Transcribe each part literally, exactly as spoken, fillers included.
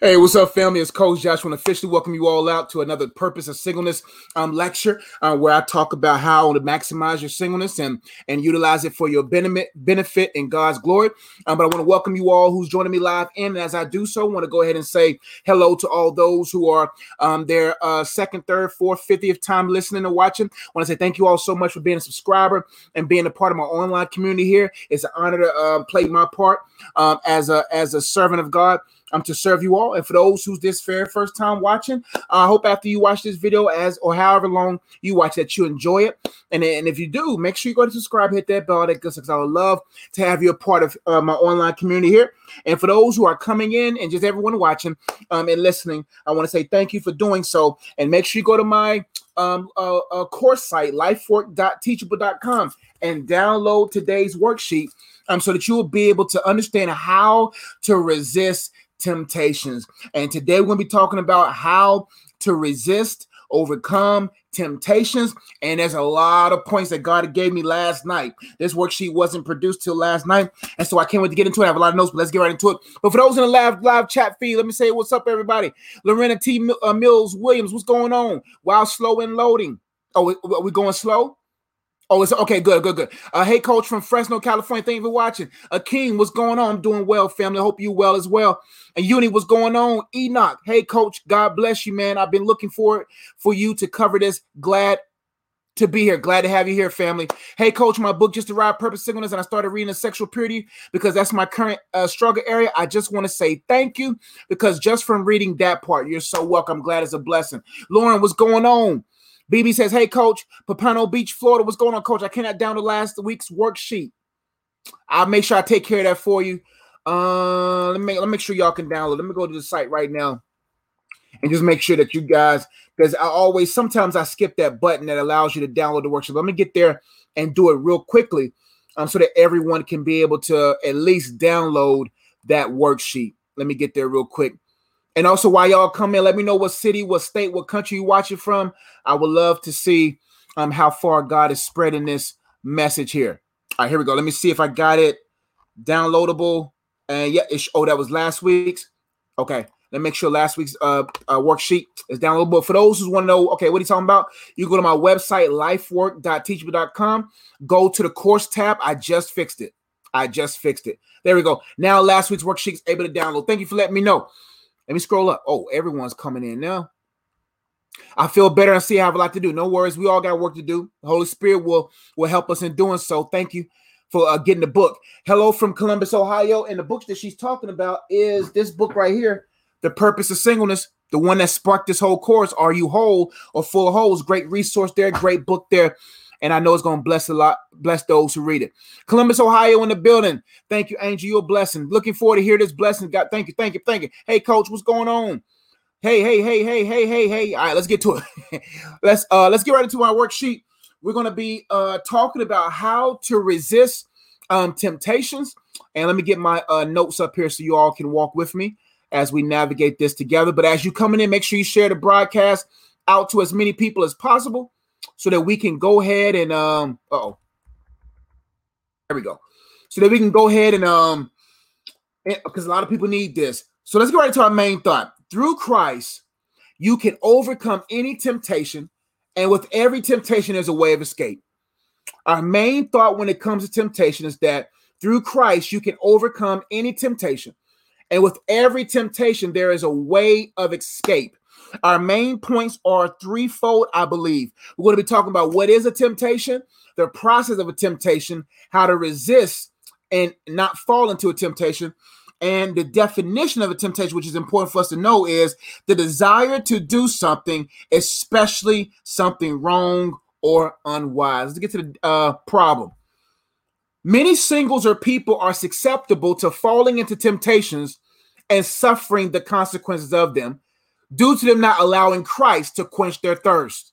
Hey, what's up, family? It's Coach Josh. I want to officially welcome you all out to another Purpose of Singleness um, lecture uh, where I talk about how to maximize your singleness and, and utilize it for your benefit, benefit in God's glory. Um, but I want to welcome you all who's joining me live in. And as I do so, I want to go ahead and say hello to all those who are um, their uh, second, third, fourth, fiftieth time listening and watching. I want to say thank you all so much for being a subscriber and being a part of my online community here. It's an honor to uh, play my part um, as a as a servant of God. I'm um, to serve you all. And for those who's this very first time watching, I uh, hope after you watch this video as or however long you watch that you enjoy it. And, and if you do, make sure you go to subscribe, hit that bell, that because I would love to have you a part of uh, my online community here. And for those who are coming in and just everyone watching um, and listening, I want to say thank you for doing so. And make sure you go to my um, uh, uh, course site, life fork dot teachable dot com, and download today's worksheet um, so that you will be able to understand how to resist temptations. And today we're going to be talking about how to resist, overcome temptations. And there's a lot of points that God gave me last night. This worksheet wasn't produced till last night. And so I can't wait to get into it. I have a lot of notes, but let's get right into it. But for those in the live, live chat feed, let me say what's up, everybody. Lorena T. Mills-Williams, what's going on? Wow, slow and loading. Oh, are we going slow? Oh, it's okay. Good, good, good. Uh, hey, Coach from Fresno, California. Thank you for watching. Akeem, what's going on? I'm doing well, family. I hope you well as well. And Uni, what's going on? Enoch, hey, Coach. God bless you, man. I've been looking forward for you to cover this. Glad to be here. Glad to have you here, family. Hey, Coach, my book just arrived, Purpose of Singleness, and I started reading the sexual purity because that's my current uh, struggle area. I just want to say thank you because just from reading that part, you're so welcome. Glad it's a blessing. Lauren, what's going on? B B says, hey, Coach, Pompano Beach, Florida. What's going on, Coach? I cannot download last week's worksheet. I'll make sure I take care of that for you. Uh, let me, let me make sure y'all can download. Let me go to the site right now and just make sure that you guys, because I always, sometimes I skip that button that allows you to download the worksheet. Let me get there and do it real quickly um, so that everyone can be able to at least download that worksheet. Let me get there real quick. And also, while y'all come in, let me know what city, what state, what country you watch it from. I would love to see um, how far God is spreading this message here. All right, here we go. Let me see if I got it downloadable. And yeah, it's, oh, that was last week's. Okay, let me make sure last week's uh, uh, worksheet is downloadable. For those who want to know, okay, what are you talking about? You go to my website, life work dot teachable dot com. Go to the course tab. I just fixed it. I just fixed it. There we go. Now last week's worksheet is able to download. Thank you for letting me know. Let me scroll up. Oh, everyone's coming in now. I feel better and see I have a lot to do. No worries. We all got work to do. The Holy Spirit will, will help us in doing so. Thank you for uh, getting the book. Hello from Columbus, Ohio. And the book that she's talking about is this book right here, The Purpose of Singleness, the one that sparked this whole course. Are You Whole or Full of Holes? Great resource there. Great book there. And I know it's going to bless a lot, bless those who read it. Columbus, Ohio in the building. Thank you, Angel. You're a blessing. Looking forward to hear this blessing. God, thank you, thank you, thank you. Hey, Coach, what's going on? Hey, hey, hey, hey, hey, hey, hey. All right, let's get to it. let's uh, let's get right into our worksheet. We're going to be uh, talking about how to resist um, temptations. And let me get my uh, notes up here so you all can walk with me as we navigate this together. But as you're coming in, make sure you share the broadcast out to as many people as possible, so that we can go ahead and um uh-oh. There we go. So that we can go ahead and um because a lot of people need this. So let's get right into our main thought. Through Christ, you can overcome any temptation, and with every temptation there's a way of escape. Our main thought when it comes to temptation is that through Christ you can overcome any temptation, and with every temptation there is a way of escape. Our main points are threefold, I believe. We're going to be talking about what is a temptation, the process of a temptation, how to resist and not fall into a temptation, and the definition of a temptation, which is important for us to know, is the desire to do something, especially something wrong or unwise. Let's get to the uh, problem. Many singles or people are susceptible to falling into temptations and suffering the consequences of them, due to them not allowing Christ to quench their thirst.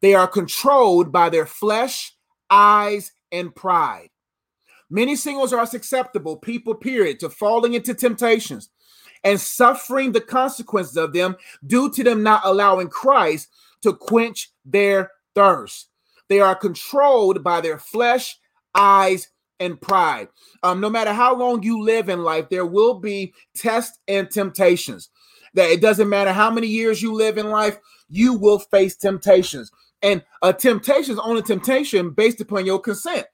They are controlled by their flesh, eyes, and pride. Many singles are susceptible, people, period, to falling into temptations and suffering the consequences of them due to them not allowing Christ to quench their thirst. They are controlled by their flesh, eyes, and pride. Um, no matter how long you live in life, there will be tests and temptations. That it doesn't matter how many years you live in life, you will face temptations. And a temptation is only temptation based upon your consent.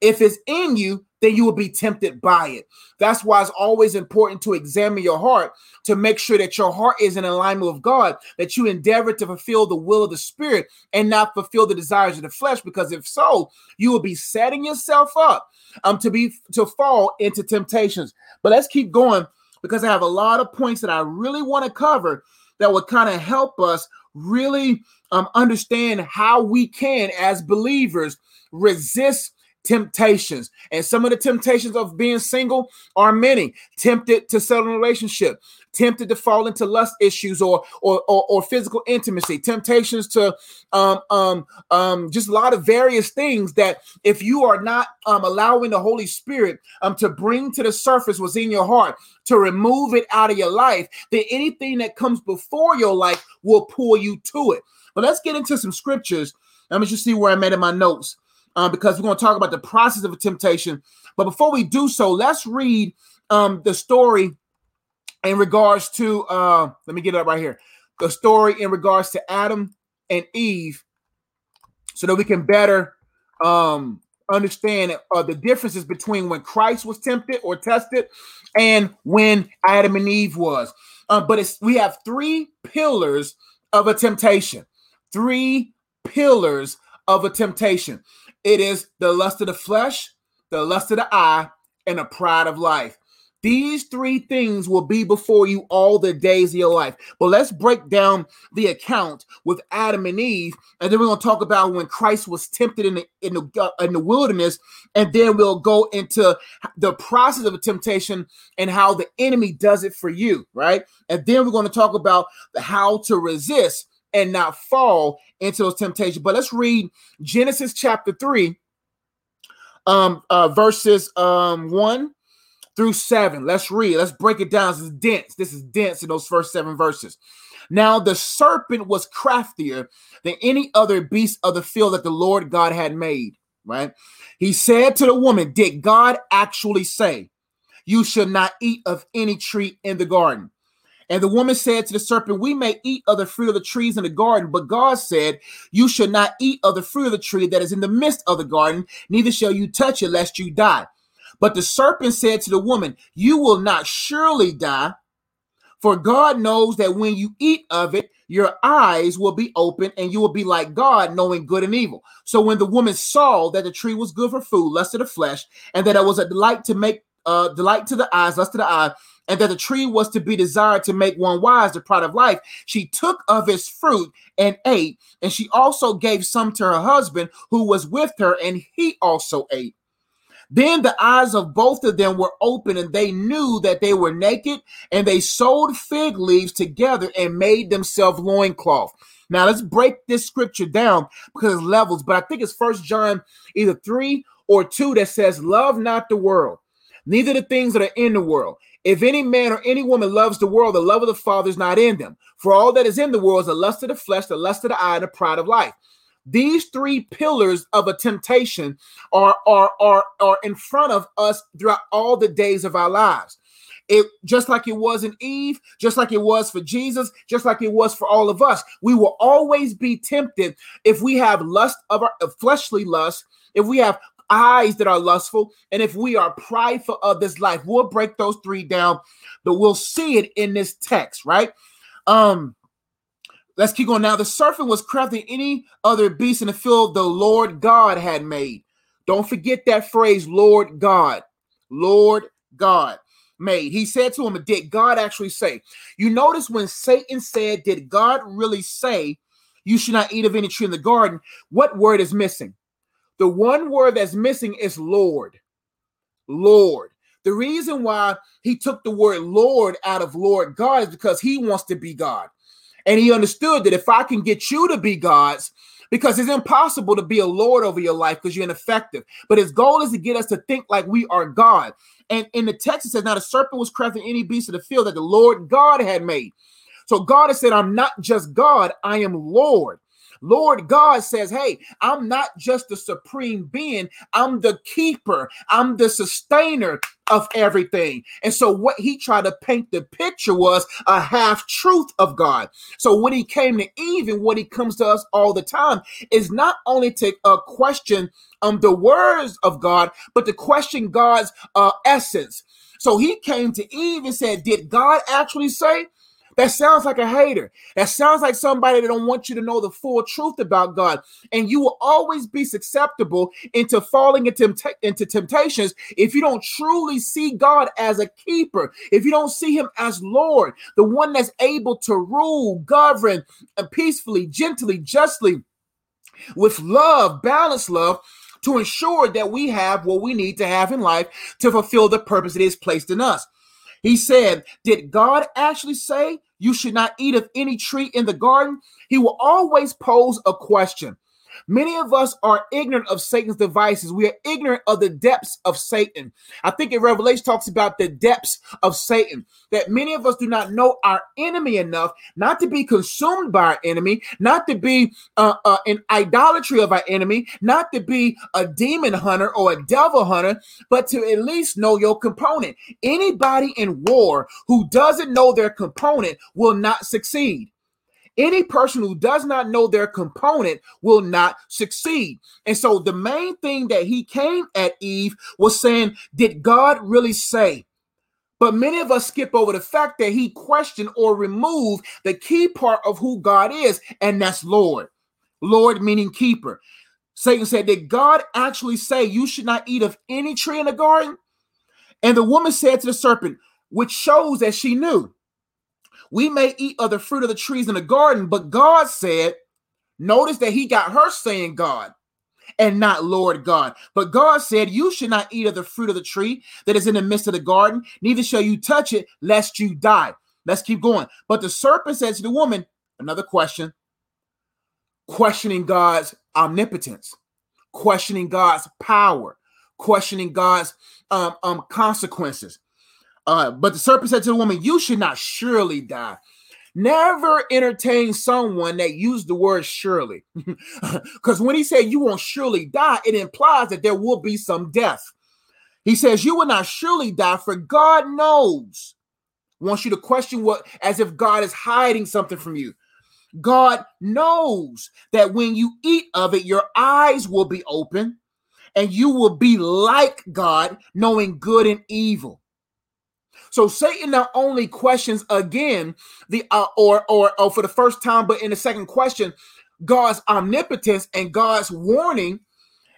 If it's in you, then you will be tempted by it. That's why it's always important to examine your heart to make sure that your heart is in alignment with God, that you endeavor to fulfill the will of the Spirit and not fulfill the desires of the flesh, because if so, you will be setting yourself up um, to be to fall into temptations. But let's keep going, because I have a lot of points that I really want to cover that will kind of help us really um, understand how we can, as believers, resist temptations. And some of the temptations of being single are many: tempted to settle in a relationship, tempted to fall into lust issues or or or, or physical intimacy, temptations to um, um, um, just a lot of various things that if you are not um, allowing the Holy Spirit um, to bring to the surface what's in your heart, to remove it out of your life, then anything that comes before your life will pull you to it. But let's get into some scriptures. Let me just see where I'm at in my notes. Uh, because we're going to talk about the process of a temptation. But before we do so, let's read um, the story in regards to, uh, let me get it up right here, the story in regards to Adam and Eve, so that we can better um, understand uh, the differences between when Christ was tempted or tested and when Adam and Eve was. Uh, but it's, we have three pillars of a temptation, three pillars of a temptation. It is the lust of the flesh, the lust of the eye, and the pride of life. These three things will be before you all the days of your life. But let's break down the account with Adam and Eve, and then we're going to talk about when Christ was tempted in the in the, uh, in the wilderness, and then we'll go into the process of a temptation and how the enemy does it for you, right? And then we're going to talk about the, how to resist and not fall into those temptations. But let's read Genesis chapter three, um, uh, verses um, one through seven. Let's read. Let's break it down. This is dense. This is dense in those first seven verses. Now the serpent was craftier than any other beast of the field that the Lord God had made, right? He said to the woman, "Did God actually say, you should not eat of any tree in the garden?" And the woman said to the serpent, "We may eat of the fruit of the trees in the garden, but God said, you should not eat of the fruit of the tree that is in the midst of the garden, neither shall you touch it, lest you die." But the serpent said to the woman, "You will not surely die, for God knows that when you eat of it, your eyes will be open and you will be like God, knowing good and evil." So when the woman saw that the tree was good for food, lust of the flesh, and that it was a delight to make uh, delight to the eyes, lust of the eye, and that the tree was to be desired to make one wise, the pride of life, she took of its fruit and ate, and she also gave some to her husband who was with her, and he also ate. Then the eyes of both of them were open, and they knew that they were naked, and they sewed fig leaves together and made themselves loincloth. Now let's break this scripture down because it's levels, but I think it's First John either three or two that says, "Love not the world, neither the things that are in the world. If any man or any woman loves the world, the love of the Father is not in them. For all that is in the world is the lust of the flesh, the lust of the eye, and the pride of life." These three pillars of a temptation are, are, are, are in front of us throughout all the days of our lives. It just like it was in Eve, just like it was for Jesus, just like it was for all of us. We will always be tempted if we have lust of our of fleshly lust, if we have eyes that are lustful, and if we are prideful of this life. We'll break those three down, but we'll see it in this text, right? Um, let's keep going. Now the serpent was craftier than any other beast in the field the Lord God had made. Don't forget that phrase, Lord God. Lord God made. He said to him, "Did God actually say?" You notice when Satan said, "Did God really say you should not eat of any tree in the garden?" What word is missing? The one word that's missing is Lord. Lord. The reason why he took the word Lord out of Lord God is because he wants to be God. And he understood that if I can get you to be God's, because it's impossible to be a Lord over your life because you're ineffective. But his goal is to get us to think like we are God. And in the text, it says, "Now the serpent was crafty than any beast of the field that the Lord God had made." So God has said, I'm not just God, I am Lord. Lord God says, hey, I'm not just the supreme being. I'm the keeper. I'm the sustainer of everything. And so what he tried to paint the picture was a half truth of God. So when he came to Eve and what he comes to us all the time is not only to uh, question um, the words of God, but to question God's uh, essence. So he came to Eve and said, did God actually say? That sounds like a hater. That sounds like somebody that don't want you to know the full truth about God. And you will always be susceptible into falling into, tempt- into temptations if you don't truly see God as a keeper, if you don't see him as Lord, the one that's able to rule, govern uh, peacefully, gently, justly, with love, balanced love, to ensure that we have what we need to have in life to fulfill the purpose that is placed in us. He said, did God actually say you should not eat of any tree in the garden? He will always pose a question. Many of us are ignorant of Satan's devices. We are ignorant of the depths of Satan. I think in Revelation talks about the depths of Satan, that many of us do not know our enemy enough, not to be consumed by our enemy, not to be uh, uh, in idolatry of our enemy, not to be a demon hunter or a devil hunter, but to at least know your component. Anybody in war who doesn't know their component will not succeed. Any person who does not know their component will not succeed. And so the main thing that he came at Eve was saying, did God really say? But many of us skip over the fact that he questioned or removed the key part of who God is, and that's Lord. Lord meaning keeper. Satan said, did God actually say you should not eat of any tree in the garden? And the woman said to the serpent, which shows that she knew. We may eat of the fruit of the trees in the garden, but God said, notice that he got her saying God and not Lord God. But God said, you should not eat of the fruit of the tree that is in the midst of the garden, neither shall you touch it, lest you die. Let's keep going. But the serpent said to the woman, another question, questioning God's omnipotence, questioning God's power, questioning God's um, um, consequences. Uh, but the serpent said to the woman, you should not surely die. Never entertain someone that used the word surely. Because when he said you won't surely die, it implies that there will be some death. He says you will not surely die, for God knows. Wants you to question what, as if God is hiding something from you. God knows that when you eat of it, your eyes will be open and you will be like God, knowing good and evil. So Satan not only questions again, the uh, or, or or for the first time, but in the second question, God's omnipotence and God's warning,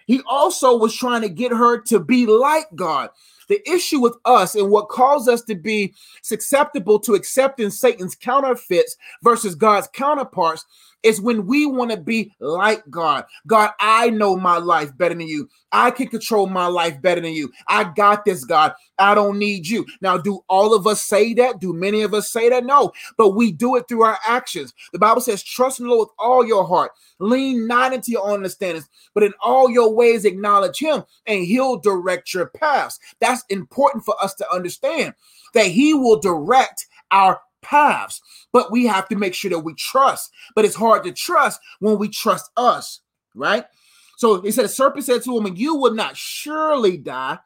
he also was trying to get her to be like God. The issue with us and what caused us to be susceptible to accepting Satan's counterfeits versus God's counterparts is when we want to be like God. God, I know my life better than you. I can control my life better than you. I got this, God. I don't need you. Now, do all of us say that? Do many of us say that? No, but we do it through our actions. The Bible says, trust in the Lord with all your heart. Lean not into your own understanding, but in all your ways acknowledge him, and he'll direct your paths. That's important for us to understand, that he will direct our paths, but we have to make sure that we trust. But it's hard to trust when we trust us, right? So he said, the serpent said to the woman, you will not surely die,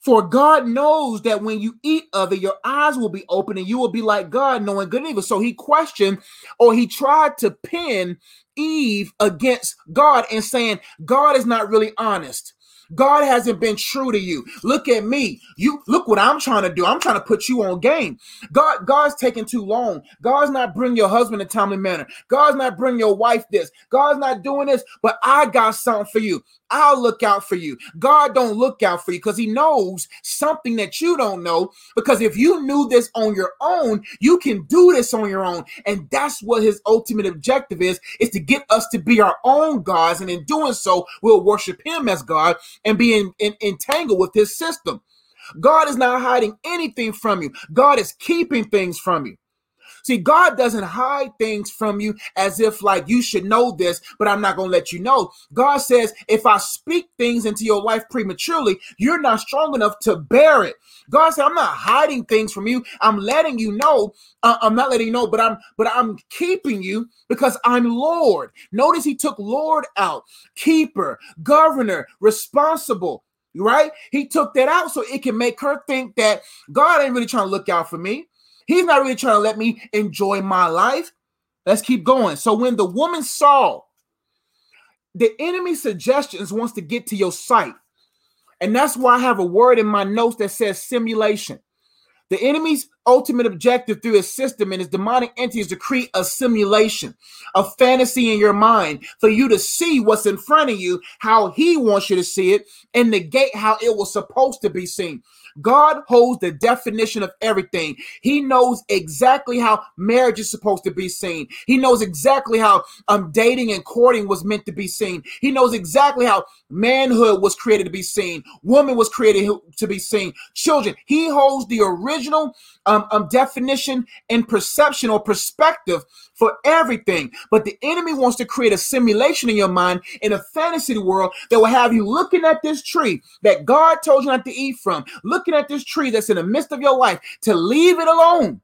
for God knows that when you eat of it, your eyes will be open and you will be like God, knowing good and evil. So he questioned, or he tried to pin Eve against God and saying, God is not really honest. God hasn't been true to you. Look at me. You look what I'm trying to do. I'm trying to put you on game. God, God's taking too long. God's not bringing your husband in a timely manner. God's not bringing your wife this. God's not doing this, but I got something for you. I'll look out for you. God don't look out for you because he knows something that you don't know. Because if you knew this on your own, you can do this on your own. And that's what his ultimate objective is, is to get us to be our own gods. And in doing so, we'll worship him as God and be in, in, entangled with his system. God is not hiding anything from you. God is keeping things from you. See, God doesn't hide things from you as if like you should know this, but I'm not going to let you know. God says, if I speak things into your life prematurely, you're not strong enough to bear it. God said, I'm not hiding things from you. I'm letting you know. Uh, I'm not letting you know, but I'm, but I'm keeping you because I'm Lord. Notice he took Lord out, keeper, governor, responsible, right? He took that out so it can make her think that God ain't really trying to look out for me. He's not really trying to let me enjoy my life. Let's keep going. So when the woman saw, the enemy's suggestions wants to get to your sight. And that's why I have a word in my notes that says simulation. The enemy's ultimate objective through his system and his demonic entities to create a simulation, a fantasy in your mind for you to see what's in front of you, how he wants you to see it, and negate how it was supposed to be seen. God holds the definition of everything. He knows exactly how marriage is supposed to be seen. He knows exactly how um, dating and courting was meant to be seen. He knows exactly how manhood was created to be seen. Woman was created to be seen. Children. He holds the original um, um, definition and perception or perspective for everything. But the enemy wants to create a simulation in your mind in a fantasy world that will have you looking at this tree that God told you not to eat from. Look Looking at this tree that's in the midst of your life to leave it alone,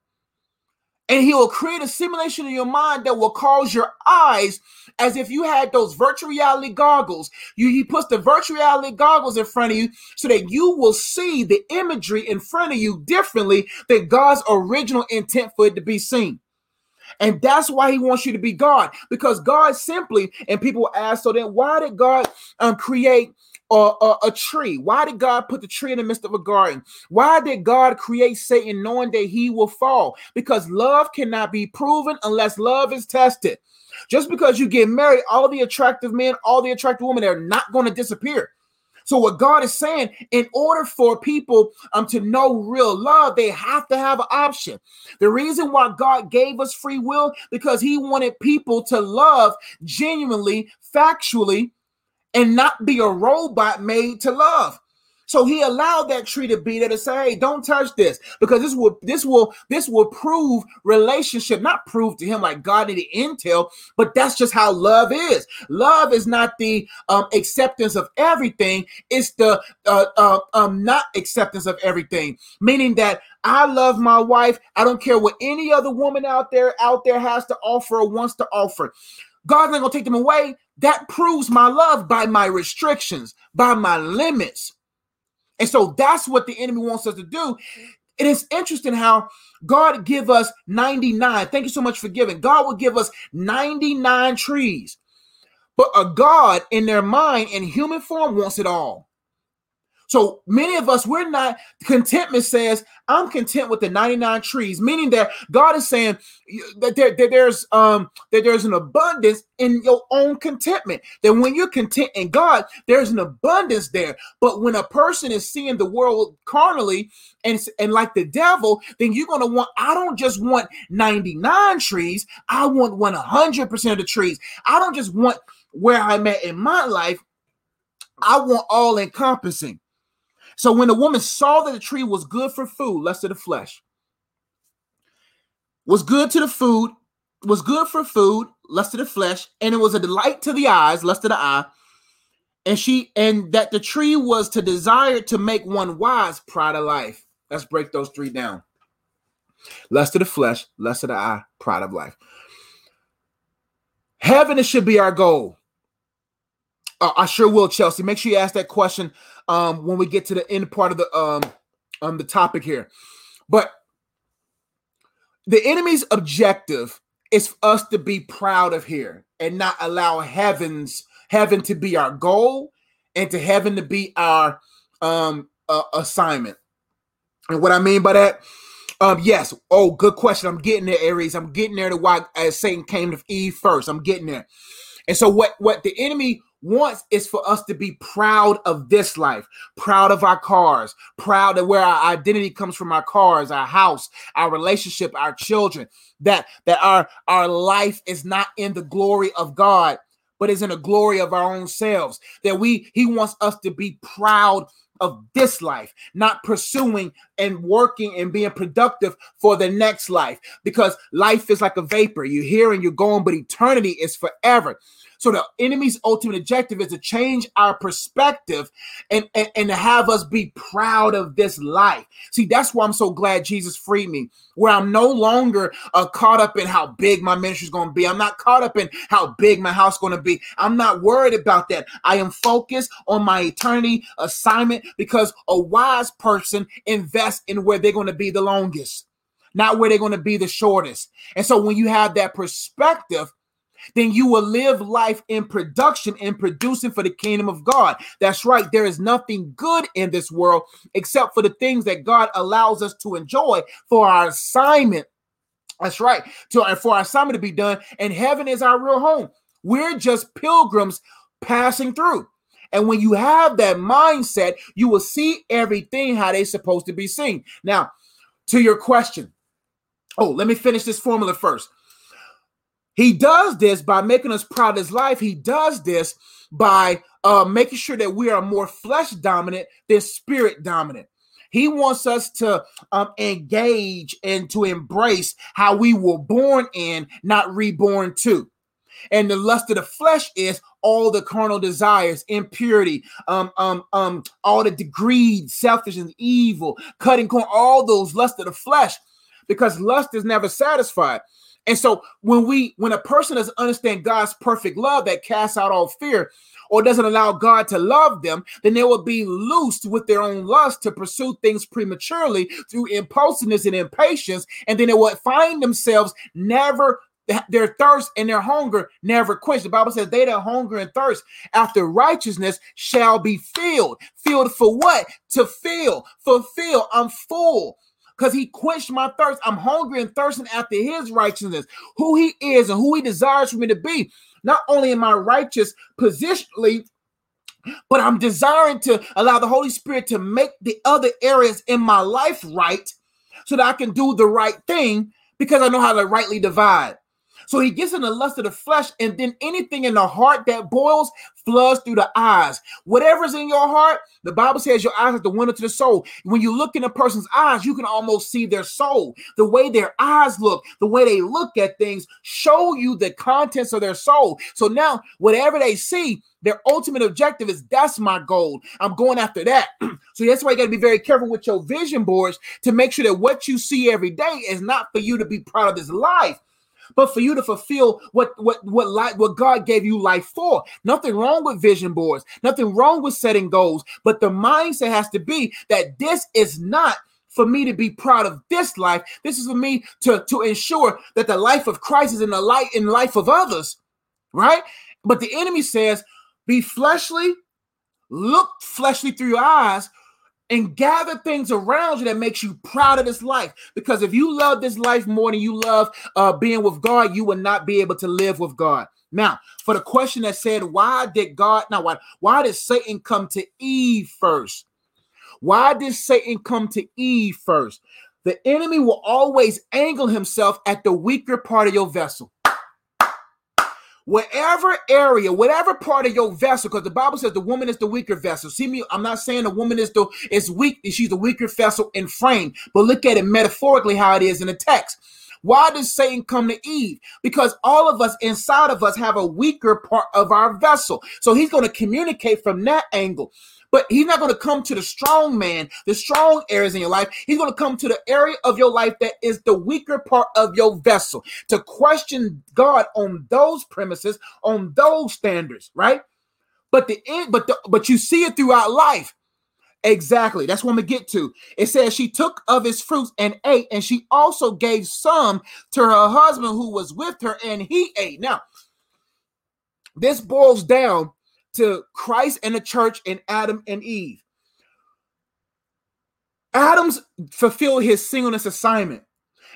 and he will create a simulation in your mind that will cause your eyes, as if you had those virtual reality goggles, you he puts the virtual reality goggles in front of you so that you will see the imagery in front of you differently than God's original intent for it to be seen. And that's why he wants you to be God, because God simply, and people ask, so then why did God um create Or, or a tree? Why did God put the tree in the midst of a garden? Why did God create Satan knowing that he will fall? Because love cannot be proven unless love is tested. Just because you get married, all the attractive men, all the attractive women, they're not going to disappear. So what God is saying, in order for people um, to know real love, they have to have an option. The reason why God gave us free will, because he wanted people to love genuinely, factually, and not be a robot made to love. So he allowed that tree to be there to say, hey, don't touch this, because this will this will this will prove relationship, not prove to him like God needed intel, but that's just how love is. Love is not the um, acceptance of everything. It's the uh, uh, um, not acceptance of everything, meaning that I love my wife. I don't care what any other woman out there out there has to offer or wants to offer. God's not going to take them away. That proves my love by my restrictions, by my limits. And so that's what the enemy wants us to do. It is interesting how God give us ninety-nine. Thank you so much for giving. God will give us ninety-nine trees. But a God in their mind in human form wants it all. So many of us, we're not, contentment says, I'm content with the ninety-nine trees, meaning that God is saying that, there, that, there's, um, that there's an abundance in your own contentment. That when you're content in God, there's an abundance there. But when a person is seeing the world carnally and, and like the devil, then you're going to want, I don't just want ninety-nine trees. I want one hundred percent of the trees. I don't just want where I'm at in my life. I want all encompassing. So when the woman saw that the tree was good for food, lust of the flesh, was good to the food, was good for food, lust of the flesh, and it was a delight to the eyes, lust of the eye, and she and that the tree was to desire to make one wise, pride of life. Let's break those three down. Lust of the flesh, lust of the eye, pride of life. Heaven, it should be our goal. Uh, I sure will, Chelsea. Make sure you ask that question Um, when we get to the end part of the um, um the topic here. But the enemy's objective is for us to be proud of here and not allow heaven's heaven to be our goal and to heaven to be our um uh, assignment. And what I mean by that, um, yes, oh, good question. I'm getting there, Aries. I'm getting there to why as Satan came to Eve first. I'm getting there. And so what what the enemy wants is for us to be proud of this life, proud of our cars, proud of where our identity comes from, our cars, our house, our relationship, our children, that that our, our life is not in the glory of God, but is in the glory of our own selves, that we he wants us to be proud of this life, not pursuing and working and being productive for the next life, because life is like a vapor. You're here and you're going, but eternity is forever. So the enemy's ultimate objective is to change our perspective and, and, and to have us be proud of this life. See, that's why I'm so glad Jesus freed me, where I'm no longer uh, caught up in how big my ministry is going to be. I'm not caught up in how big my house is going to be. I'm not worried about that. I am focused on my eternity assignment, because a wise person invests in where they're going to be the longest, not where they're going to be the shortest. And so when you have that perspective, then you will live life in production and producing for the kingdom of God. That's right. There is nothing good in this world except for the things that God allows us to enjoy for our assignment. That's right. To, for our assignment to be done. And heaven is our real home. We're just pilgrims passing through. And when you have that mindset, you will see everything how they're supposed to be seen. Now, to your question. Oh, let me finish this formula first. He does this by making us proud of his life. He does this by uh, making sure that we are more flesh dominant than spirit dominant. He wants us to um, engage and to embrace how we were born in, not reborn to. And the lust of the flesh is all the carnal desires, impurity, um, um, um, all the greed, selfishness, evil, cutting corn, all those lust of the flesh, because lust is never satisfied. And so when we, when a person doesn't understand God's perfect love that casts out all fear, or doesn't allow God to love them, then they will be loosed with their own lust to pursue things prematurely through impulsiveness and impatience. And then they will find themselves never, their thirst and their hunger never quenched. The Bible says they that hunger and thirst after righteousness shall be filled. Filled for what? To fill, fulfill. I'm full. Because he quenched my thirst. I'm hungry and thirsting after his righteousness, who he is and who he desires for me to be. Not only am I righteous positionally, but I'm desiring to allow the Holy Spirit to make the other areas in my life right so that I can do the right thing, because I know how to rightly divide. So he gets in the lust of the flesh, and then anything in the heart that boils floods through the eyes. Whatever's in your heart, the Bible says your eyes are the window to the soul. When you look in a person's eyes, you can almost see their soul. The way their eyes look, the way they look at things, show you the contents of their soul. So now, whatever they see, their ultimate objective is, that's my goal. I'm going after that. So that's why you got to be very careful with your vision boards to make sure that what you see every day is not for you to be proud of this life, but for you to fulfill what what what life, what God gave you life for. Nothing wrong with vision boards. Nothing wrong with setting goals. But the mindset has to be that this is not for me to be proud of this life. This is for me to, to ensure that the life of Christ is in the light in life of others, right? But the enemy says, be fleshly, look fleshly through your eyes, and gather things around you that makes you proud of this life. Because if you love this life more than you love uh, being with God, you will not be able to live with God. Now, for the question that said, why did God, now why, why did Satan come to Eve first? Why did Satan come to Eve first? The enemy will always angle himself at the weaker part of your vessel. Whatever area, whatever part of your vessel, because the Bible says the woman is the weaker vessel. See me, I'm not saying the woman is the is weak, she's the weaker vessel in frame, but look at it metaphorically how it is in the text. Why does Satan come to Eve? Because all of us inside of us have a weaker part of our vessel. So he's going to communicate from that angle. But he's not going to come to the strong man, the strong areas in your life. He's going to come to the area of your life that is the weaker part of your vessel, to question God on those premises, on those standards, right? But the end, but the, but you see it throughout life. Exactly. That's what I'm going to get to. It says she took of his fruits and ate, and she also gave some to her husband who was with her, and he ate. Now, this boils down to Christ and the church and Adam and Eve. Adam's fulfilled his singleness assignment.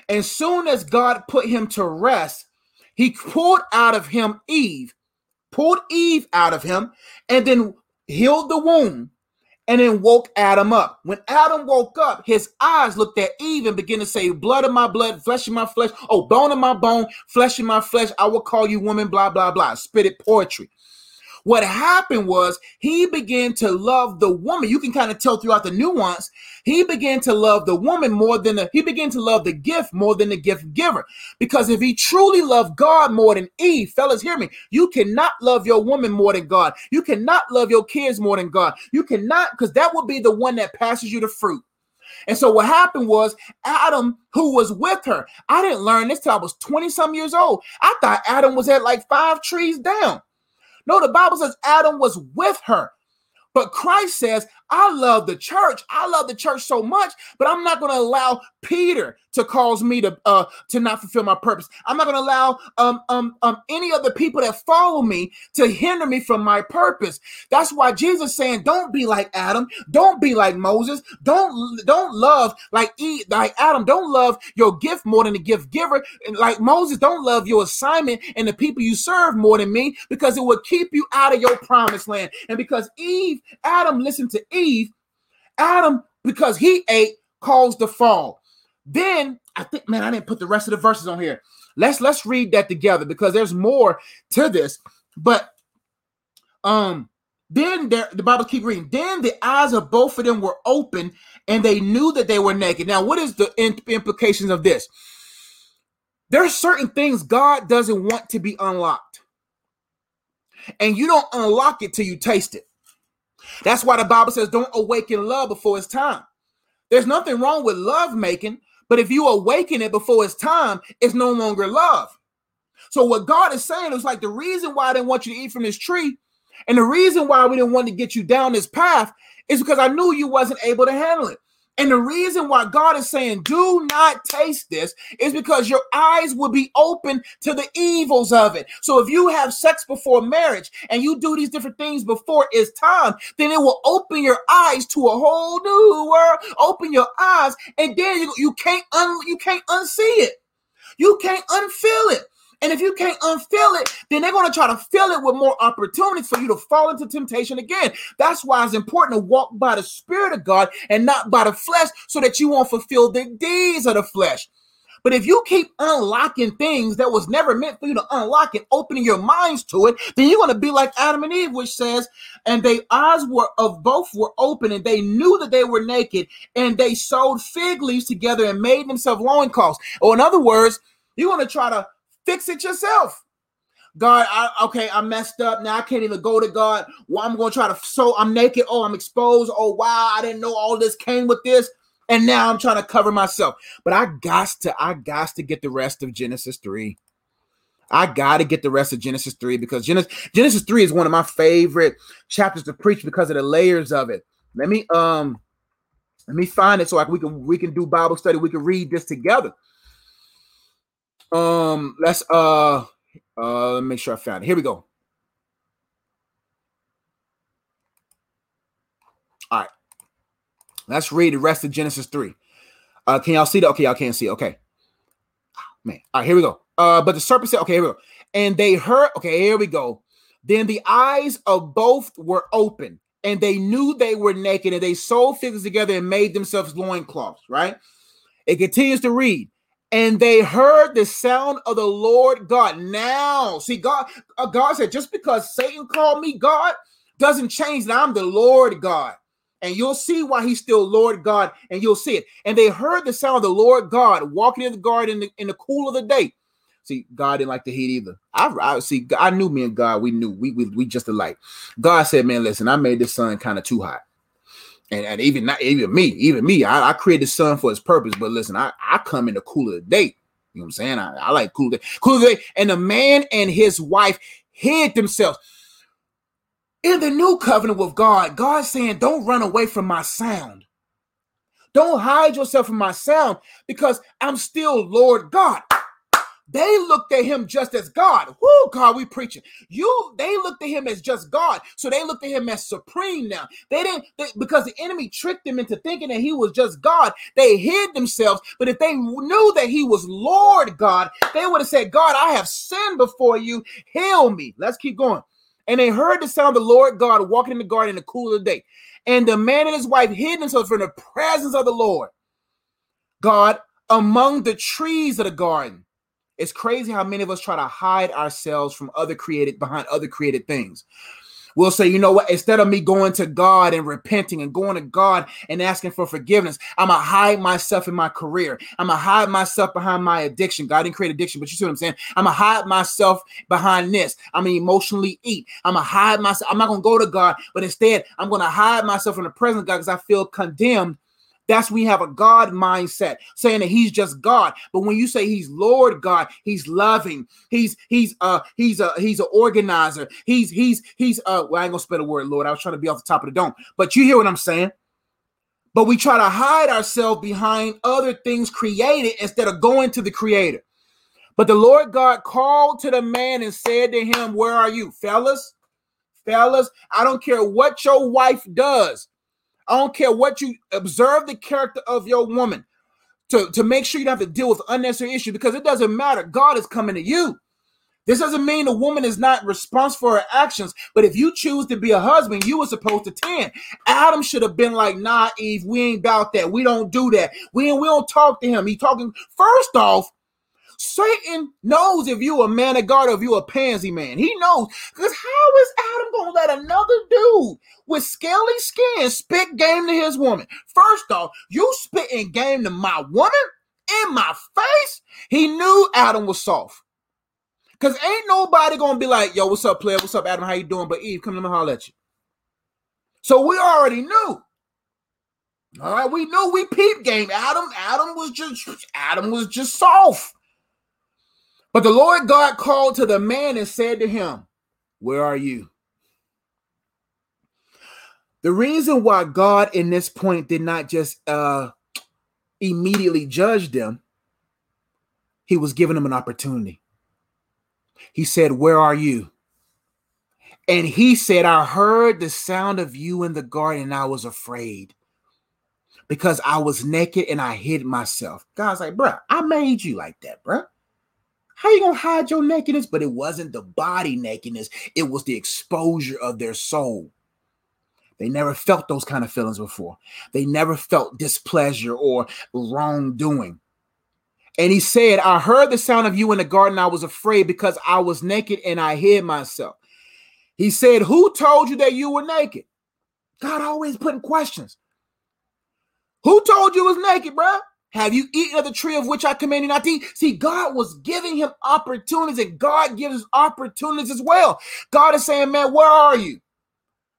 And soon as God put him to rest, he pulled out of him Eve, pulled Eve out of him, and then healed the womb, and then woke Adam up. When Adam woke up, his eyes looked at Eve and began to say, blood of my blood, flesh of my flesh, oh, bone of my bone, flesh of my flesh, I will call you woman, blah, blah, blah. Spitted poetry. What happened was he began to love the woman. You can kind of tell throughout the nuance. He began to love the woman more than the, he began to love the gift more than the gift giver. Because if he truly loved God more than Eve, fellas, hear me. You cannot love your woman more than God. You cannot love your kids more than God. You cannot, because that would be the one that passes you the fruit. And so what happened was Adam, who was with her, I didn't learn this till I was twenty-some years old. I thought Adam was at like five trees down. No, the Bible says Adam was with her. But Christ says, I love the church. I love the church so much, but I'm not going to allow Peter to cause me to uh, to not fulfill my purpose. I'm not going to allow um, um, um, any other people that follow me to hinder me from my purpose. That's why Jesus is saying, don't be like Adam. Don't be like Moses. Don't don't love like Eve, like Adam. Don't love your gift more than the gift giver. And like Moses, don't love your assignment and the people you serve more than me, because it will keep you out of your promised land. And because Eve, Adam listened to Eve. Eve, Adam, because he ate, caused the fall. Then I think, man, I didn't put the rest of the verses on here. Let's let's read that together, because there's more to this. But um, then there, the Bible keep reading. Then the eyes of both of them were open, and they knew that they were naked. Now, what is the in- implications of this? There are certain things God doesn't want to be unlocked, and you don't unlock it till you taste it. That's why the Bible says don't awaken love before it's time. There's nothing wrong with love making, but if you awaken it before it's time, it's no longer love. So what God is saying is like the reason why I didn't want you to eat from this tree and the reason why we didn't want to get you down this path is because I knew you wasn't able to handle it. And the reason why God is saying do not taste this is because your eyes will be open to the evils of it. So if you have sex before marriage and you do these different things before it's time, then it will open your eyes to a whole new world. Open your eyes, and then you, you can't un, you can't unsee it. You can't unfeel it. And if you can't unfeel it, then they're going to try to fill it with more opportunities for you to fall into temptation again. That's why it's important to walk by the Spirit of God and not by the flesh, so that you won't fulfill the deeds of the flesh. But if you keep unlocking things that was never meant for you to unlock and opening your minds to it, then you're going to be like Adam and Eve, which says, and their eyes were of both were open, and they knew that they were naked, and they sewed fig leaves together and made themselves loincloths. Or in other words, you're going to try to fix it yourself. God, I, okay, I messed up. Now I can't even go to God. Well, I'm going to try to, so I'm naked. Oh, I'm exposed. Oh, wow, I didn't know all this came with this. And now I'm trying to cover myself. But I got to, I got to get the rest of Genesis three. I got to get the rest of Genesis three, because Genesis, Genesis three is one of my favorite chapters to preach because of the layers of it. Let me, um, let me find it so I, we can, we can do Bible study. We can read this together. Um, let's uh, uh, make sure I found it. Here we go. All right, let's read the rest of Genesis three. Uh, can y'all see that? Okay, y'all can't see it. Okay, man. All right, here we go. Uh, but the serpent said, okay, here we go. And they heard, okay, here we go. Then the eyes of both were open, and they knew they were naked, and they sewed figures together and made themselves loincloths, right? It continues to read. And they heard the sound of the Lord God. Now, see, God, uh, God said, just because Satan called me God doesn't change that I'm the Lord God. And you'll see why he's still Lord God, and you'll see it. And they heard the sound of the Lord God walking in the garden in the, in the cool of the day. See, God didn't like the heat either. I, I see, I knew me and God, we knew, we, we, we just alike. God said, man, listen, I made this sun kind of too hot. And, and even not even me, even me, I, I created the sun for its purpose. But listen, I, I come in the cool of the day. You know what I'm saying? I, I like cool day, cool day. And the man and his wife hid themselves. In the new covenant with God, God's saying, don't run away from my sound. Don't hide yourself from my sound, because I'm still Lord God. They looked at him just as God. Woo, God, we preaching. You, they looked at him as just God. So they looked at him as supreme now. They didn't, they, because the enemy tricked them into thinking that he was just God. They hid themselves. But if they knew that he was Lord God, they would have said, God, I have sinned before you. Heal me. Let's keep going. And they heard the sound of the Lord God walking in the garden in the cool of the day. And the man and his wife hid themselves from the presence of the Lord God among the trees of the garden. It's crazy how many of us try to hide ourselves from other created behind other created things. We'll say, you know what, instead of me going to God and repenting and going to God and asking for forgiveness, I'm going to hide myself in my career. I'm going to hide myself behind my addiction. God didn't create addiction, but you see what I'm saying? I'm going to hide myself behind this. I'm going to emotionally eat. I'm going to hide myself. I'm not going to go to God, but instead I'm going to hide myself in the presence of God because I feel condemned. That's when you have a God mindset, saying that he's just God. But when you say he's Lord God, he's loving. He's he's uh he's a he's an organizer. He's he's he's uh well, I ain't gonna spell the word Lord. I was trying to be off the top of the dome, but you hear what I'm saying. But we try to hide ourselves behind other things created instead of going to the Creator. But the Lord God called to the man and said to him, "Where are you, fellas? Fellas, I don't care what your wife does." I don't care what you observe the character of your woman to, to make sure you don't have to deal with unnecessary issues, because it doesn't matter. God is coming to you. This doesn't mean the woman is not responsible for her actions, but if you choose to be a husband, you were supposed to tend. Adam should have been like, nah, Eve, we ain't about that. We don't do that. We, we don't talk to him. He talking. First off, Satan knows if you a man of God or if you a pansy man. He knows. Because how is Adam going to let another dude with scaly skin spit game to his woman? First off, you spitting game to my woman in my face? He knew Adam was soft. Because ain't nobody going to be like, yo, what's up, player? What's up, Adam? How you doing? But Eve, come let me holler at you. So we already knew. All right, we knew we peep game. Adam, Adam was just, Adam was just soft. But the Lord God called to the man and said to him, "Where are you?" The reason why God in this point did not just uh, immediately judge them, he was giving them an opportunity. He said, "Where are you?" And he said, "I heard the sound of you in the garden, and I was afraid because I was naked and I hid myself." God's like, "Bruh, I made you like that, bruh. How you gonna hide your nakedness?" But it wasn't the body nakedness. It was the exposure of their soul. They never felt those kind of feelings before. They never felt displeasure or wrongdoing. And he said, "I heard the sound of you in the garden. I was afraid because I was naked and I hid myself." He said, "Who told you that you were naked?" God always putting questions. Who told you was naked, bruh? Have you eaten of the tree of which I command you not to eat? See, God was giving him opportunities, and God gives opportunities as well. God is saying, man, where are you?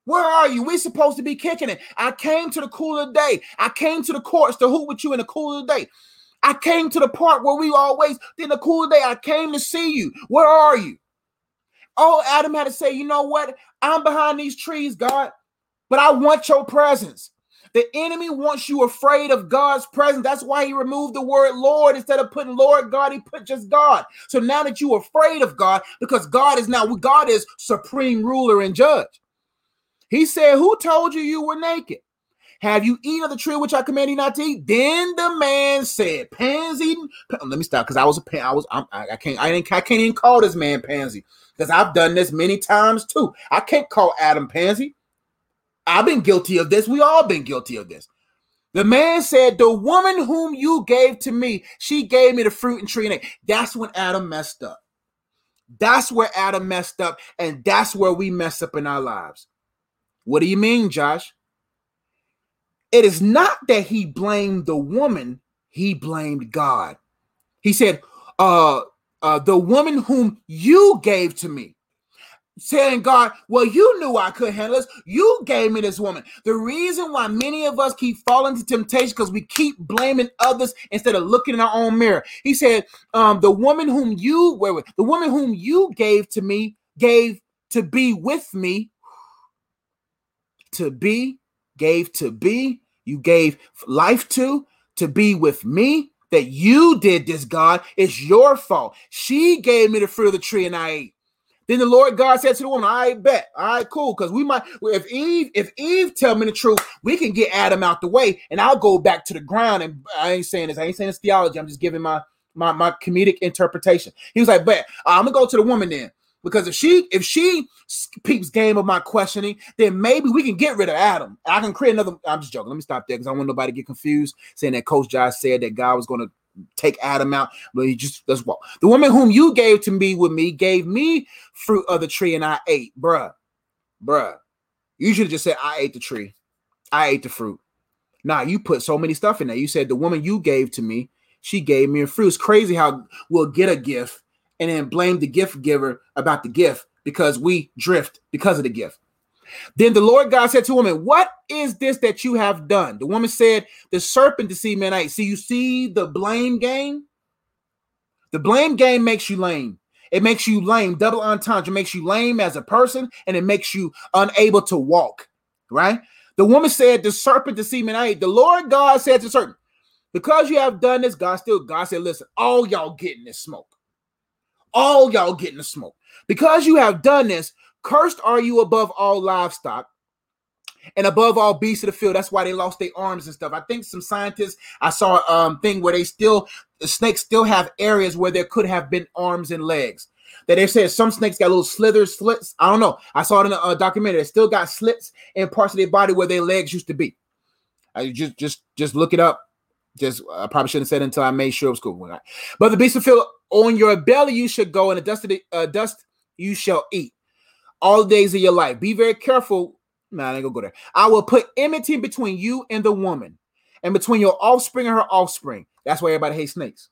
Where are you? We're supposed to be kicking it. I came to the cool of the day. I came to the courts to hoot with you in the cool of the day. I came to the park where we always, in the cool of the day, I came to see you. Where are you? Oh, Adam had to say, you know what? I'm behind these trees, God, but I want your presence. The enemy wants you afraid of God's presence. That's why he removed the word Lord. Instead of putting Lord God, he put just God. So now that you're afraid of God, because God is now, God is supreme ruler and judge. He said, "Who told you you were naked? Have you eaten of the tree which I command you not to eat?" Then the man said, "Pansy." Let me stop, because I was a pan. I was. I'm, I can't. I ain't. I can't even call this man pansy, because I've done this many times too. I can't call Adam pansy. I've been guilty of this. We all been guilty of this. The man said, "The woman whom you gave to me, she gave me the fruit and tree and ate." That's when Adam messed up. That's where Adam messed up, and that's where we mess up in our lives. What do you mean, Josh? It is not that he blamed the woman. He blamed God. He said, uh, uh, "The woman whom you gave to me." Saying, God, well, you knew I could handle this. You gave me this woman. The reason why many of us keep falling to temptation, because we keep blaming others instead of looking in our own mirror. He said, um, the woman whom you wait, wait, the woman whom you gave to me, gave to be with me. To be, gave to be, you gave life to, to be with me, that you did this, God. It's your fault. She gave me the fruit of the tree and I ate. Then the Lord God said to the woman, "I bet, all right, cool, because we might. If Eve, if Eve tell me the truth, we can get Adam out the way, and I'll go back to the ground." And I ain't saying this. I ain't saying this theology. I'm just giving my my my comedic interpretation. He was like, "Bet, I'm gonna go to the woman then, because if she if she peeps game of my questioning, then maybe we can get rid of Adam. I can create another." I'm just joking. Let me stop there, because I don't want nobody to get confused saying that Coach Josh said that God was gonna take Adam out, but he just, let's walk. The woman whom you gave to me with me gave me fruit of the tree and I ate. Bruh, bruh, you should have just said, I ate the tree. I ate the fruit. Nah, you put so many stuff in there. You said the woman you gave to me, she gave me a fruit. It's crazy how we'll get a gift and then blame the gift giver about the gift because we drift because of the gift. Then the Lord God said to the woman, what is this that you have done? The woman said, the serpent deceived me and I ate. See, you see the blame game? The blame game makes you lame. It makes you lame. Double entendre. It makes you lame as a person, and it makes you unable to walk, right? The woman said, the serpent deceived me and I ate. The Lord God said to the serpent, because you have done this, God still, God said, listen, all y'all getting this smoke. All y'all getting the smoke. Because you have done this, cursed are you above all livestock and above all beasts of the field. That's why they lost their arms and stuff. I think some scientists, I saw a um, thing where they still, the snakes still have areas where there could have been arms and legs. That they said some snakes got little slithers, slits. I don't know. I saw it in a, a documentary. They still got slits in parts of their body where their legs used to be. I just, just, just look it up. Just, I probably shouldn't have said it until I made sure it was cool. But the beasts of the field, on your belly you should go, and the dust of the uh, dust you shall eat. All days of your life. Be very careful. Nah, I ain't gonna go there. I will put enmity between you and the woman, and between your offspring and her offspring. That's why everybody hates snakes.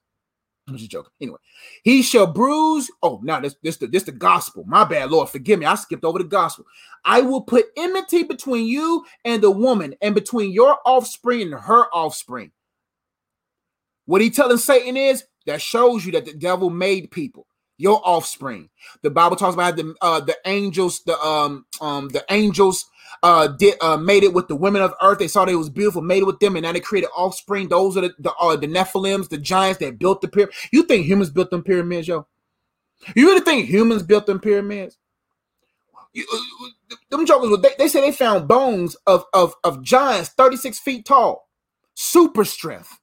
I'm just joking. Anyway, he shall bruise. Oh, now this this the this the gospel. My bad, Lord, forgive me. I skipped over the gospel. I will put enmity between you and the woman, and between your offspring and her offspring. What he telling Satan is that shows you that the devil made people. Your offspring. The Bible talks about the uh, the angels. The um um the angels uh did uh, made it with the women of earth. They saw they was beautiful, made it with them, and now they created offspring. Those are the the, uh, the Nephilims, the giants that built the pyramid. You think humans built them pyramids, yo? You really think humans built them pyramids? You, uh, them jokers. They they say they found bones of of of giants thirty six feet tall, super strength.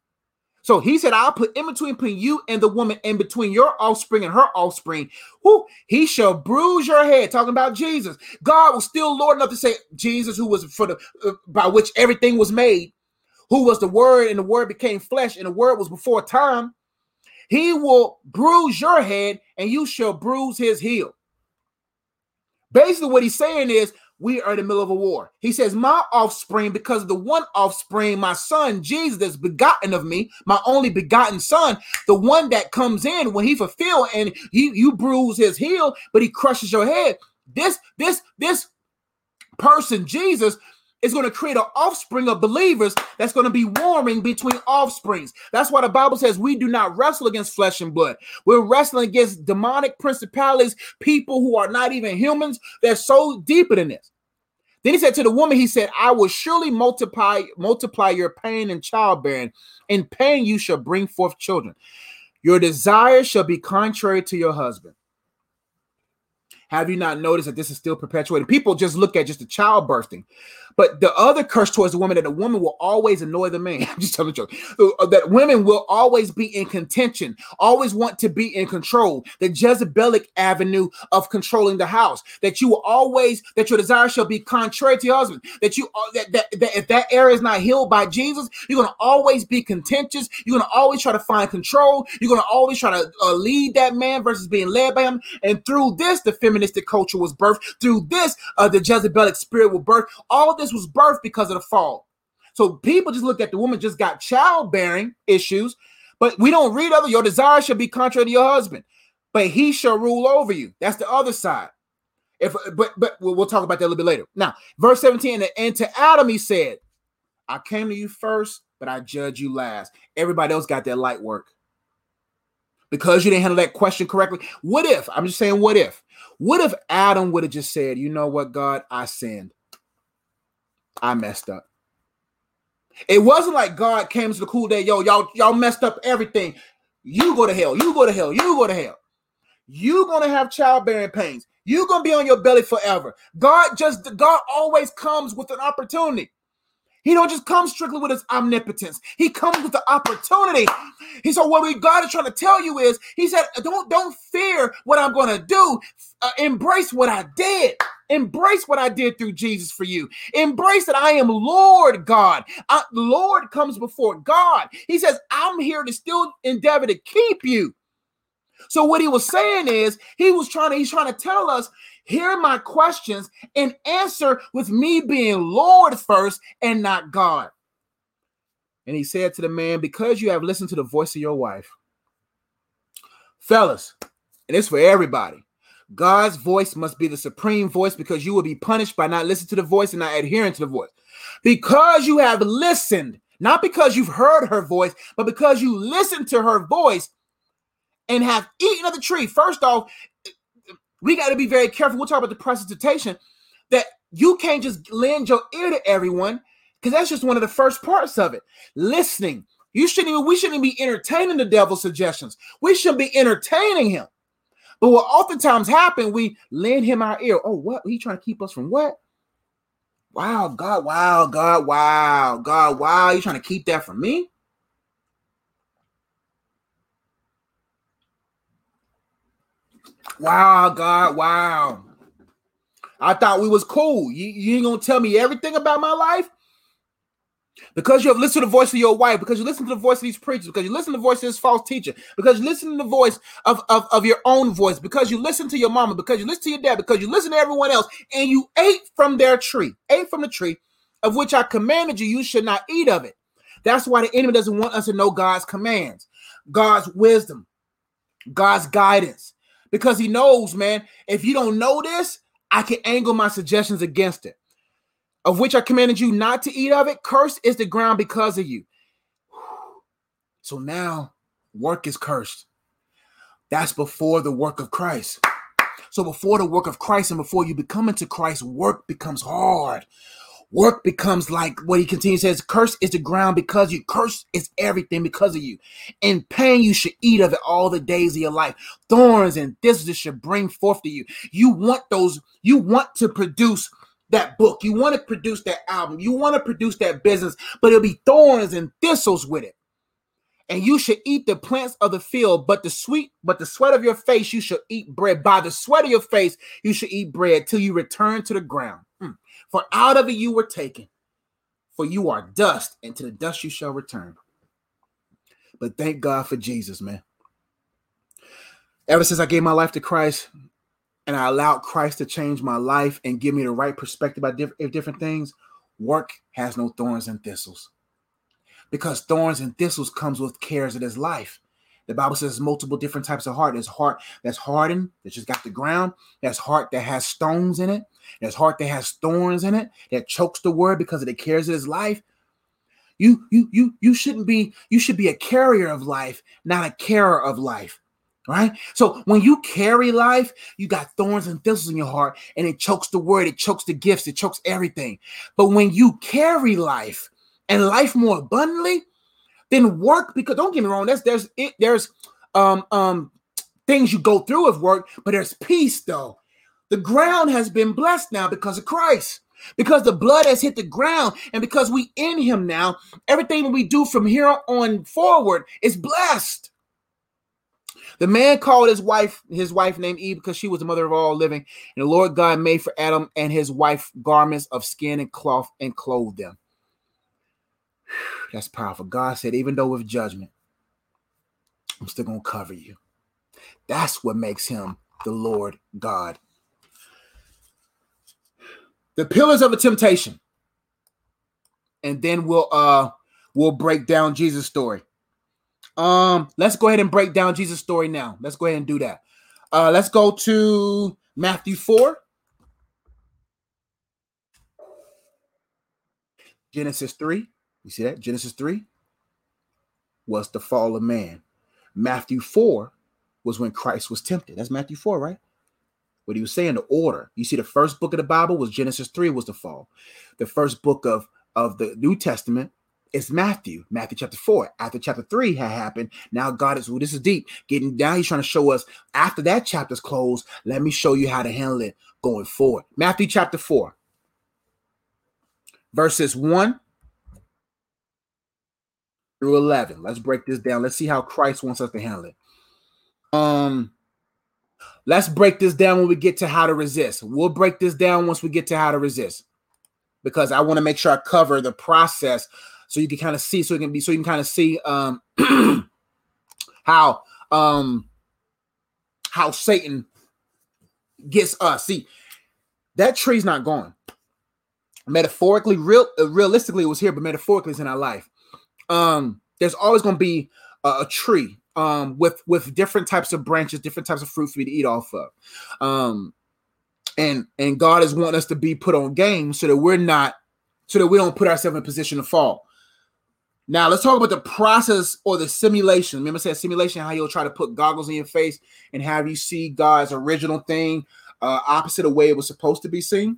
So he said, I'll put in between, between you and the woman, and between your offspring and her offspring. Who he shall bruise your head. Talking about Jesus. God was still Lord enough to say Jesus, who was for the uh, by which everything was made, who was the Word, and the Word became flesh, and the Word was before time. He will bruise your head, and you shall bruise his heel. Basically, what he's saying is, we are in the middle of a war. He says, my offspring, because of the one offspring, my son, Jesus, that's begotten of me, my only begotten son, the one that comes in when he fulfilled and he, you bruise his heel, but he crushes your head. This, this, this person, Jesus, is going to create an offspring of believers that's going to be warring between offsprings. That's why the Bible says we do not wrestle against flesh and blood. We're wrestling against demonic principalities, people who are not even humans. They're so deeper than this. Then he said to the woman, he said, I will surely multiply, multiply your pain and childbearing. In pain you shall bring forth children. Your desire shall be contrary to your husband. Have you not noticed that this is still perpetuated? People just look at just the childbirthing. But the other curse towards the woman, that a woman will always annoy the man. I'm just telling the truth. That women will always be in contention, always want to be in control. The Jezebelic avenue of controlling the house. That you will always, that your desire shall be contrary to your husband. That you, that, that, that if that area is not healed by Jesus, you're going to always be contentious. You're going to always try to find control. You're going to always try to uh, lead that man versus being led by him. And through this, the feminine culture was birthed. Through this, uh, the Jezebelic spirit was birthed. All this was birthed because of the fall. So people just look at the woman just got childbearing issues, but we don't read other. Your desire shall be contrary to your husband, but he shall rule over you. That's the other side. If but but we'll, we'll talk about that a little bit later. Now, verse seventeen, and, and to Adam he said, "I came to you first, but I judge you last." Everybody else got their light work. Because you didn't handle that question correctly. What if, I'm just saying, what if? What if Adam would have just said, you know what, God, I sinned. I messed up. It wasn't like God came to the cool day, yo, y'all, y'all messed up everything. You go to hell, you go to hell, you go to hell. You're going to have childbearing pains. You're going to be on your belly forever. God just, God always comes with an opportunity. He don't just come strictly with his omnipotence. He comes with the opportunity. He said, what we God is trying to tell you is, he said, don't, don't fear what I'm going to do. Uh, embrace what I did. Embrace what I did through Jesus for you. Embrace that I am Lord God. I, Lord comes before God. He says, I'm here to still endeavor to keep you. So what he was saying is he was trying to, he's trying to tell us, hear my questions and answer with me being Lord first and not God. And he said to the man, because you have listened to the voice of your wife. Fellas, and it's for everybody, God's voice must be the supreme voice, because you will be punished by not listening to the voice and not adhering to the voice. Because you have listened, not because you've heard her voice, but because you listened to her voice and have eaten of the tree. First off, we got to be very careful. We'll talk about the presentation, that you can't just lend your ear to everyone, because that's just one of the first parts of it. Listening. You shouldn't even, we shouldn't be entertaining the devil's suggestions. We shouldn't be entertaining him. But what oftentimes happens, we lend him our ear. Oh, what? He trying to keep us from what? Wow, God, wow, God, wow, God, wow. You trying to keep that from me? Wow, God, wow. I thought we was cool. You, you ain't going to tell me everything about my life? Because you have listened to the voice of your wife, because you listen to the voice of these preachers, because you listen to the voice of this false teacher, because you listen to the voice of, of, of your own voice, because you listen to your mama, because you listen to your dad, because you listen to everyone else, and you ate from their tree, ate from the tree of which I commanded you, you should not eat of it. That's why the enemy doesn't want us to know God's commands, God's wisdom, God's guidance, because he knows, man, if you don't know this, I can angle my suggestions against it. Of which I commanded you not to eat of it, cursed is the ground because of you. So now work is cursed. That's before the work of Christ. So before the work of Christ and before you become into Christ, work becomes hard. Work becomes like what he continues says, cursed is the ground because you, cursed is everything because of you. In pain you should eat of it all the days of your life. Thorns and thistles should bring forth to you. You want those, you want to produce that book. You want to produce that album. You want to produce that business, but it'll be thorns and thistles with it. And you should eat the plants of the field, but the sweet, but the sweat of your face, you shall eat bread. By the sweat of your face, you shall eat bread till you return to the ground. Mm. For out of it you were taken, for you are dust, and to the dust you shall return. But thank God for Jesus, man. Ever since I gave my life to Christ, and I allowed Christ to change my life and give me the right perspective about diff- different things, work has no thorns and thistles. Because thorns and thistles comes with cares of this life. The Bible says multiple different types of heart. There's heart that's hardened, that just got the ground. There's heart that has stones in it. There's heart that has thorns in it, that chokes the word because of the cares of this life. You, you, you, you shouldn't be, you should be a carrier of life, not a carer of life. Right? So when you carry life, you got thorns and thistles in your heart, and it chokes the word, it chokes the gifts, it chokes everything. But when you carry life and life more abundantly, then work, because don't get me wrong, that's, there's it, there's um, um, things you go through with work, but there's peace though. The ground has been blessed now because of Christ, because the blood has hit the ground, and because we in him now, everything that we do from here on forward is blessed. The man called his wife, his wife named Eve, because she was the mother of all living. And the Lord God made for Adam and his wife garments of skin and cloth and clothed them. That's powerful. God said, even though with judgment, I'm still going to cover you. That's what makes him the Lord God. The pillars of a temptation. And then we'll uh we'll break down Jesus' story. Um, let's go ahead and break down Jesus' story now. Let's go ahead and do that. Uh, let's go to Matthew four. Genesis three. You see that? Genesis three was the fall of man. Matthew four was when Christ was tempted. That's Matthew four, right? What he was saying, the order. You see, the first book of the Bible was Genesis three was the fall. The first book of, of the New Testament, it's Matthew, Matthew chapter four. After chapter three had happened, now God is, well, this is deep. Getting down, he's trying to show us, after that chapter's closed, let me show you how to handle it going forward. Matthew chapter four, verses one through eleven. Let's break this down. Let's see how Christ wants us to handle it. Um, let's break this down when we get to how to resist. We'll break this down once we get to how to resist, because I want to make sure I cover the process so you can kind of see, so it can be, so you can kind of see um, how um, how Satan gets us. See, that tree's not gone. Metaphorically, real, uh, realistically, it was here, but metaphorically, it's in our life. Um, there's always going to be a, a tree um, with with different types of branches, different types of fruit for me to eat off of. Um, and and God is wanting us to be put on game so that we're not, so that we don't put ourselves in a position to fall. Now, let's talk about the process or the simulation. Remember I said simulation, how you'll try to put goggles in your face and have you see God's original thing uh, opposite of the way it was supposed to be seen.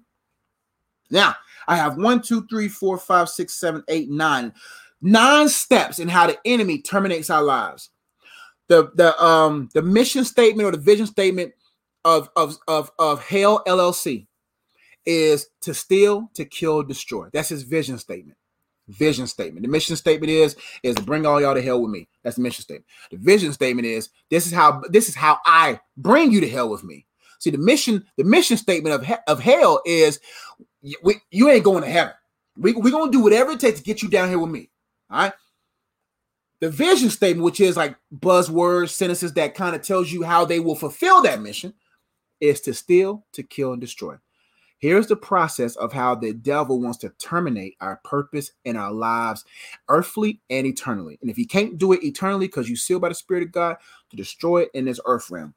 Now, I have one, two, three, four, five, six, seven, eight, nine. Nine steps in how the enemy terminates our lives. The the um the mission statement or the vision statement of of of of Hell L L C is to steal, to kill, destroy. That's his vision statement. Vision statement. The mission statement is is bring all y'all to hell with me. That's the mission statement. The vision statement is this is how this is how I bring you to hell with me. See, the mission the mission statement of he- of hell is we, you ain't going to heaven. We we gonna do whatever it takes to get you down here with me. All right. The vision statement, which is like buzzwords, sentences that kind of tells you how they will fulfill that mission, is to steal, to kill, and destroy. Here's the process of how the devil wants to terminate our purpose in our lives, earthly and eternally. And if he can't do it eternally because you sealed by the Spirit of God, to destroy it in this earth realm.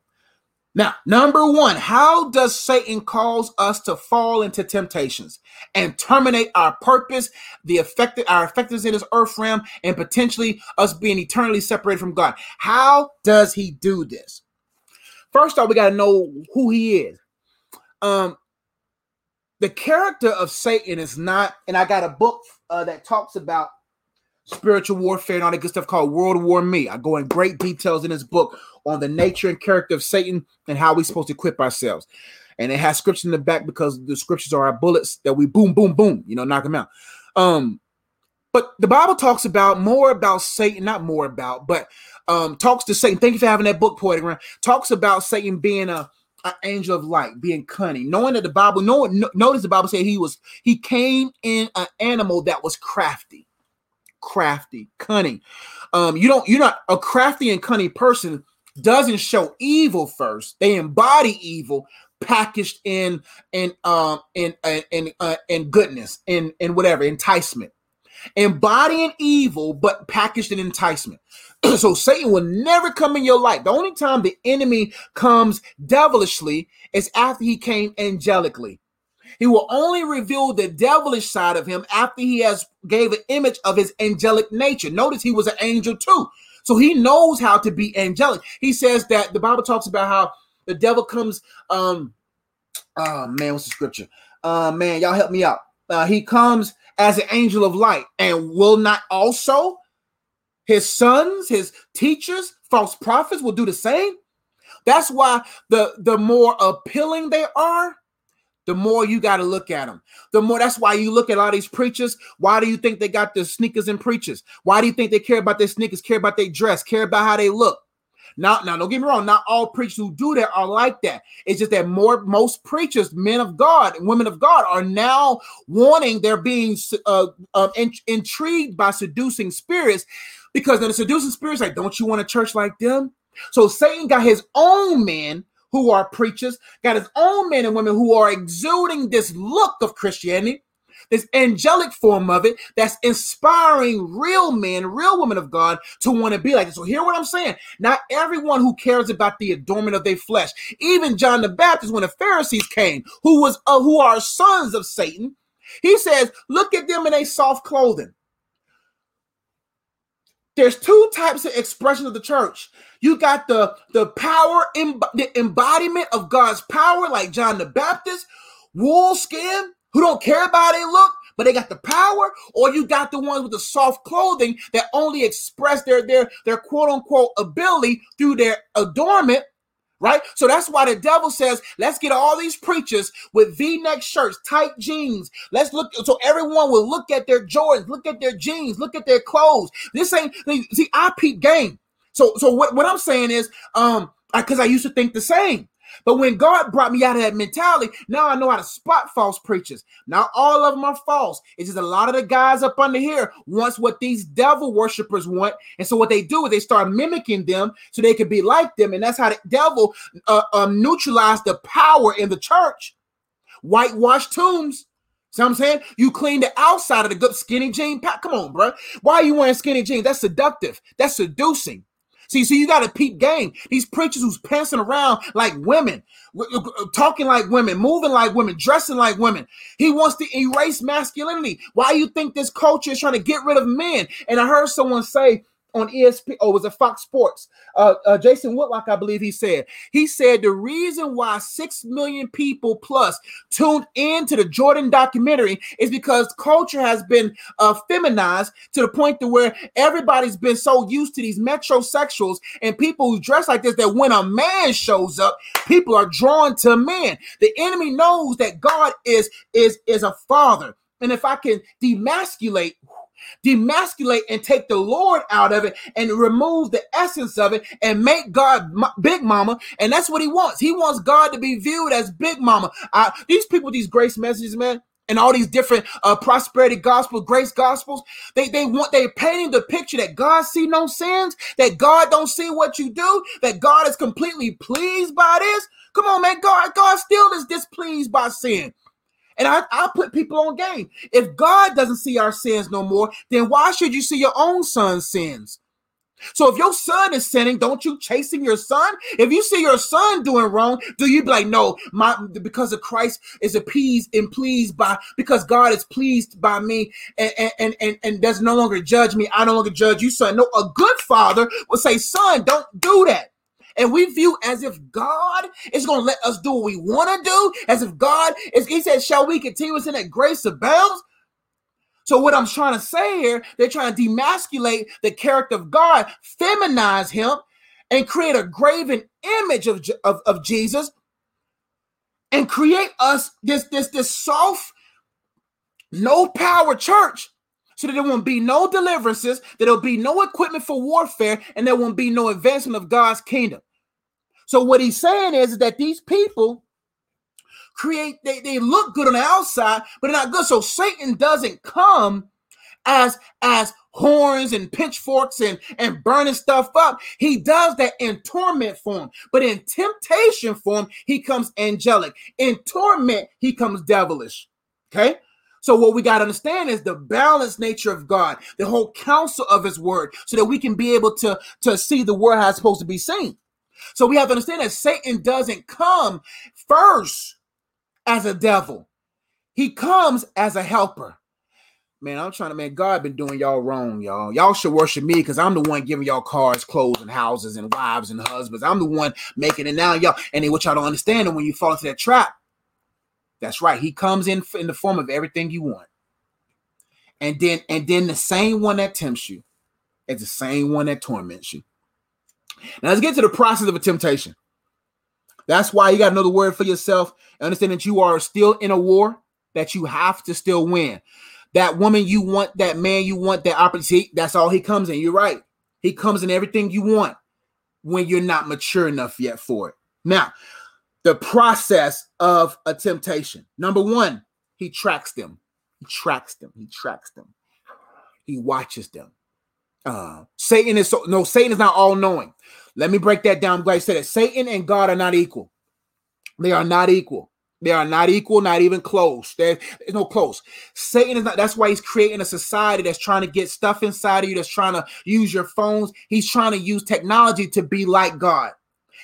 Now, number one, how does Satan cause us to fall into temptations and terminate our purpose, the effect, our effectiveness in this earth realm, and potentially us being eternally separated from God? How does he do this? First off, we got to know who he is. Um. The character of Satan is not, and I got a book uh, that talks about spiritual warfare and all that good stuff called World War Me. I go in great details in this book on the nature and character of Satan and how we're supposed to equip ourselves. And it has scripture in the back because the scriptures are our bullets that we boom, boom, boom, you know, knock them out. Um, but the Bible talks about more about Satan, not more about, but um, talks to Satan. Thank you for having that book, Poetic Ground. Talks about Satan being a An angel of light, being cunning, knowing that the Bible, knowing, notice the Bible said he was, he came in an animal that was crafty, crafty, cunning. Um, you don't, you're not a crafty and cunning person doesn't show evil first. They embody evil packaged in, in, um, in, in, uh, in goodness, in, in whatever, enticement, embodying evil, but packaged in enticement. So Satan will never come in your life. The only time the enemy comes devilishly is after he came angelically. He will only reveal the devilish side of him after he has gave an image of his angelic nature. Notice he was an angel too. So he knows how to be angelic. He says that the Bible talks about how the devil comes. Um, oh man, what's the scripture? Uh, man, y'all help me out. Uh, he comes as an angel of light and will not also. His sons, his teachers, false prophets will do the same. That's why the, the more appealing they are, the more you got to look at them. The more, that's why you look at all these preachers. Why do you think they got the sneakers and preachers? Why do you think they care about their sneakers, care about their dress, care about how they look? Now, now, don't get me wrong. Not all preachers who do that are like that. It's just that more, most preachers, men of God and women of God, are now wanting. They're being uh, uh, in, intrigued by seducing spirits, because then the seducing spirits like, don't you want a church like them? So Satan got his own men who are preachers, got his own men and women who are exuding this look of Christianity, this angelic form of it, that's inspiring real men, real women of God to want to be like this. So hear what I'm saying. Not everyone who cares about the adornment of their flesh. Even John the Baptist, when the Pharisees came, who was uh, who are sons of Satan, he says, look at them in their soft clothing. There's two types of expression of the church. You got the, the power, em- the embodiment of God's power, like John the Baptist, wool skin, who don't care about how they look, but they got the power. Or you got the ones with the soft clothing that only express their their their quote unquote ability through their adornment, right? So that's why the devil says, let's get all these preachers with V-neck shirts, tight jeans. Let's look, so everyone will look at their Jordans, look at their jeans, look at their clothes. This ain't, see, I peep game. So so what, what I'm saying is, um, because I, I used to think the same. But when God brought me out of that mentality, now I know how to spot false preachers. Now all of them are false. It's just a lot of the guys up under here wants what these devil worshipers want. And so what they do is they start mimicking them so they can be like them. And that's how the devil uh, um, neutralized the power in the church. Whitewashed tombs. See what I'm saying? You clean the outside of the good skinny jean pack. Come on, bro. Why are you wearing skinny jeans? That's seductive. That's seducing. See, so you got a peep game. These preachers who's prancing around like women, talking like women, moving like women, dressing like women. He wants to erase masculinity. Why do you think this culture is trying to get rid of men? And I heard someone say on E S P N, oh, it was a Fox Sports, uh, uh, Jason Woodlock, I believe he said. He said the reason why six million people plus tuned into the Jordan documentary is because culture has been uh, feminized to the point to where everybody's been so used to these metrosexuals and people who dress like this that when a man shows up, people are drawn to men. The enemy knows that God is is is a father, and if I can demasculate. Demasculate and take the Lord out of it and remove the essence of it and make God Big Mama. And that's what he wants. He wants God to be viewed as Big Mama. Uh, these people, these grace messages, man, and all these different uh, prosperity gospel, grace gospels, they they want, they painting the picture that God see no sins, that God don't see what you do, that God is completely pleased by this. Come on, man, God, God still is displeased by sin. And I, I put people on game. If God doesn't see our sins no more, then why should you see your own son's sins? So if your son is sinning, don't you chasing your son? If you see your son doing wrong, do you be like, no, my because of Christ is appeased and pleased by, because God is pleased by me and, and, and, and doesn't no longer judge me. I no longer judge you, son. No, a good father would say, son, don't do that. And we view as if God is going to let us do what we want to do, as if God is, he said, shall we continue in that grace abounds? So what I'm trying to say here, they're trying to demasculate the character of God, feminize him, and create a graven image of, of, of Jesus, and create us this, this, this soft, no power church. So that there won't be no deliverances, that there'll be no equipment for warfare, and there won't be no advancement of God's kingdom. So what he's saying is, is that these people create, they, they look good on the outside, but they're not good. So Satan doesn't come as, as horns and pitchforks and, and burning stuff up. He does that in torment form, but in temptation form, he comes angelic. In torment, he comes devilish. Okay? So what we got to understand is the balanced nature of God, the whole counsel of his word, so that we can be able to, to see the word how it's supposed to be seen. So we have to understand that Satan doesn't come first as a devil. He comes as a helper. Man, I'm trying to, man, God been doing y'all wrong, y'all. Y'all should worship me because I'm the one giving y'all cars, clothes, and houses, and wives, and husbands. I'm the one making it now, y'all. And then what y'all don't understand, and when you fall into that trap, that's right. He comes in in the form of everything you want. And then and then the same one that tempts you is the same one that torments you. Now let's get to the process of a temptation. That's why you got to know the word for yourself and understand that you are still in a war that you have to still win. That woman you want, that man you want, that opportunity, that's all he comes in. You're right. He comes in everything you want when you're not mature enough yet for it. Now, the process of a temptation. Number one, he tracks them. He tracks them. He tracks them. He watches them. Uh, Satan is so, no, Satan is not all-knowing. Let me break that down. I'm glad you said it. Satan and God are not equal. They are not equal. They are not equal, not even close. There's no close. Satan is not, that's why he's creating a society that's trying to get stuff inside of you, that's trying to use your phones. He's trying to use technology to be like God.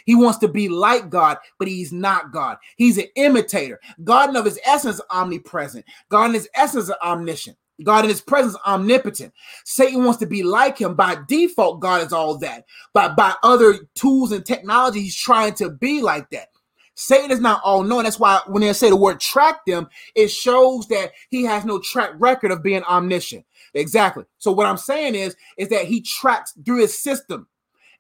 He wants to be like God, but he's not God. He's an imitator. God in his essence is omnipresent. God in his essence is omniscient. God in his presence is omnipotent. Satan wants to be like him. By default, God is all that. By, by other tools and technology, he's trying to be like that. Satan is not all-knowing. That's why when they say the word track them, it shows that he has no track record of being omniscient. Exactly. So what I'm saying is, is that he tracks through his system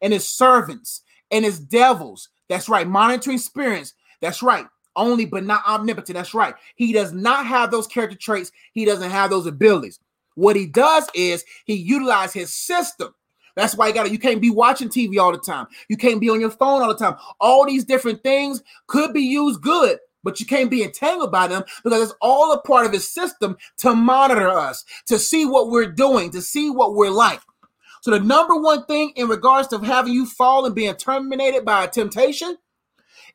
and his servants. And it's devils. That's right. Monitoring spirits. That's right. Only but not omnipotent. That's right. He does not have those character traits. He doesn't have those abilities. What he does is he utilizes his system. That's why you got to, you can't be watching T V all the time. You can't be on your phone all the time. All these different things could be used good, but you can't be entangled by them because it's all a part of his system to monitor us, to see what we're doing, to see what we're like. So the number one thing in regards to having you fall and being terminated by a temptation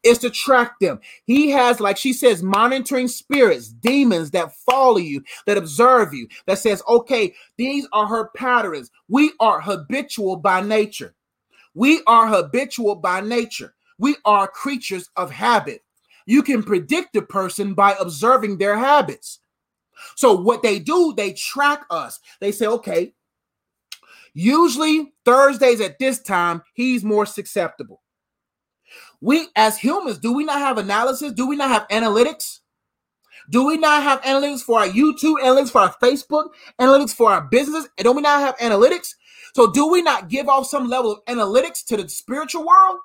is to track them. He has, like she says, monitoring spirits, demons that follow you, that observe you, that says, okay, these are her patterns. We are habitual by nature. We are habitual by nature. We are creatures of habit. You can predict a person by observing their habits. So what they do, they track us. They say, okay, usually Thursdays at this time, he's more susceptible. We as humans, do we not have analysis? Do we not have analytics? Do we not have analytics for our YouTube, analytics for our Facebook, analytics for our businesses? And don't we not have analytics? So do we not give off some level of analytics to the spiritual world?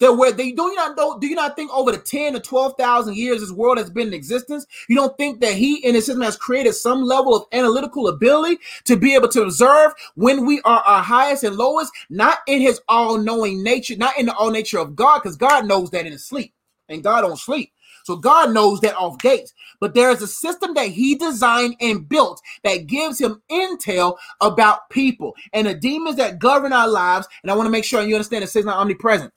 That where they do you not know, do you not think over the ten to twelve thousand years this world has been in existence? You don't think that he and his system has created some level of analytical ability to be able to observe when we are our highest and lowest, not in his all-knowing nature, not in the all nature of God, because God knows that in his sleep, and God don't sleep. So God knows that off gates, but there is a system that he designed and built that gives him intel about people and the demons that govern our lives. And I want to make sure you understand that Satan's not omnipresent.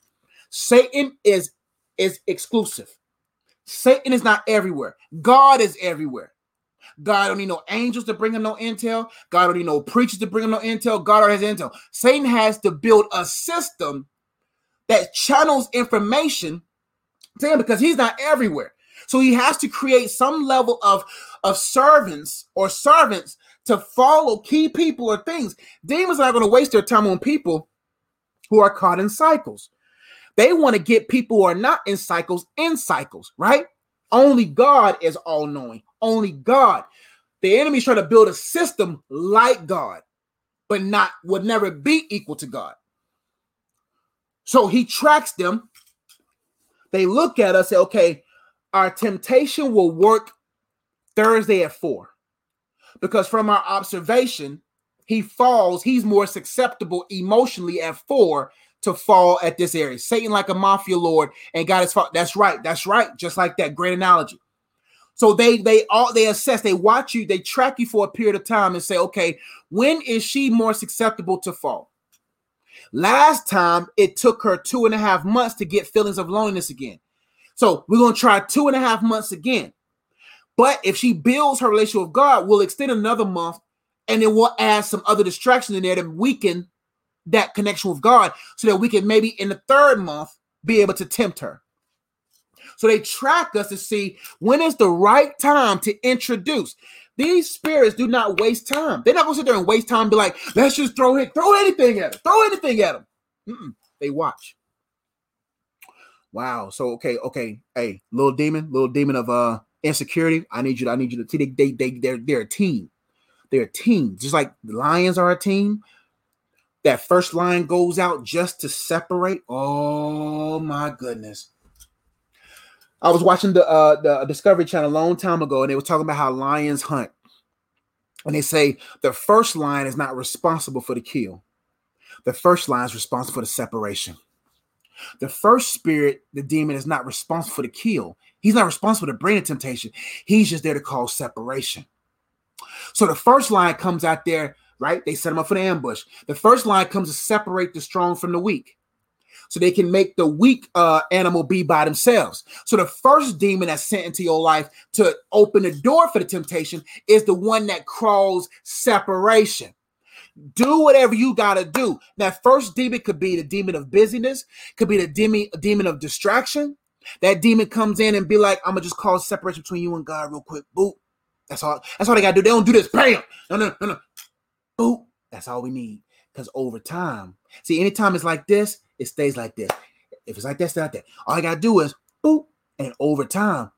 Satan is, is exclusive. Satan is not everywhere. God is everywhere. God don't need no angels to bring him no intel. God don't need no preachers to bring him no intel. God already has intel. Satan has to build a system that channels information to him because he's not everywhere. So he has to create some level of, of servants or servants to follow key people or things. Demons are not going to waste their time on people who are caught in cycles. They want to get people who are not in cycles in cycles, right? Only God is all-knowing. Only God. The enemy's trying to build a system like God, but not would never be equal to God. So he tracks them. They look at us, say, okay, our temptation will work Thursday at four. Because from our observation, he falls, he's more susceptible emotionally at four to fall at this area. Satan like a mafia lord and God is fault. That's right. That's right. Just like that. Great analogy. So they they all they assess, they watch you, they track you for a period of time and say, okay, when is she more susceptible to fall? Last time it took her two and a half months to get feelings of loneliness again. So we're going to try two and a half months again. But if she builds her relationship with God, we'll extend another month and then we'll add some other distractions in there to weaken that connection with God so that we can maybe in the third month be able to tempt her. So they track us to see when is the right time to introduce. These spirits do not waste time. They're not going to sit there and waste time and be like, let's just throw it, throw anything at them, throw anything at them. Mm-mm. They watch. Wow. So, okay. Okay. Hey, little demon, little demon of uh insecurity. I need you to, I need you to see they, they, they, they're, they're a team. They're a team. Just like the lions are a team. That first line goes out just to separate. Oh my goodness. I was watching the uh, the Discovery Channel a long time ago and they were talking about how lions hunt. And they say the first line is not responsible for the kill. The first line is responsible for the separation. The first spirit, the demon, is not responsible for the kill. He's not responsible to bring the temptation. He's just there to cause separation. So the first line comes out there. Right? They set them up for the ambush. The first line comes to separate the strong from the weak so they can make the weak uh, animal be by themselves. So the first demon that's sent into your life to open the door for the temptation is the one that crawls separation. Do whatever you got to do. That first demon could be the demon of busyness, could be the demon, demon of distraction. That demon comes in and be like, I'm going to just cause separation between you and God real quick. Boop. That's all. That's all they got to do. They don't do this. Bam. No, no, no, no. Boop, that's all we need. Because over time, see, anytime it's like this, it stays like this. If it's like this, it's not that. All I got to do is boop, and over time,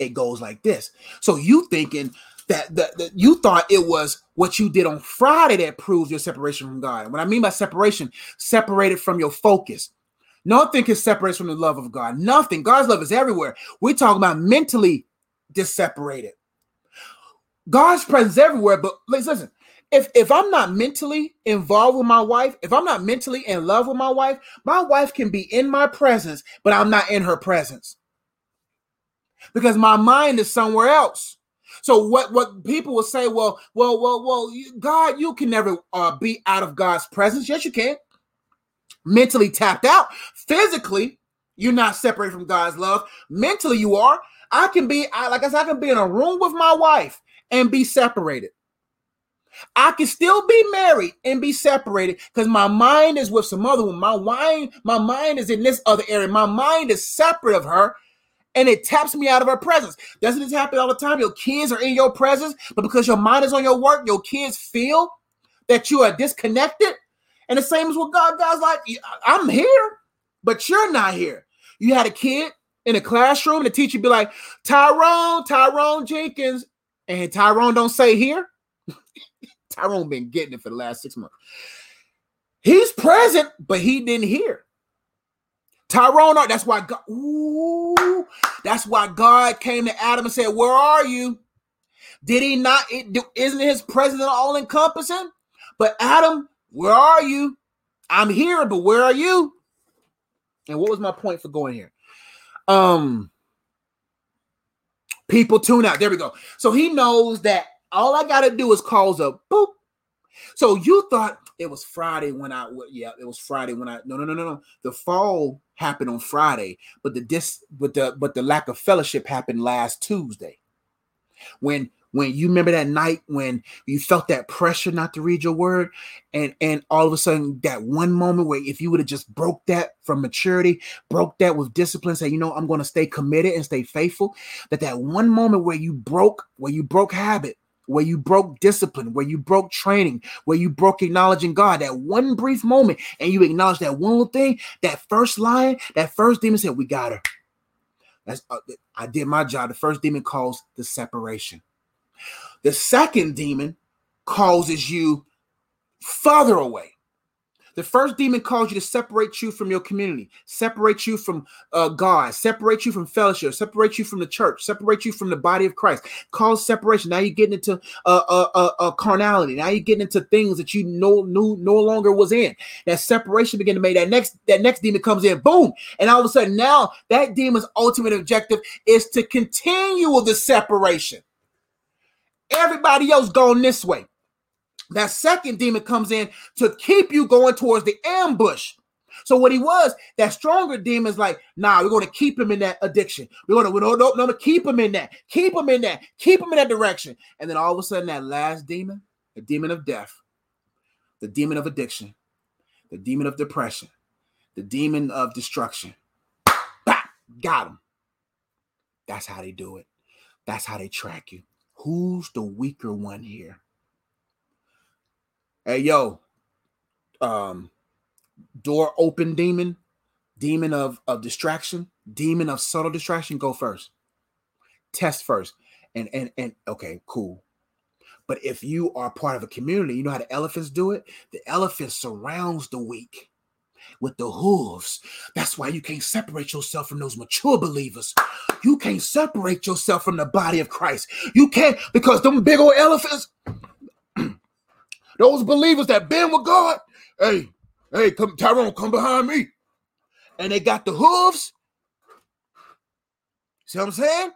it goes like this. So you thinking that, that, that you thought it was what you did on Friday that proves your separation from God. What I mean by separation, separated from your focus. Nothing can separate from the love of God. Nothing. God's love is everywhere. We're talking about mentally disseparated. God's presence is everywhere, but listen, If if I'm not mentally involved with my wife, if I'm not mentally in love with my wife, my wife can be in my presence, but I'm not in her presence because my mind is somewhere else. So what, what people will say, well, well, well, well, you, God, you can never uh, be out of God's presence. Yes, you can. Mentally tapped out. Physically, you're not separated from God's love. Mentally, you are. I can be, I, like I said, I can be in a room with my wife and be separated. I can still be married and be separated because my mind is with some other one. My mind, my mind is in this other area. My mind is separate of her, and it taps me out of her presence. Doesn't this happen all the time? Your kids are in your presence, but because your mind is on your work, your kids feel that you are disconnected. And the same is what God does. Like, I'm here, but you're not here. You had a kid in a classroom, the teacher be like, Tyrone, Tyrone Jenkins. And Tyrone don't say here. Tyrone been getting it for the last six months. He's present, but he didn't hear. Tyrone, that's why God, ooh, that's why God came to Adam and said, where are you? Did he not, it, isn't his presence all encompassing? But Adam, where are you? I'm here, but where are you? And what was my point for going here? Um, people tune out. There we go. So he knows that all I got to do is cause a boop. So you thought it was Friday when I, yeah, it was Friday when I, no, no, no, no, no. The fall happened on Friday, but the dis, but the, but the lack of fellowship happened last Tuesday. When, when you remember that night when you felt that pressure not to read your word, and, and all of a sudden that one moment where if you would have just broke that from maturity, broke that with discipline, say, you know, I'm going to stay committed and stay faithful, that that one moment where you broke, where you broke habit, where you broke discipline, where you broke training, where you broke acknowledging God, that one brief moment, and you acknowledge that one little thing, that first lion, that first demon said, we got her. That's, uh, I did my job. The first demon caused the separation. The second demon causes you farther away. The first demon calls you to separate you from your community, separate you from uh, God, separate you from fellowship, separate you from the church, separate you from the body of Christ. Cause separation. Now you're getting into uh, uh, uh, uh, carnality. Now you're getting into things that you no, no, no longer was in. That separation began to make that next that next demon comes in, boom. And all of a sudden now that demon's ultimate objective is to continue with the separation. Everybody else going this way. That second demon comes in to keep you going towards the ambush. So what he was, that stronger demon is like, nah, we're going to keep him in that addiction. We're going to, no, no, no, keep him in that, keep him in that, keep him in that direction. And then all of a sudden that last demon, the demon of death, the demon of addiction, the demon of depression, the demon of destruction, bah, got him. That's how they do it. That's how they track you. Who's the weaker one here? Hey, yo, um, door open demon, demon of, of distraction, demon of subtle distraction, go first. Test first. And, and, and, okay, cool. But if you are part of a community, you know how the elephants do it? The elephant surrounds the weak with the hooves. That's why you can't separate yourself from those mature believers. You can't separate yourself from the body of Christ. You can't, because them big old elephants... Those believers that been with God, hey, hey, come, Tyrone, come behind me. And they got the hooves. See what I'm saying?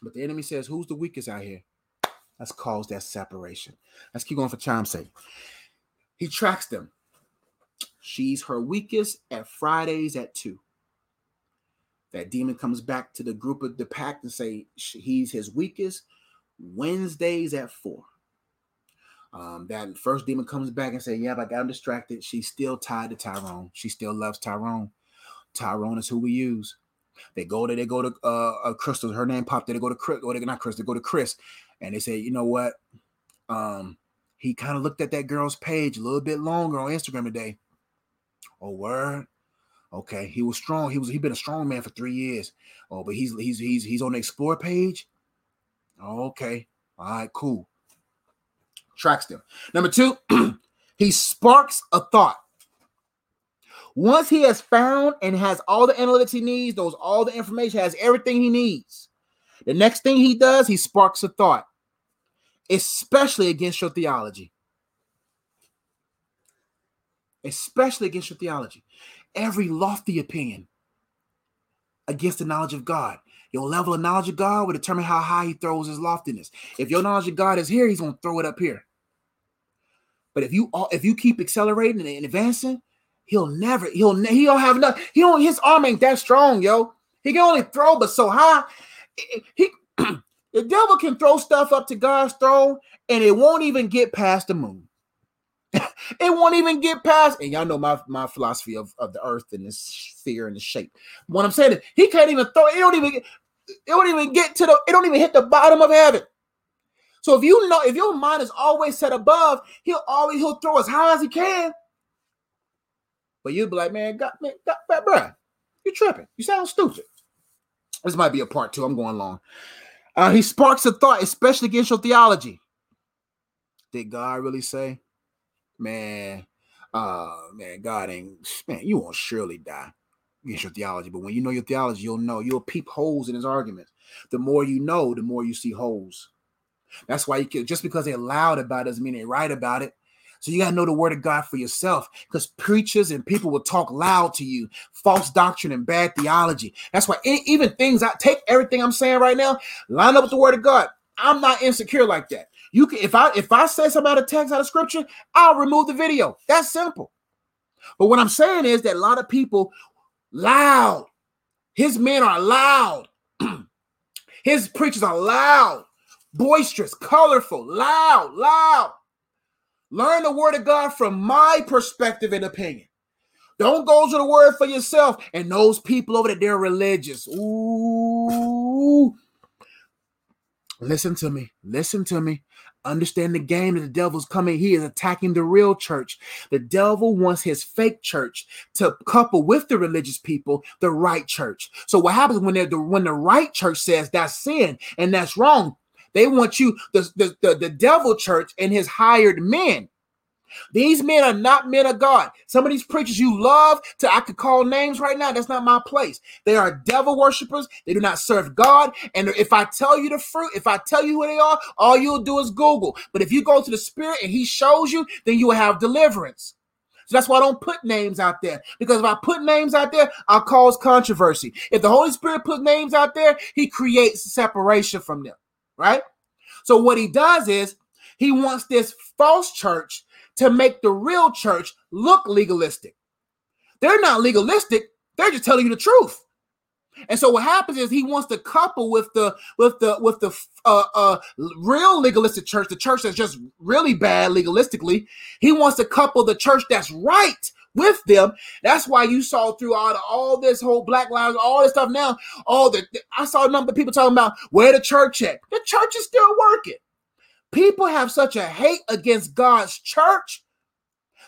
But the enemy says, who's the weakest out here? Let's cause that separation. Let's keep going for chime's sake. He tracks them. She's her weakest at Fridays at two. That demon comes back to the group of the pack and say he's his weakest Wednesdays at four. Um, that first demon comes back and say, yeah, but I got him distracted. She's still tied to Tyrone. She still loves Tyrone. Tyrone is who we use. They go to, they go to uh, uh Crystal. Her name popped. They go to Chris, or they, not Chris, they go to Chris. And they say, you know what? Um, he kind of looked at that girl's page a little bit longer on Instagram today. Oh, word. Okay. He was strong. He was, he been a strong man for three years. Oh, but he's, he's, he's, he's on the explore page. Oh, okay. All right, cool. Tracks them. Number two, he sparks a thought. Once he has found and has all the analytics he needs, knows all the information, has everything he needs, the next thing he does, he sparks a thought. especially against your theology. Especially against your theology. Every lofty opinion against the knowledge of God. Your level of knowledge of God will determine how high he throws his loftiness. If your knowledge of God is here, he's going to throw it up here. But if you if you keep accelerating and advancing, he'll never, he'll he don't have enough. He don't, his arm ain't that strong, yo. He can only throw, but so high. He, the devil can throw stuff up to God's throne, and it won't even get past the moon. It won't even get past, and y'all know my, my philosophy of, of the earth and the sphere and the shape. What I'm saying is, he can't even throw. It don't even. It don't even get to the. It don't even hit the bottom of heaven. So if you know, if your mind is always set above, he'll always he'll throw as high as he can. But you'll be like, man, God, man, God, man, bruh, you tripping? You sound stupid. This might be a part two. I'm going long. Uh, he sparks a thought, especially against your theology. Did God really say? Man, uh, man, God ain't, man, you won't surely die against your theology. But when you know your theology, you'll know. You'll peep holes in his arguments. The more you know, the more you see holes. That's why you can, just because they're loud about it doesn't mean they're right about it. So you got to know the word of God for yourself, because preachers and people will talk loud to you, false doctrine and bad theology. That's why any, even things I take everything I'm saying right now, line up with the word of God. I'm not insecure like that. You can, if I if I say something out of text, out of scripture, I'll remove the video. That's simple. But what I'm saying is that a lot of people loud. His men are loud. His preachers are loud, boisterous, colorful, loud, loud. Learn the word of God from my perspective and opinion. Don't go to the word for yourself. And those people over there, they're religious. Ooh. Listen to me. Listen to me. Understand the game that the devil's coming. He is attacking the real church. The devil wants his fake church to couple with the religious people, the right church. So what happens when, the, when the right church says that's sin and that's wrong? They want you, the, the, the, the devil church and his hired men. These men are not men of God. Some of these preachers you love, to, I could call names right now. That's not my place. They are devil worshipers. They do not serve God. And if I tell you the fruit, if I tell you who they are, all you'll do is Google. But if you go to the Spirit and he shows you, then you will have deliverance. So that's why I don't put names out there, because if I put names out there, I'll cause controversy. If the Holy Spirit puts names out there, he creates separation from them. Right? So what he does is he wants this false church to make the real church look legalistic. They're not legalistic. They're just telling you the truth. And so what happens is he wants to couple with the with the with the uh, uh, real legalistic church, the church that's just really bad legalistically. He wants to couple the church that's right with them. That's why you saw throughout all this whole Black Lives, all this stuff now, all the, I saw a number of people talking about where the church at. The church is still working. People have such a hate against God's church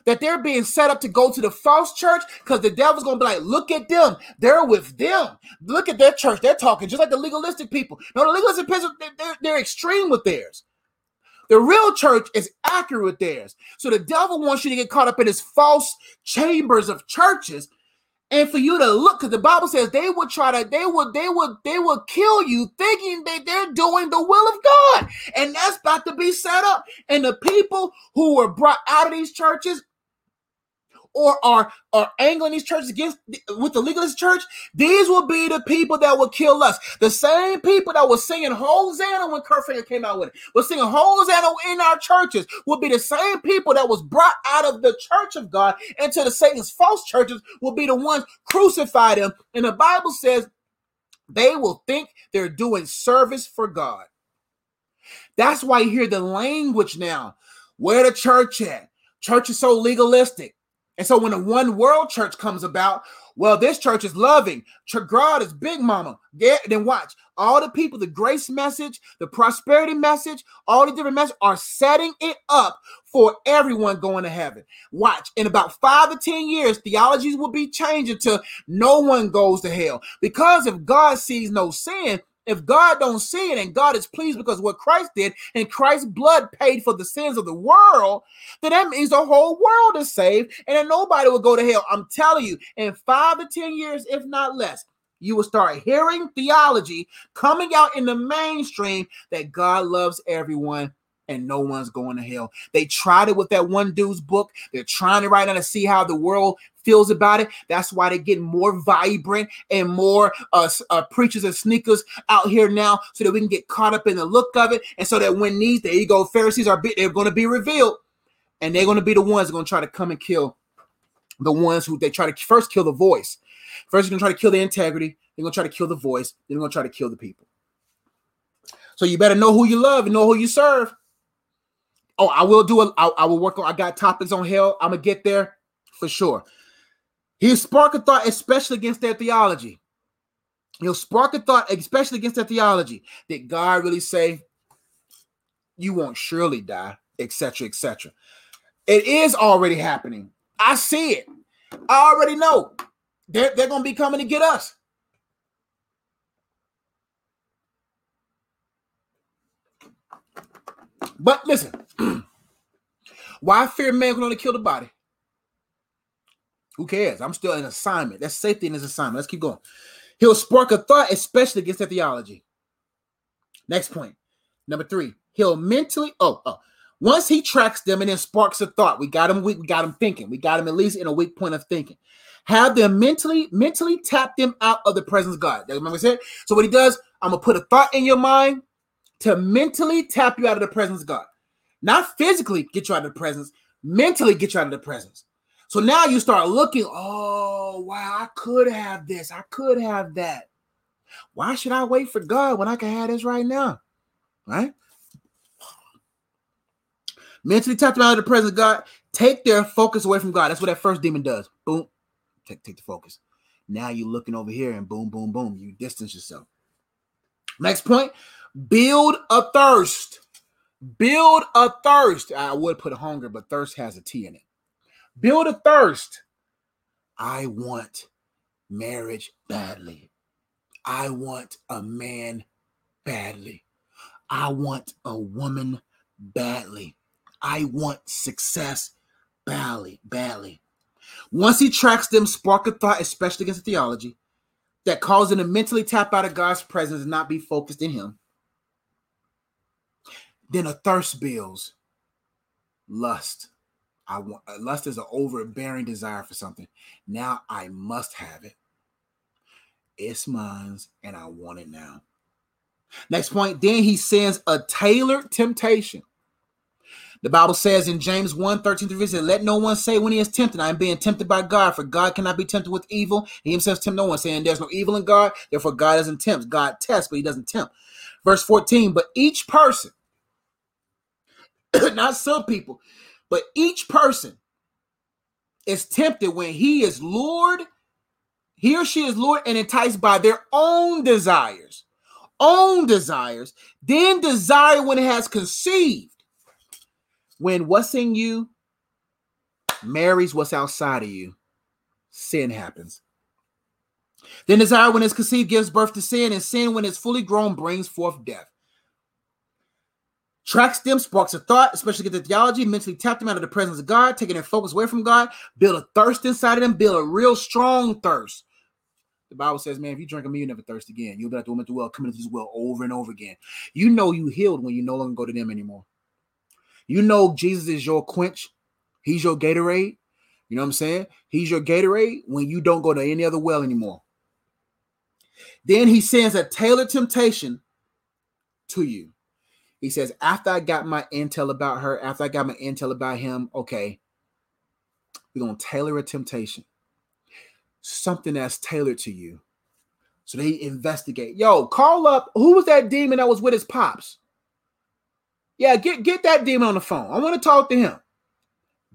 that they're being set up to go to the false church, because the devil's going to be like, look at them. They're with them. Look at their church. They're talking just like the legalistic people. No, the legalistic people, they're, they're extreme with theirs. The real church is accurate with theirs. So the devil wants you to get caught up in his false chambers of churches, and for you to look, because the Bible says they would try to, they would, they would, they would kill you thinking that they're doing the will of God. And that's about to be set up. And the people who were brought out of these churches or are, are angling these churches against with the legalist church, these will be the people that will kill us. The same people that were singing Hosanna when Kerfinger came out with it, were singing Hosanna in our churches, will be the same people that was brought out of the church of God into the Satan's false churches, will be the ones crucified him. And the Bible says they will think they're doing service for God. That's why you hear the language now. Where the church at? Church is so legalistic. And so when a one world church comes about, well, this church is loving. God is big mama. Yeah, then watch. All the people, the grace message, the prosperity message, all the different messages are setting it up for everyone going to heaven. Watch. In about five to ten years, theologies will be changing to no one goes to hell. Because if God sees no sin, if God don't see it and God is pleased because what Christ did and Christ's blood paid for the sins of the world, then that means the whole world is saved and then nobody will go to hell. I'm telling you, in five to ten years, if not less, you will start hearing theology coming out in the mainstream that God loves everyone and no one's going to hell. They tried it with that one dude's book. They're trying to write on to see how the world feels about it. That's why they get more vibrant and more uh, uh, preachers and sneakers out here now, so that we can get caught up in the look of it, and so that when these, there you go, Pharisees are be, they're going to be revealed, and they're going to be the ones going to try to come and kill the ones who they try to first kill the voice. First, you're going to try to kill the integrity. They're going to try to kill the voice. They're going to try to kill the people. So you better know who you love and know who you serve. Oh, I will do a, I, I will work on, I got topics on hell. I'm going to get there for sure. He'll spark a thought, especially against their theology. He'll spark a thought, especially against their theology. Did God really say, you won't surely die, et cetera, et cetera? It is already happening. I see it. I already know. They're, they're going to be coming to get us. But listen, why fear man can only kill the body? Who cares? I'm still in assignment. That's safety in his assignment. Let's keep going. He'll spark a thought, especially against that theology. Next point. Number three, he'll mentally, oh, oh, once he tracks them and then sparks a thought, we got him weak, we got him thinking. We got him at least in a weak point of thinking. Have them mentally, mentally tap them out of the presence of God. Remember what I said? So what he does, I'm going to put a thought in your mind to mentally tap you out of the presence of God. Not physically get you out of the presence, mentally get you out of the presence. So now you start looking, oh, wow, I could have this. I could have that. Why should I wait for God when I can have this right now? Right? Mentally tap them out of the presence of God. Take their focus away from God. That's what that first demon does. Boom. Take, take the focus. Now you're looking over here and boom, boom, boom. You distance yourself. Next point. Build a thirst. Build a thirst. I would put hunger, but thirst has a T in it. Build a thirst. I want marriage badly. I want a man badly. I want a woman badly. I want success badly, badly. Once he tracks them, spark a thought, especially against the theology, that calls them to mentally tap out of God's presence and not be focused in him. Then a thirst builds lust. I want lust is an overbearing desire for something. Now I must have it. It's mine, and I want it now. Next point. Then he sends a tailored temptation. The Bible says in James one, thirteen through fifteen, let no one say when he is tempted, I am being tempted by God, for God cannot be tempted with evil. He himself tempts no one, saying there's no evil in God, therefore God doesn't tempt. God tests, but he doesn't tempt. Verse fourteen, but each person, not some people, but each person is tempted when he is lured, he or she is lured and enticed by their own desires, own desires, then desire when it has conceived. When what's in you marries what's outside of you, sin happens. Then desire, when it's conceived, gives birth to sin, and sin, when it's fully grown, brings forth death. Tracks them, sparks a thought, especially get the theology, mentally tap them out of the presence of God, taking their focus away from God, build a thirst inside of them, build a real strong thirst. The Bible says, man, if you drink of me, you never thirst again. You'll be like the woman at the well, coming to this well over and over again. You know you healed when you no longer go to them anymore. You know Jesus is your quench. He's your Gatorade. You know what I'm saying? He's your Gatorade when you don't go to any other well anymore. Then he sends a tailored temptation to you. He says, after I got my intel about her, after I got my intel about him, okay, we're going to tailor a temptation. Something that's tailored to you. So they investigate. Yo, call up. Who was that demon that was with his pops? Yeah, get, get that demon on the phone. I want to talk to him.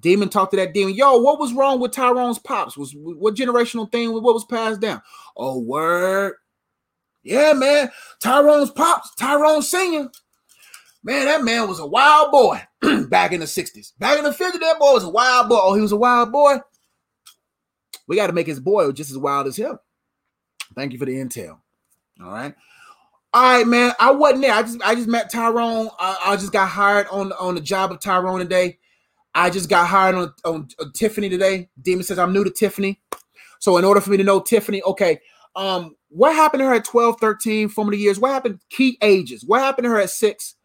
Demon talked to that demon. Yo, what was wrong with Tyrone's pops? Was what generational thing? What was passed down? Oh, word. Yeah, man. Tyrone's pops. Tyrone singing. Man, that man was a wild boy back in the sixties. Back in the fifties, that boy was a wild boy. Oh, he was a wild boy. We got to make his boy just as wild as him. Thank you for the intel. All right. All right, man, I wasn't there. I just I just met Tyrone. I, I just got hired on, on the job of Tyrone today. I just got hired on, on, on Tiffany today. Demon says I'm new to Tiffany. So in order for me to know Tiffany, okay, um, what happened to her at twelve, thirteen, formative years? What happened? Key ages. What happened to her at six?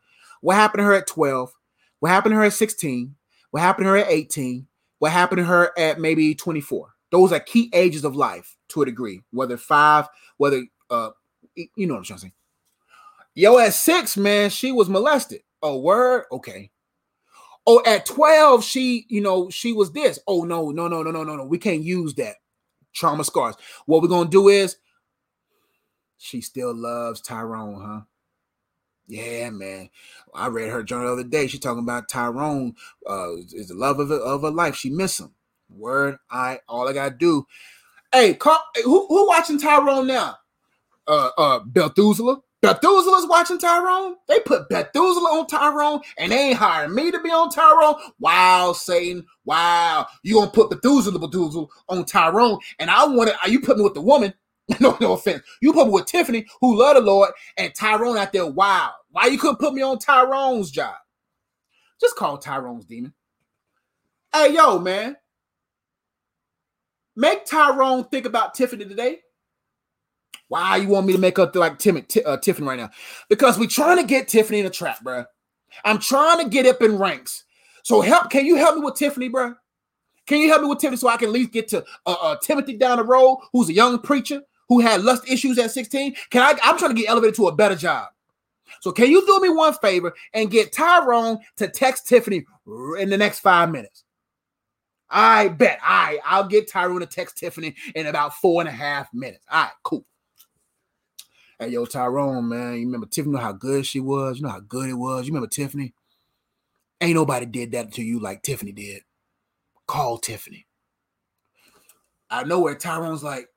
What happened to her at twelve? What happened to her at sixteen? What happened to her at eighteen? What happened to her at maybe twenty-four? Those are key ages of life to a degree, whether five, whether, uh, you know what I'm trying to say. Yo, at six, man, she was molested. Oh, word? Okay. Oh, at twelve, she, you know, she was this. Oh, no, no, no, no, no, no, no. We can't use that. Trauma scars. What we're going to do is, she still loves Tyrone, huh? Yeah, man. I read her journal the other day. She talking about Tyrone uh, is the love of her, of her life. She miss him. Word. I all I gotta do. Hey, call, who who watching Tyrone now? Uh, uh, Bethusela. Bethusela's watching Tyrone. They put Bethusela on Tyrone, and they ain't hiring me to be on Tyrone. Wow, Satan. Wow, you gonna put Bethusela, Bethusela on Tyrone? And I wanted. Are you putting me with the woman? No, no offense. You put me with Tiffany, who love the Lord, and Tyrone out there. Wow, why you couldn't put me on Tyrone's job? Just call Tyrone's demon. Hey, yo, man. Make Tyrone think about Tiffany today. Why you want me to make up like Tim, t- uh, Tiffany right now? Because we're trying to get Tiffany in a trap, bro. I'm trying to get up in ranks. So help. Can you help me with Tiffany, bro? Can you help me with Tiffany so I can at least get to uh, uh, Timothy down the road, who's a young preacher who had lust issues at sixteen? Can I? I'm trying to get elevated to a better job. So can you do me one favor and get Tyrone to text Tiffany in the next five minutes? I bet. All right, I'll get Tyrone to text Tiffany in about four and a half minutes. All right, cool. Hey, yo, Tyrone, man. You remember Tiffany, you know how good she was? You know how good it was? You remember Tiffany? Ain't nobody did that to you like Tiffany did. Call Tiffany. Out of nowhere, Tyrone's like,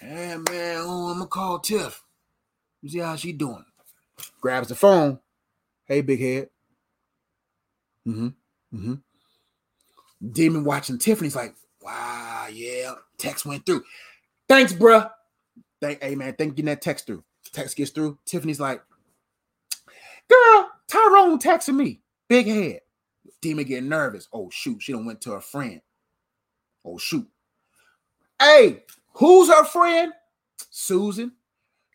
hey, man, oh, I'm going to call Tiff. Let's see how she doing. Grabs the phone. Hey, big head. Mm-hmm. Mm-hmm. Demon watching Tiffany's like, wow, yeah, text went through. Thanks, bruh. Thank, hey, man, thank you getting that text through. Text gets through. Tiffany's like, girl, Tyrone texted me. Big head. Demon getting nervous. Oh, shoot, she done went to her friend. Oh, shoot. Hey, who's her friend? Susan.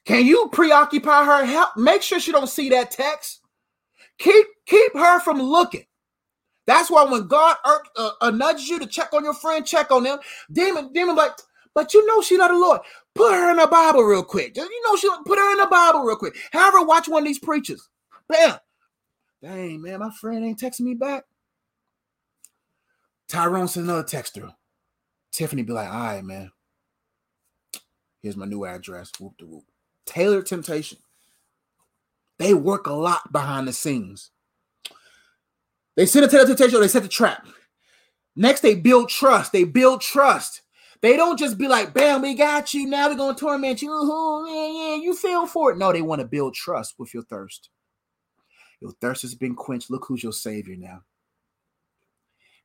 Can you preoccupy her? Help. Make sure she don't see that text. Keep, keep her from looking. That's why when God uh, uh, nudges you to check on your friend, check on them. Demon, demon, like, but you know she not the Lord. Put her in the Bible real quick. You know she put her in the Bible real quick. Have her watch one of these preachers. Bam. Dang, man, my friend ain't texting me back. Tyrone sent another text through. Tiffany be like, all right, man. Here's my new address. Whoop de whoop. Tailored temptation. They work a lot behind the scenes. They send a temptation or they set the trap. Next, they build trust. They build trust. They don't just be like, bam, we got you. Now we're going to torment you. Ooh, yeah, yeah, you feel for it. No, they want to build trust with your thirst. Your thirst has been quenched. Look who's your savior now.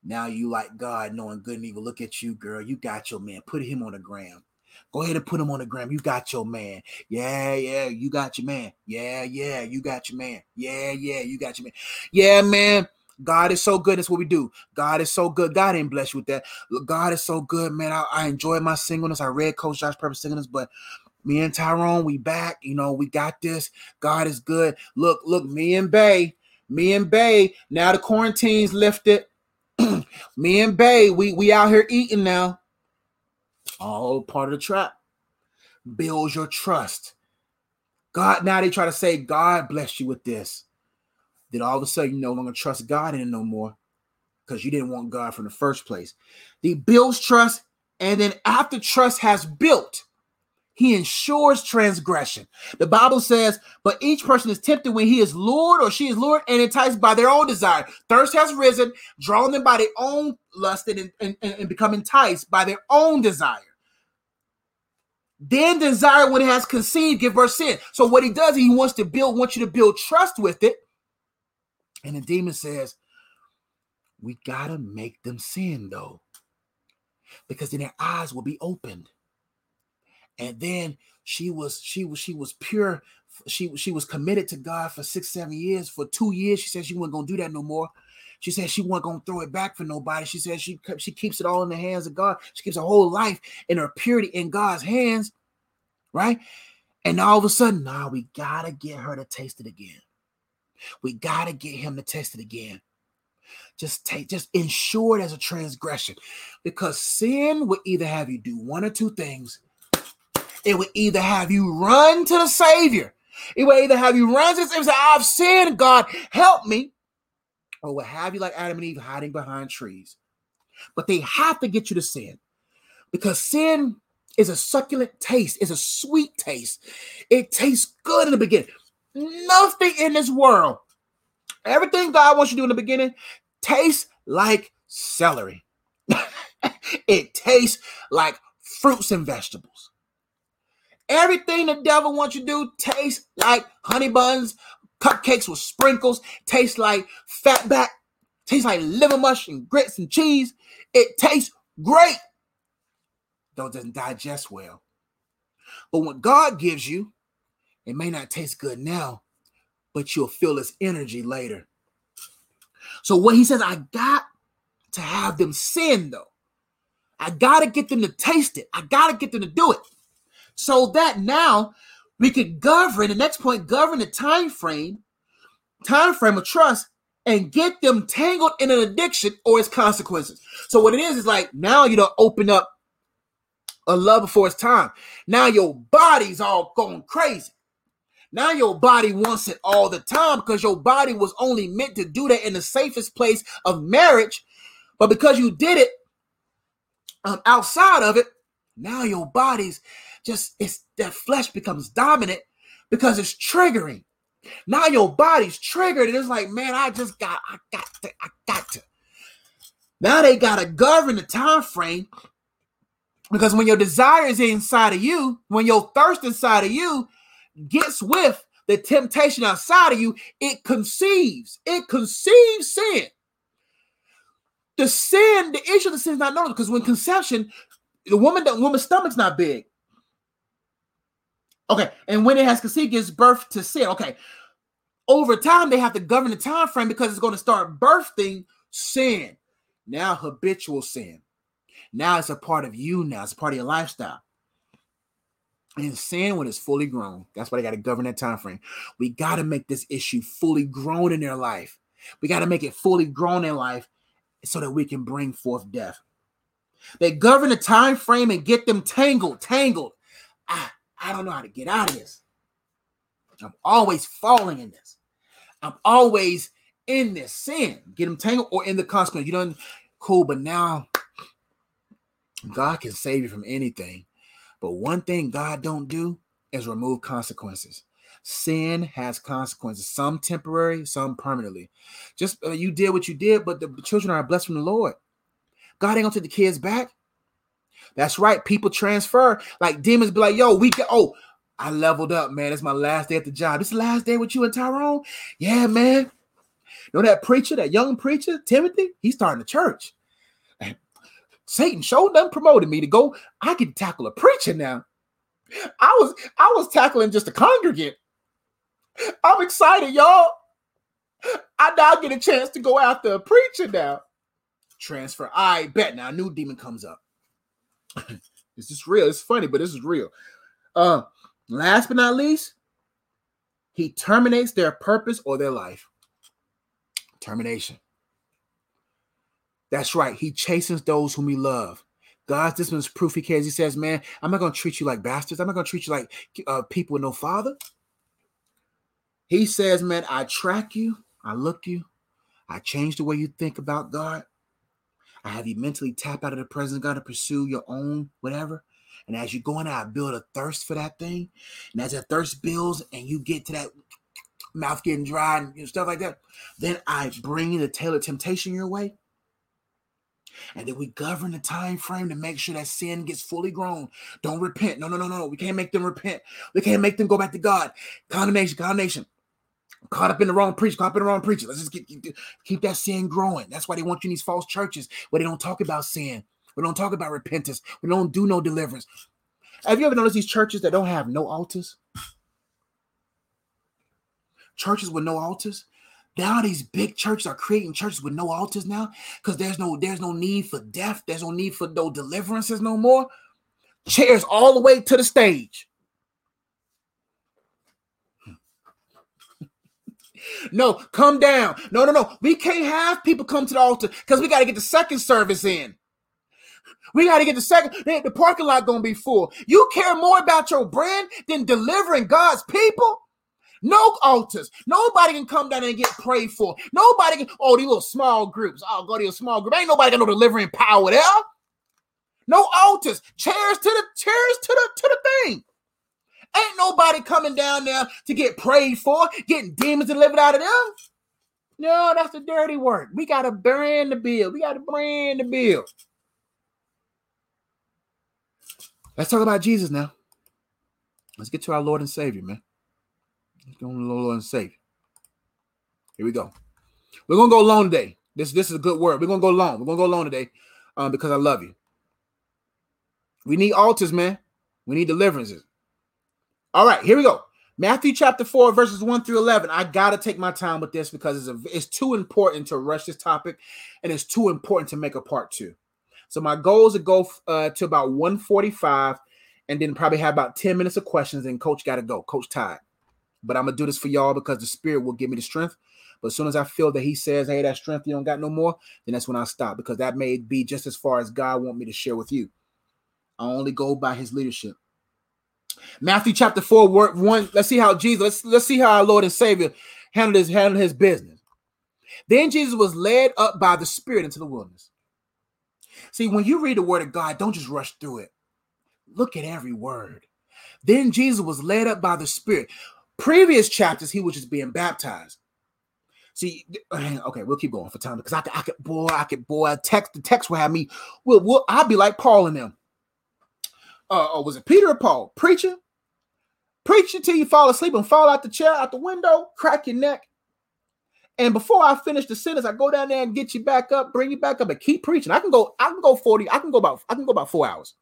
Now you like God, knowing good and evil. Look at you, girl. You got your man. Put him on the gram. Go ahead and put him on the gram. You got your man. Yeah, yeah, you got your man. Yeah, yeah, you got your man. Yeah, yeah, you got your man. Yeah, man. God is so good. That's what we do. God is so good. God didn't bless you with that. God is so good, man. I, I enjoy my singleness. I read Coach Josh Purpose of Singleness, but me and Tyrone, we back. You know, we got this. God is good. Look, look, me and Bay, me and Bay, now the quarantine's lifted. Me and Bay, we, we out here eating now. All part of the trap. Build your trust. God, now they try to say, God bless you with this. Then all of a sudden you no longer trust God in it no more because you didn't want God from the first place. He builds trust, and then after trust has built, he ensures transgression. The Bible says, but each person is tempted when he is lured or she is lured and enticed by their own desire. Thirst has risen, drawn them by their own lust and, and, and become enticed by their own desire. Then desire, when it has conceived, gives birth sin. So what he does, he wants to build, wants you to build trust with it. And the demon says, we got to make them sin, though, because then their eyes will be opened. And then she was she was, she was pure. She, she was committed to God for six, seven years. For two years, she said she wasn't going to do that no more. She said she wasn't going to throw it back for nobody. She said she, she keeps it all in the hands of God. She keeps her whole life and her purity in God's hands, right? And all of a sudden, now nah, we got to get her to taste it again. We got to get him to test it again. Just take, just ensure it as a transgression, because sin would either have you do one or two things. It would either have you run to the Savior. It would either have you run to the Savior and say, I've sinned, God, help me. Or would have you like Adam and Eve hiding behind trees. But they have to get you to sin, because sin is a succulent taste. It's a sweet taste. It tastes good in the beginning. Nothing in this world, everything God wants you to do in the beginning, tastes like celery. It tastes like fruits and vegetables. Everything the devil wants you to do tastes like honey buns, cupcakes with sprinkles, tastes like fatback, tastes like liver mush and grits and cheese. It tastes great, though it doesn't digest well. But what God gives you, it may not taste good now, but you'll feel its energy later. So when he says, I got to have them sin, though, I got to get them to taste it. I got to get them to do it, so that now we could govern the next point, govern the time frame, time frame of trust, and get them tangled in an addiction or its consequences. So what it is is like, now you don't open up a love before it's time. Now your body's all going crazy. Now your body wants it all the time, because your body was only meant to do that in the safest place of marriage. But because you did it um, outside of it, now your body's just, it's that flesh becomes dominant because it's triggering. Now your body's triggered, and it's like, man, I just got, I got to, I got to. Now they got to govern the time frame, because when your desire is inside of you, when your thirst inside of you gets with the temptation outside of you, it conceives. It conceives sin. The sin, the issue of the sin is not known, because when conception, the woman, the woman's stomach's not big. Okay, and when it has conceived, gives birth to sin. Okay, over time, they have to govern the time frame, because it's going to start birthing sin. Now habitual sin. Now it's a part of you now. It's a part of your lifestyle. And sin, when it's fully grown, that's why they got to govern that time frame. We got to make this issue fully grown in their life. We got to make it fully grown in life so that we can bring forth death. They govern the time frame and get them tangled, tangled. I, I don't know how to get out of this. I'm always falling in this. I'm always in this sin. Get them tangled or in the consequence. You done cool, but now God can save you from anything. But one thing God don't do is remove consequences. Sin has consequences, some temporary, some permanently. Just uh, you did what you did, but the children are blessed from the Lord. God ain't gonna take the kids back. That's right. People transfer. Like demons be like, yo, we go. Oh, I leveled up, man. It's my last day at the job. It's the last day with you and Tyrone. Yeah, man. You know that preacher, that young preacher, Timothy? He's starting a church. Satan showed them, promoted me to go. I can tackle a preacher now. I was I was tackling just a congregant. I'm excited, y'all. I now get a chance to go after a preacher now. Transfer. I bet now a new demon comes up. This is real. It's funny, but this is real. Uh, last but not least, he terminates their purpose or their life. Termination. That's right. He chastens those whom he loves. God's discipline is proof he cares. He says, man, I'm not going to treat you like bastards. I'm not going to treat you like uh, people with no father. He says, man, I track you. I look you. I change the way you think about God. I have you mentally tap out of the presence of God to pursue your own whatever. And as you go in, I build a thirst for that thing. And as that thirst builds and you get to that mouth getting dry and you know, stuff like that, then I bring the tale of temptation your way. And then we govern the time frame to make sure that sin gets fully grown. Don't repent. No, no, no, no. We can't make them repent. We can't make them go back to God. Condemnation, condemnation. Caught up in the wrong preacher, caught up in the wrong preacher. Let's just keep, keep, keep that sin growing. That's why they want you in these false churches where they don't talk about sin. We don't talk about repentance. We don't do no deliverance. Have you ever noticed these churches that don't have no altars? Churches with no altars? Now these big churches are creating churches with no altars now, because there's no there's no need for death. There's no need for no deliverances no more. Chairs all the way to the stage. No, come down. No, no, no. We can't have people come to the altar because we got to get the second service in. We got to get the second. The parking lot going to be full. You care more about your brand than delivering God's people? No altars. Nobody can come down and get prayed for. Nobody can. Oh, these little small groups. Oh, go to your small group. Ain't nobody got no delivering power there. No altars. Chairs to the chairs to the to the thing. Ain't nobody coming down there to get prayed for, getting demons delivered out of them. No, that's the dirty work. We got to brand the bill. We got to brand the bill. Let's talk about Jesus now. Let's get to our Lord and Savior, man. Let's go to the Lord and Savior. Here we go. We're going to go long today. This, this is a good word. We're going to go long. We're going to go long today um, because I love you. We need altars, man. We need deliverances. All right, here we go. Matthew chapter four, verses one through eleven. I got to take my time with this because it's, a, it's too important to rush this topic, and it's too important to make a part two. So my goal is to go uh, to about one forty-five and then probably have about ten minutes of questions, and Coach got to go. Coach tired. But I'm going to do this for y'all because the Spirit will give me the strength. But as soon as I feel that he says, hey, that strength you don't got no more, then that's when I'll stop, because that may be just as far as God wants me to share with you. I only go by his leadership. Matthew chapter four, word one. Let's see how Jesus, let's, let's see how our Lord and Savior handled his, handled his business. Then Jesus was led up by the Spirit into the wilderness. See, when you read the word of God, don't just rush through it. Look at every word. Then Jesus was led up by the Spirit. Previous chapters, he was just being baptized. See, okay, we'll keep going for time because I could, I could, boy, I could, boy, text, the text will have me. We'll, we'll, I'll be like Paul and them. Uh, or was it Peter or Paul? Preacher, preacher till you fall asleep and fall out the chair, out the window, crack your neck. And before I finish the sentence, I go down there and get you back up, bring you back up, and keep preaching. I can go, I can go forty, I can go about, I can go about four hours.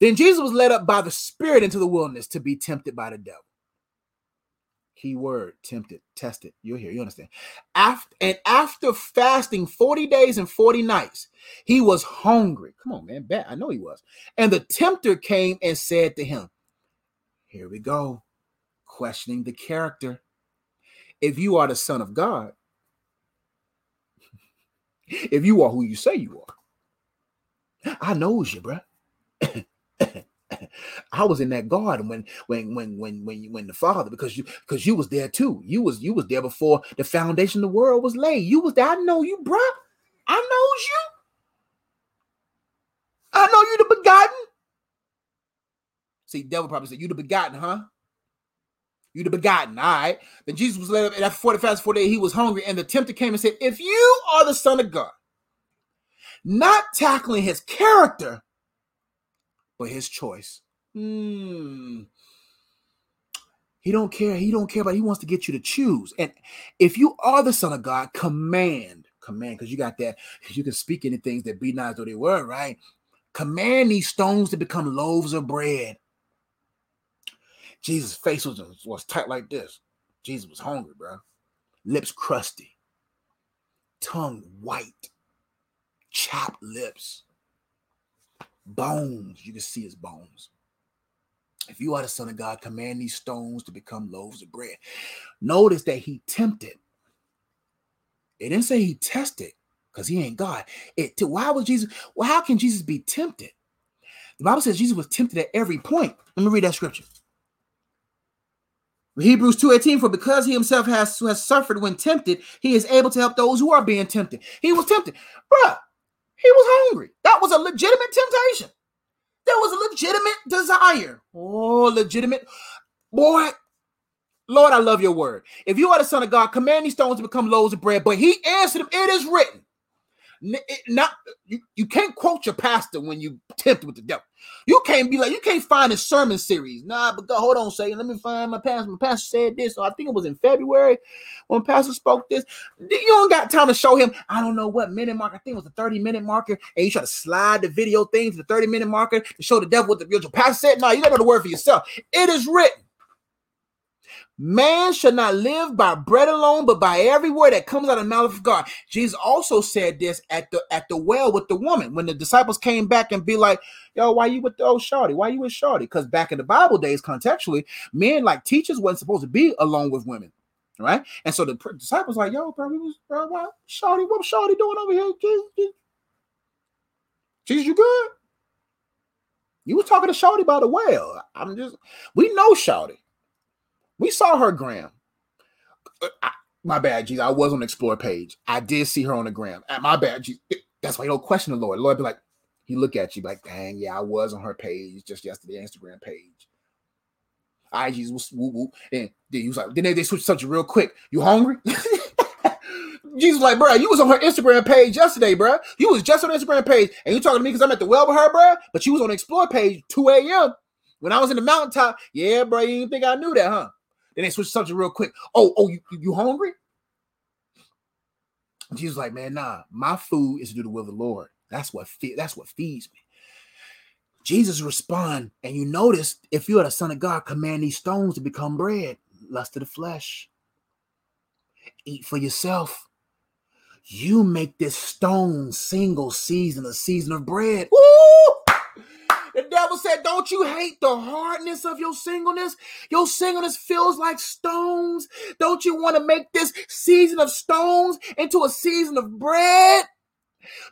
Then Jesus was led up by the Spirit into the wilderness to be tempted by the devil. Key word: tempted, tested. You're here, you understand. After and after fasting forty days and forty nights, he was hungry. Come on, man, bet I know he was. And the tempter came and said to him, here we go, questioning the character. If you are the Son of God, if you are who you say you are, I knows you, bro. I was in that garden when, when, when, when, when, when the Father, because you, because you was there too. You was, you was there before the foundation of the world was laid. You was there. I know you, bro. I knows you. I know you the begotten. See, devil probably said, you the begotten, huh? You the begotten. All right. Then Jesus was led up, and after forty fast, forty days, he was hungry. And the tempter came and said, if you are the Son of God, not tackling his character, but his choice. Mm. He don't care. He don't care about it. He wants to get you to choose. And if you are the Son of God, command. Command, because you got that. You can speak into things that be not as though they were, right? Command these stones to become loaves of bread. Jesus' face was, was tight like this. Jesus was hungry, bro. Lips crusty. Tongue white. Chapped lips. Bones. You can see his bones. If you are the Son of God, command these stones to become loaves of bread. Notice that he tempted. It didn't say he tested, because he ain't God. It t- why was Jesus? Well, how can Jesus be tempted? The Bible says Jesus was tempted at every point. Let me read that scripture. Hebrews two eighteen, for because he himself has, has suffered when tempted, he is able to help those who are being tempted. He was tempted. Bruh, he was hungry. That was a legitimate temptation. There was a legitimate desire. Oh, legitimate. Boy, Lord, I love your word. If you are the Son of God, command these stones to become loaves of bread. But he answered him, it is written. It not, you, you can't quote your pastor when you tempt with the devil. You can't be like, you can't find a sermon series. Nah, but God, hold on a second. Let me find my pastor. My pastor said this. Or I think it was in February when pastor spoke this. You don't got time to show him. I don't know what minute marker. I think it was the thirty-minute marker. And you try to slide the video thing to the thirty-minute marker to show the devil what the your pastor said. Nah, you got to know the word for yourself. It is written. Man shall not live by bread alone, but by every word that comes out of the mouth of God. Jesus also said this at the at the well with the woman when the disciples came back and be like, yo, why you with the old shawty? Why you with shawty? Because back in the Bible days, contextually, men like teachers wasn't supposed to be alone with women. right? And so the disciples like, yo, bro, we was, bro, what Shawty, what Shawty doing over here? Jesus, Jesus, you good? You was talking to Shawty about the well. I'm just, we know Shawty. We saw her gram. I, my bad, Jesus. I was on the Explore page. I did see her on the gram. My bad, Jesus. That's why you don't question the Lord. The Lord be like, he look at you like, dang, yeah, I was on her page just yesterday, Instagram page. I G's woo woo. And then he was like, then they, they switched subject real quick. You hungry? Jesus was like, bro, you was on her Instagram page yesterday, bro. You was just on the Instagram page, and you talking to me because I'm at the well with her, bro. But you was on the Explore page two a.m. when I was in the mountaintop. Yeah, bro, you didn't think I knew that, huh? Then they switched subject real quick. Oh, oh, you, you hungry? Jesus was like, man, nah, my food is to do the will of the Lord. That's what fe- that's what feeds me. Jesus respond, and you notice, if you are the Son of God, command these stones to become bread. Lust of the flesh. Eat for yourself. You make this stone single season a season of bread. Ooh! The devil said, don't you hate the hardness of your singleness? Your singleness feels like stones. Don't you want to make this season of stones into a season of bread?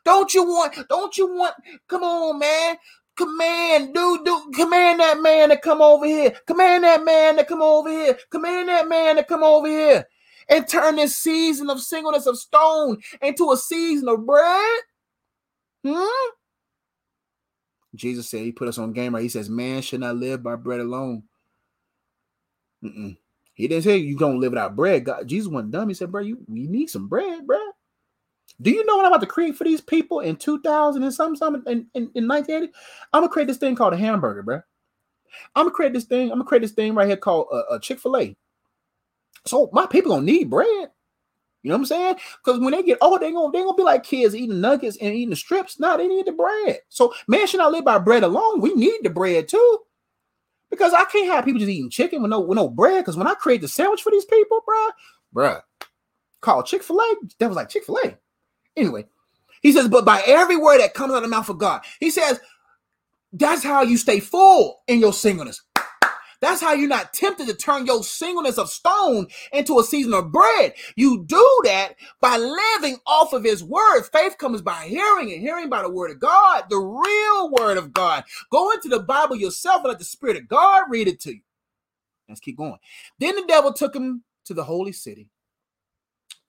Don't you want, don't you want, come on, man. Command, dude, dude, command that man to come over here. Command that man to come over here. Command that man to come over here. And turn this season of singleness of stone into a season of bread. Hmm? Jesus said, he put us on game right. He says, man should not live by bread alone. Mm-mm. He didn't say you don't live without bread. God, Jesus wasn't dumb. He said, bro, you, you need some bread, bro. Do you know what I'm about to create for these people in two thousand and some, some in, in, in nineteen eighty? I'm going to create this thing called a hamburger, bro. I'm going to create this thing. I'm going to create this thing right here called a, a Chick-fil-A. So my people going to need bread. You know what I'm saying? Because when they get old, they're going to be like kids eating nuggets and eating the strips. No, they need the bread. So man should not live by bread alone. We need the bread too. Because I can't have people just eating chicken with no, with no bread. Because when I create the sandwich for these people, bruh, bruh, called Chick-fil-A, that was like Chick-fil-A. Anyway, he says, but by every word that comes out of the mouth of God, he says, that's how you stay full in your singleness. That's how you're not tempted to turn your singleness of stone into a season of bread. You do that by living off of his word. Faith comes by hearing, and hearing by the word of God, the real word of God. Go into the Bible yourself and let the Spirit of God read it to you. Let's keep going. Then the devil took him to the holy city.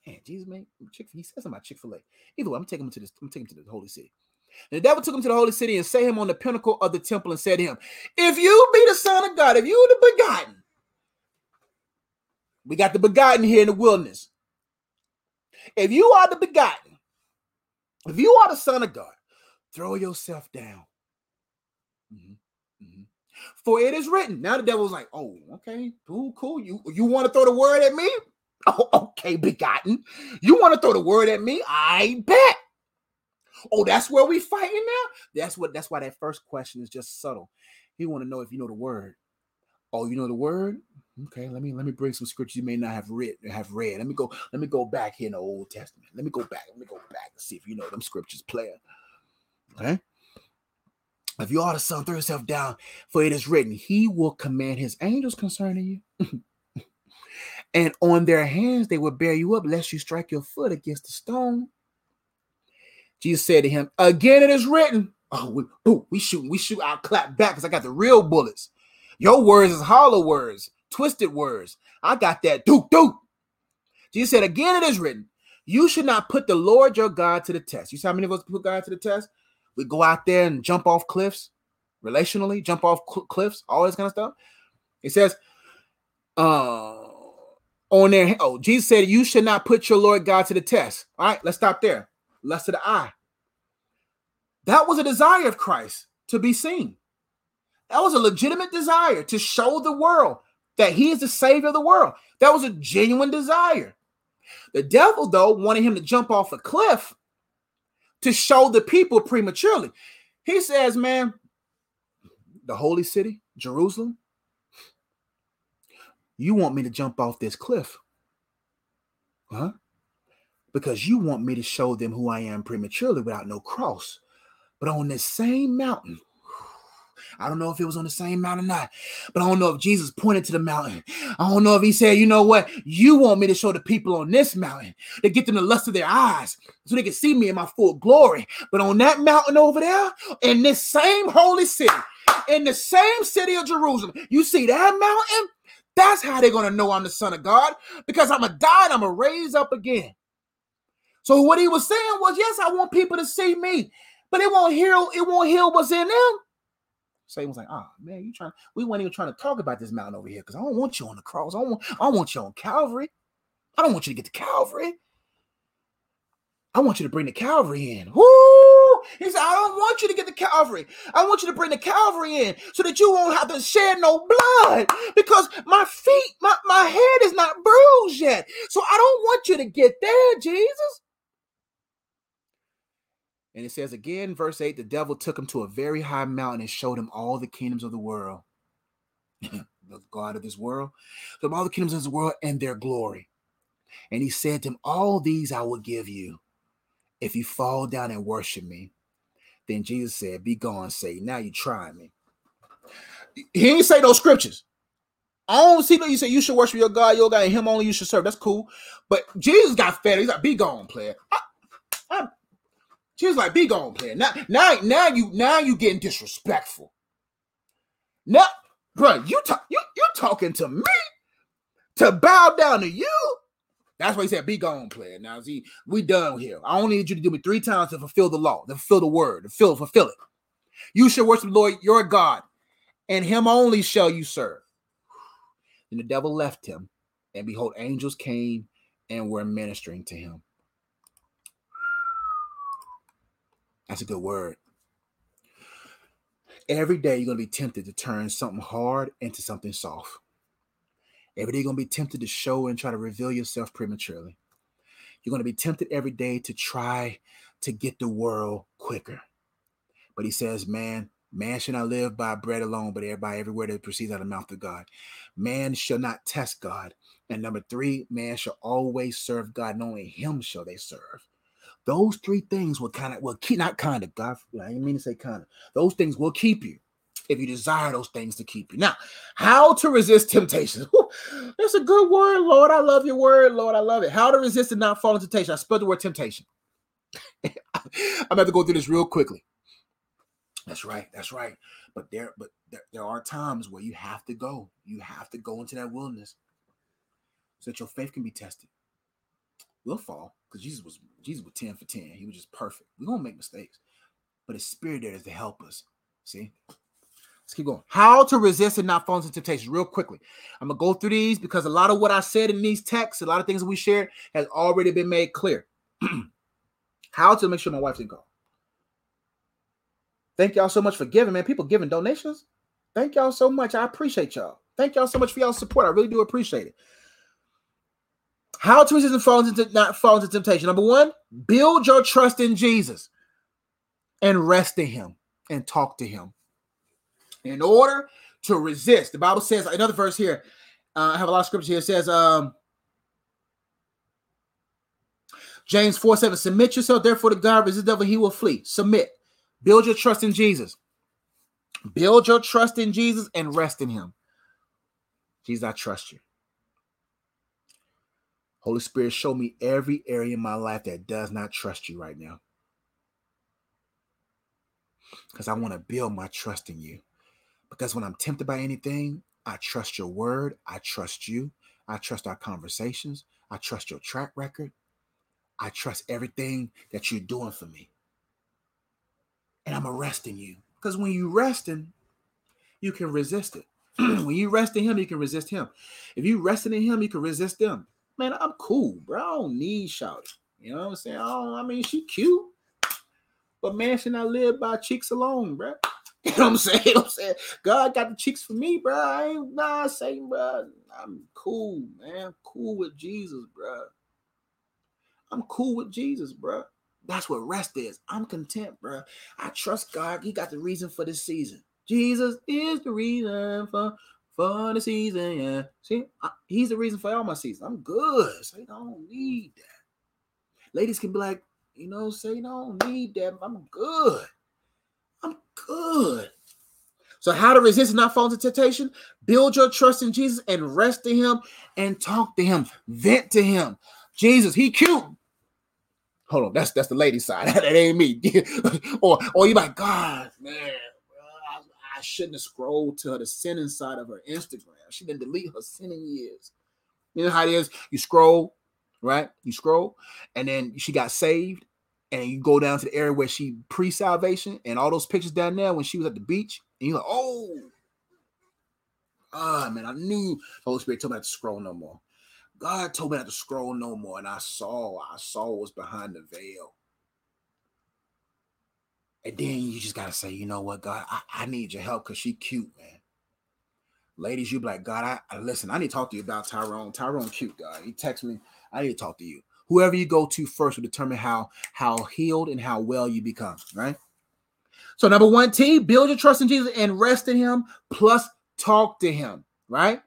Man, Jesus, man, Chick-fil-A, he says something about Chick-fil-A. Either way, I'm taking him to this, I'm taking him to the holy city. And the devil took him to the holy city and set him on the pinnacle of the temple and said to him, if you be the Son of God, if you are the begotten, we got the begotten here in the wilderness. If you are the begotten, if you are the Son of God, throw yourself down. Mm-hmm. Mm-hmm. For it is written. Now the devil's like, oh, okay, cool, cool. You, you want to throw the word at me? Oh, okay, begotten. You want to throw the word at me? I bet. Oh, that's where we fighting now? That's what. That's why that first question is just subtle. He want to know if you know the word. Oh, you know the word? Okay, let me let me bring some scriptures you may not have read. Have read. Let me go. Let me go back here in the Old Testament. Let me go back. Let me go back and see if you know them scriptures, player. Okay. If you are the Son, throw yourself down, for it is written, he will command his angels concerning you. And on their hands they will bear you up, lest you strike your foot against the stone. Jesus said to him, again it is written. Oh, we, ooh, we shoot, we shoot, I'll clap back because I got the real bullets. Your words is hollow words, twisted words. I got that duke, duke. Jesus said, again it is written, you should not put the Lord your God to the test. You see how many of us put God to the test? We go out there and jump off cliffs, relationally, jump off cl- cliffs, all this kind of stuff. It says, um, on their oh, Jesus said, you should not put your Lord God to the test. All right, let's stop there. Lust of the eye. That was a desire of Christ to be seen. That was a legitimate desire to show the world that he is the savior of the world. That was a genuine desire. The devil, though, wanted him to jump off a cliff to show the people prematurely. He says, man, the holy city, Jerusalem, you want me to jump off this cliff, huh? Because you want me to show them who I am prematurely without no cross. But on this same mountain, I don't know if it was on the same mount or not, but I don't know if Jesus pointed to the mountain. I don't know if he said, you know what? You want me to show the people on this mountain to get them the lust of their eyes so they can see me in my full glory. But on that mountain over there, in this same holy city, in the same city of Jerusalem, you see that mountain? That's how they're going to know I'm the Son of God, because I'm going to die and I'm going to raise up again. So what he was saying was, yes, I want people to see me, but it won't heal, it won't heal what's in them. Satan was like, oh man, you trying, we weren't even trying to talk about this mountain over here, because I don't want you on the cross. I don't want, I want you on Calvary. I don't want you to get to Calvary. I want you to bring the Calvary in. Woo! He said, I don't want you to get to Calvary. I want you to bring the Calvary in so that you won't have to shed no blood, because my feet, my, my head is not bruised yet. So I don't want you to get there, Jesus. And it says again, verse eight, the devil took him to a very high mountain and showed him all the kingdoms of the world, the God of this world, so all the kingdoms of this world and their glory. And he said to him, all these I will give you if you fall down and worship me. Then Jesus said, be gone, Satan. Now you try me. He ain't say those scriptures. I don't see that you say you should worship your God, your God, and him only you should serve. That's cool. But Jesus got fed. He's like, be gone, player. I, I, She was like, be gone, player. Now, now, now you now you getting disrespectful. Now, bro, you talk you you talking to me to bow down to you. That's why he said, be gone, player. Now, see, we done here. I only need you to do me three times to fulfill the law, to fulfill the word, to fulfill, fulfill it. You should worship the Lord your God, and him only shall you serve. And the devil left him, and behold, angels came and were ministering to him. That's a good word. Every day you're going to be tempted to turn something hard into something soft. Every day you're going to be tempted to show and try to reveal yourself prematurely. You're going to be tempted every day to try to get the world quicker. But he says, man, man shall not live by bread alone, but by every word that proceeds out of the mouth of God. Man shall not test God. And number three, man shall always serve God, and only him shall they serve. Those three things will kind of, will keep, not kind of, God, I didn't mean to say kind of. Those things will keep you if you desire those things to keep you. Now, how to resist temptation. Whew, that's a good word, Lord. I love your word, Lord. I love it. How to resist and not fall into temptation. I spelled the word temptation. I'm about to go through this real quickly. That's right. That's right. But there, but there, there are times where you have to go. You have to go into that wilderness so that your faith can be tested. We'll fall, because Jesus was Jesus was ten for ten. He was just perfect. We're going to make mistakes. But his spirit there is to help us. See? Let's keep going. How to resist and not fall into temptation. Real quickly. I'm going to go through these because a lot of what I said in these texts, a lot of things that we shared has already been made clear. How to make sure my wife didn't go. Thank y'all so much for giving, man. People giving donations. Thank y'all so much. I appreciate y'all. Thank y'all so much for y'all's support. I really do appreciate it. How to resist and fall into, not fall into temptation. Number one, build your trust in Jesus and rest in him and talk to him. In order to resist, the Bible says, another verse here, uh, I have a lot of scripture here. It says, um, James four seven, submit yourself therefore to God, resist the devil, he will flee. Submit. Build your trust in Jesus. Build your trust in Jesus and rest in him. Jesus, I trust you. Holy Spirit, show me every area in my life that does not trust you right now. Because I want to build my trust in you. Because when I'm tempted by anything, I trust your word. I trust you. I trust our conversations. I trust your track record. I trust everything that you're doing for me. And I'm going to rest in you. Because when you rest in, you can resist it. When you rest in him, you can resist him. If you rest in him, you can resist them. Man, I'm cool, bro. I don't need shouting. You know what I'm saying? Oh, I mean, she cute. But man, should not live by cheeks alone, bro. You know what I'm saying? You know what I'm saying? God got the cheeks for me, bro. I ain't nah, saying, bro. I'm cool, man. I'm cool with Jesus, bro. I'm cool with Jesus, bro. That's what rest is. I'm content, bro. I trust God. He got the reason for this season. Jesus is the reason for For the season, yeah. See, I, he's the reason for all my seasons. I'm good. Say, so I don't need that. Ladies can be like, you know, say, I don't need that. I'm good. I'm good. So how to resist and not fall into temptation? Build your trust in Jesus and rest in him and talk to him. Vent to him. Jesus, he cute. Hold on, that's that's the lady side. That ain't me. or or you like, God, man, I, I shouldn't have scrolled to her, the sin inside of her Instagram. She didn't delete her sin in years. You know how it is? You scroll, right? You scroll, and then she got saved, and you go down to the area where she pre-salvation, and all those pictures down there when she was at the beach, and you're like, oh, ah, man, I knew the Holy Spirit told me not to scroll no more. God told me not to scroll no more, and I saw, I saw what was behind the veil. And then you just got to say, you know what, God, I, I need your help because she cute, man. Ladies, you be like, God, I, I listen, I need to talk to you about Tyrone. Tyrone cute, God. He texts me, I need to talk to you. Whoever you go to first will determine how, how healed and how well you become, right? So number one, T, build your trust in Jesus and rest in him, plus talk to him, right?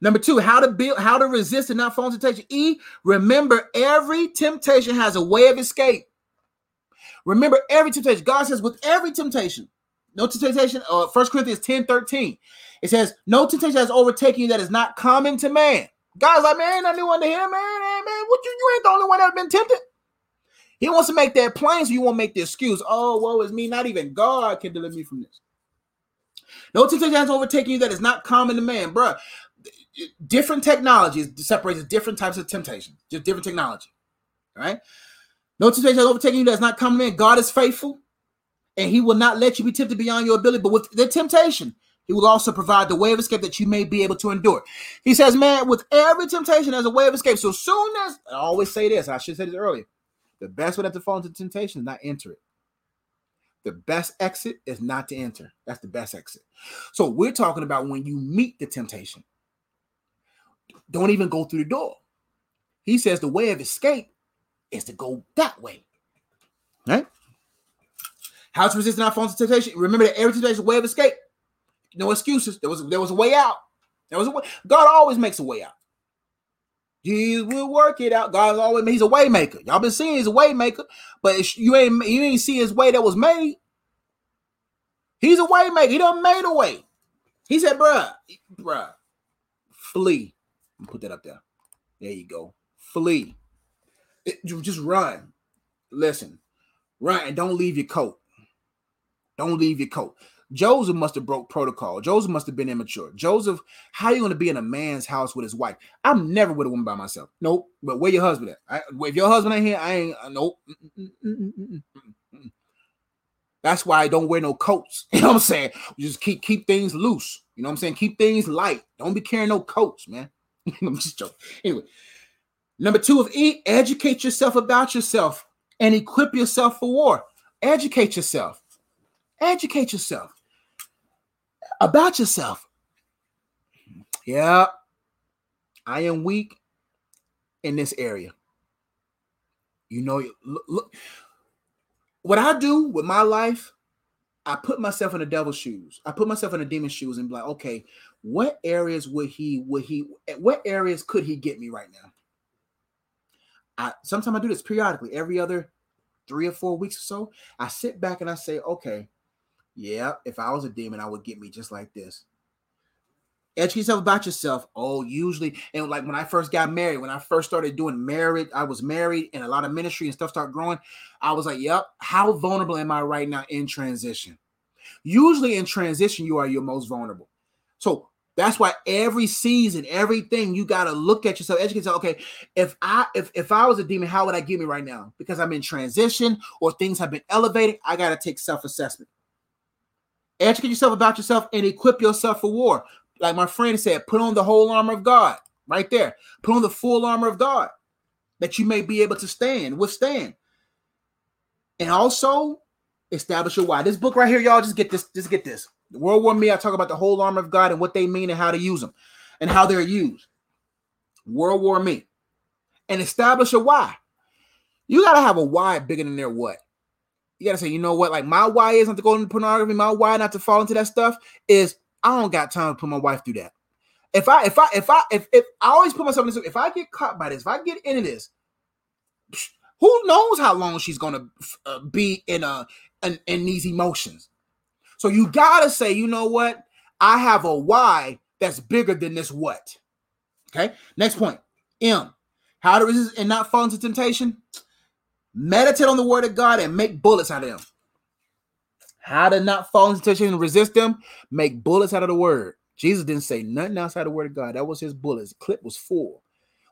Number two, how to build, how to resist and not fall into temptation. E, remember every temptation has a way of escape. Remember every temptation. God says with every temptation, no temptation, uh, First Corinthians ten thirteen, it says, no temptation has overtaken you that is not common to man. God's like, man, ain't nothing new under here, man. Hey, man, what you, you ain't the only one that's been tempted. He wants to make that plain so you won't make the excuse. Oh, woe is me. Not even God can deliver me from this. No temptation has overtaken you that is not common to man, bro. Different technologies separates different types of temptation. Just different technology, all right? No temptation has overtaken you that's not common to man. God is faithful, and he will not let you be tempted beyond your ability. But with the temptation, he will also provide the way of escape that you may be able to endure. He says, man, with every temptation, there's a way of escape. So soon as, I always say this, I should say this earlier, the best way not to fall into temptation is not enter it. The best exit is not to enter. That's the best exit. So we're talking about when you meet the temptation. Don't even go through the door. He says the way of escape is to go that way. Right? How to resist and not fall into temptation. Remember that every temptation is a way of escape. No excuses. There was there was a way out. There was a way. God always makes a way out. Jesus will work it out. God's always, he's a way maker. Y'all been seeing he's a way maker, but you ain't you ain't see his way that was made. He's a way maker. He done made a way. He said, bruh, bruh, flee. Put that up there. There you go. Flee. It, you just run. Listen, run and don't leave your coat. Don't leave your coat. Joseph must have broke protocol. Joseph must have been immature. Joseph, how are you going to be in a man's house with his wife? I'm never with a woman by myself. Nope. But where your husband at? I, if your husband ain't here, I ain't. Uh, nope. That's why I don't wear no coats. You know what I'm saying? Just keep keep things loose. You know what I'm saying? Keep things light. Don't be carrying no coats, man. I'm just joking. Anyway, number two of E, educate yourself about yourself and equip yourself for war. Educate yourself. Educate yourself about yourself. Yeah, I am weak in this area. You know, look, look what I do with my life. I put myself in the devil's shoes. I put myself in the demon's shoes and be like, okay, what areas would he, would he, what areas could he get me right now? I sometimes I do this periodically, every other three or four weeks or so. I sit back and I say, okay, yeah, if I was a demon, I would get me just like this. Educate yourself about yourself. Oh, usually, and like when I first got married, when I first started doing marriage, I was married and a lot of ministry and stuff started growing. I was like, yep, how vulnerable am I right now in transition? Usually in transition, you are your most vulnerable. So that's why every season, everything, you got to look at yourself, educate yourself. Okay, if I if, if I was a demon, how would I get me right now? Because I'm in transition or things have been elevated, I got to take self-assessment. Educate yourself about yourself and equip yourself for war. Like my friend said, put on the whole armor of God right there. Put on the full armor of God that you may be able to stand, withstand. And also establish your why. This book right here, y'all, just get this. Just get this. The World War Me, I talk about the whole armor of God and what they mean and how to use them and how they're used. World War Me. And establish your why. You got to have a why bigger than their what. You got to say, you know what? Like my why is not to go into pornography. My why not to fall into that stuff is I don't got time to put my wife through that. If I, if I, if I, if, if I always put myself in this, if I get caught by this, if I get into this, who knows how long she's going to uh, be in, a, in, in these emotions. So you gotta say, you know what? I have a why that's bigger than this what. Okay. Next point. M. How to resist and not fall into temptation. Meditate on the word of God and make bullets out of them. How to not fall into temptation and resist them. Make bullets out of the word. Jesus didn't say nothing outside the word of God. That was his bullets. The clip was full.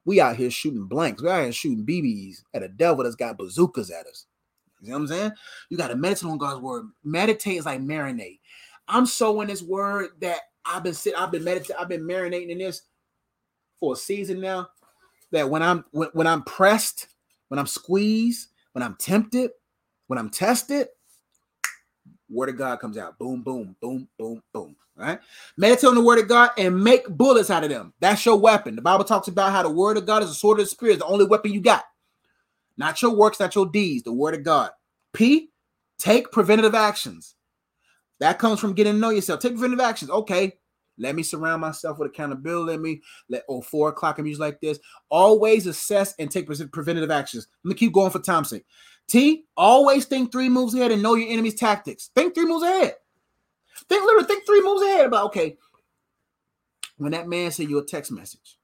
We out here shooting blanks. We out here shooting B Bs at a devil that's got bazookas at us. You know what I'm saying? You got to meditate on God's word. Meditate is like marinate. I'm so in this word that I've been sitting, I've been meditating, I've been marinating in this for a season now. That when I'm when, when I'm pressed, when I'm squeezed, when I'm tempted, when I'm tested, word of God comes out. Boom, boom, boom, boom, boom. All right. Meditate on the word of God and make bullets out of them. That's your weapon. The Bible talks about how the word of God is the sword of the spirit, the only weapon you got. Not your works, not your deeds, the word of God. P, take preventative actions. That comes from getting to know yourself. Take preventative actions. Okay, let me surround myself with accountability. Let me, let, or four o'clock and music like this. Always assess and take preventative actions. Let me keep going for time's sake. T, always think three moves ahead and know your enemy's tactics. Think three moves ahead. Think literally, think three moves ahead about, okay, when that man sent you a text message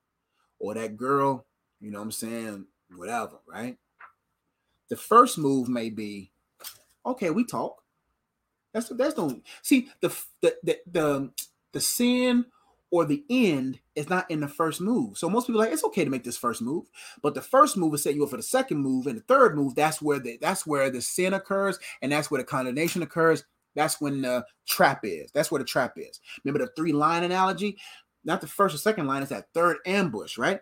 or that girl, you know what I'm saying, whatever, right? The first move may be, okay, we talk. That's that's the see the the the the, the sin or the end is not in the first move. So most people are like, it's okay to make this first move, but the first move is set you up for the second move and the third move. That's where the that's where the sin occurs and that's where the condemnation occurs. That's when the trap is. That's where the trap is. Remember the three line analogy? Not the first or second line. It's that third ambush, right?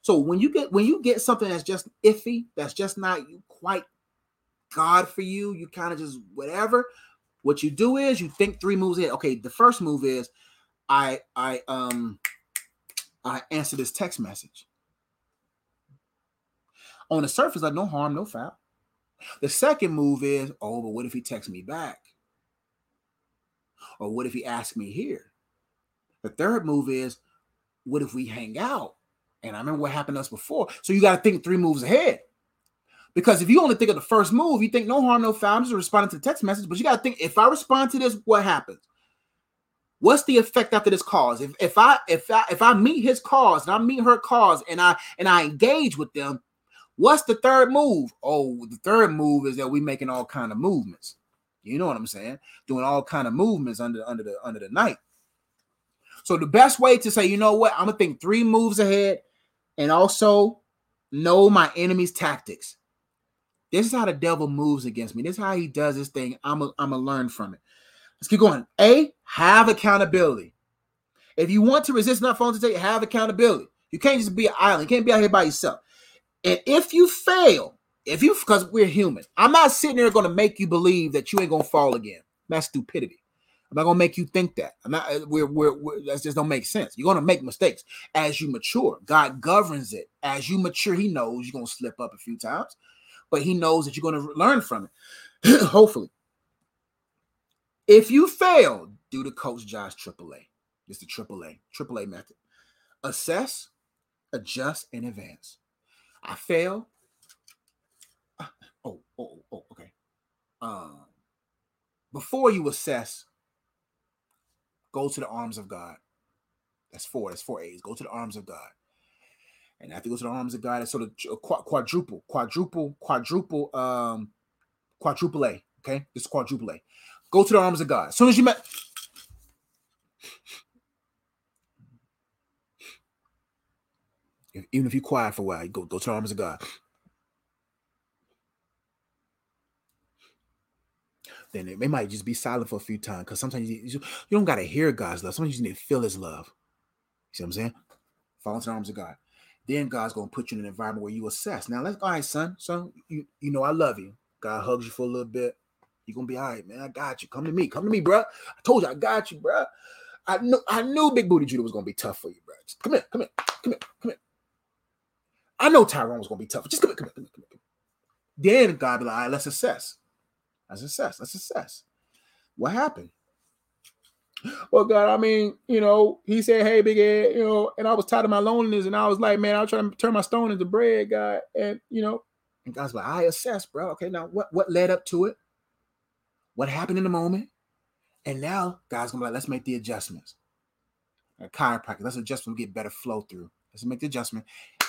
So when you get when you get something that's just iffy, that's just not quite God for you, you kind of just whatever. What you do is you think three moves ahead. Okay, the first move is I I um I answer this text message. On the surface, like no harm, no foul. The second move is, oh, but what if he texts me back? Or what if he asks me here? The third move is, what if we hang out? And I remember what happened to us before. So you got to think three moves ahead. Because if you only think of the first move, you think no harm, no foul. I'm just responding to the text message. But you got to think, if I respond to this, what happens? What's the effect after this cause? If if I if I if I meet his cause and I meet her cause and I and I engage with them, what's the third move? Oh, the third move is that we making all kind of movements. You know what I'm saying? Doing all kind of movements under under the under the night. So the best way to say, you know what, I'm gonna think three moves ahead, and also know my enemy's tactics. This is how the devil moves against me. This is how he does his thing. I'm going to learn from it. Let's keep going. A, have accountability. If you want to resist not falling into temptation, have accountability. You can't just be an island. You can't be out here by yourself. And if you fail, if you, because we're human, I'm not sitting there going to make you believe that you ain't going to fall again. That's stupidity. I'm not going to make you think that. I'm not, we're, we're, we're, that just don't make sense. You're going to make mistakes as you mature. God governs it. As you mature, he knows you're going to slip up a few times. But he knows that you're going to learn from it, hopefully. If you fail, do the Coach Josh triple A. It's the triple A, triple A method. Assess, adjust, and advance. I fail. Oh, oh, oh, okay. Um, before you assess, go to the arms of God. That's four. That's four A's. Go to the arms of God. And after you go to the arms of God, it's sort of quadruple, quadruple, quadruple, um, quadruple A. Okay, it's quadruple A. Go to the arms of God. As soon as you met, even if you're quiet for a while, you go go to the arms of God. Then they might just be silent for a few times because sometimes you, you don't gotta hear God's love. Sometimes you need to feel His love. You see what I'm saying? Fall into the arms of God. Then God's going to put you in an environment where you assess. Now, let's, all right, son, son, you, you know I love you. God hugs you for a little bit. You're going to be all right, man. I got you. Come to me. Come to me, bro. I told you I got you, bro. I knew I knew Big Booty Judah was going to be tough for you, bro. Just come here. Come here. Come here. Come here. I know Tyrone was going to be tough. Just come here. Come here. Come here. Come here. Then God be like, all right, let's assess. Let's assess. Let's assess. What happened? Well, God, I mean, you know, he said, hey, Big Ed, you know, and I was tired of my loneliness. And I was like, man, I'm trying to turn my stone into bread, God. And, you know, and God's like, I assess, bro. Okay, now what, what led up to it? What happened in the moment? And now God's going to be like, let's make the adjustments. A chiropractor, let's adjust them, get better flow through. Let's make the adjustment.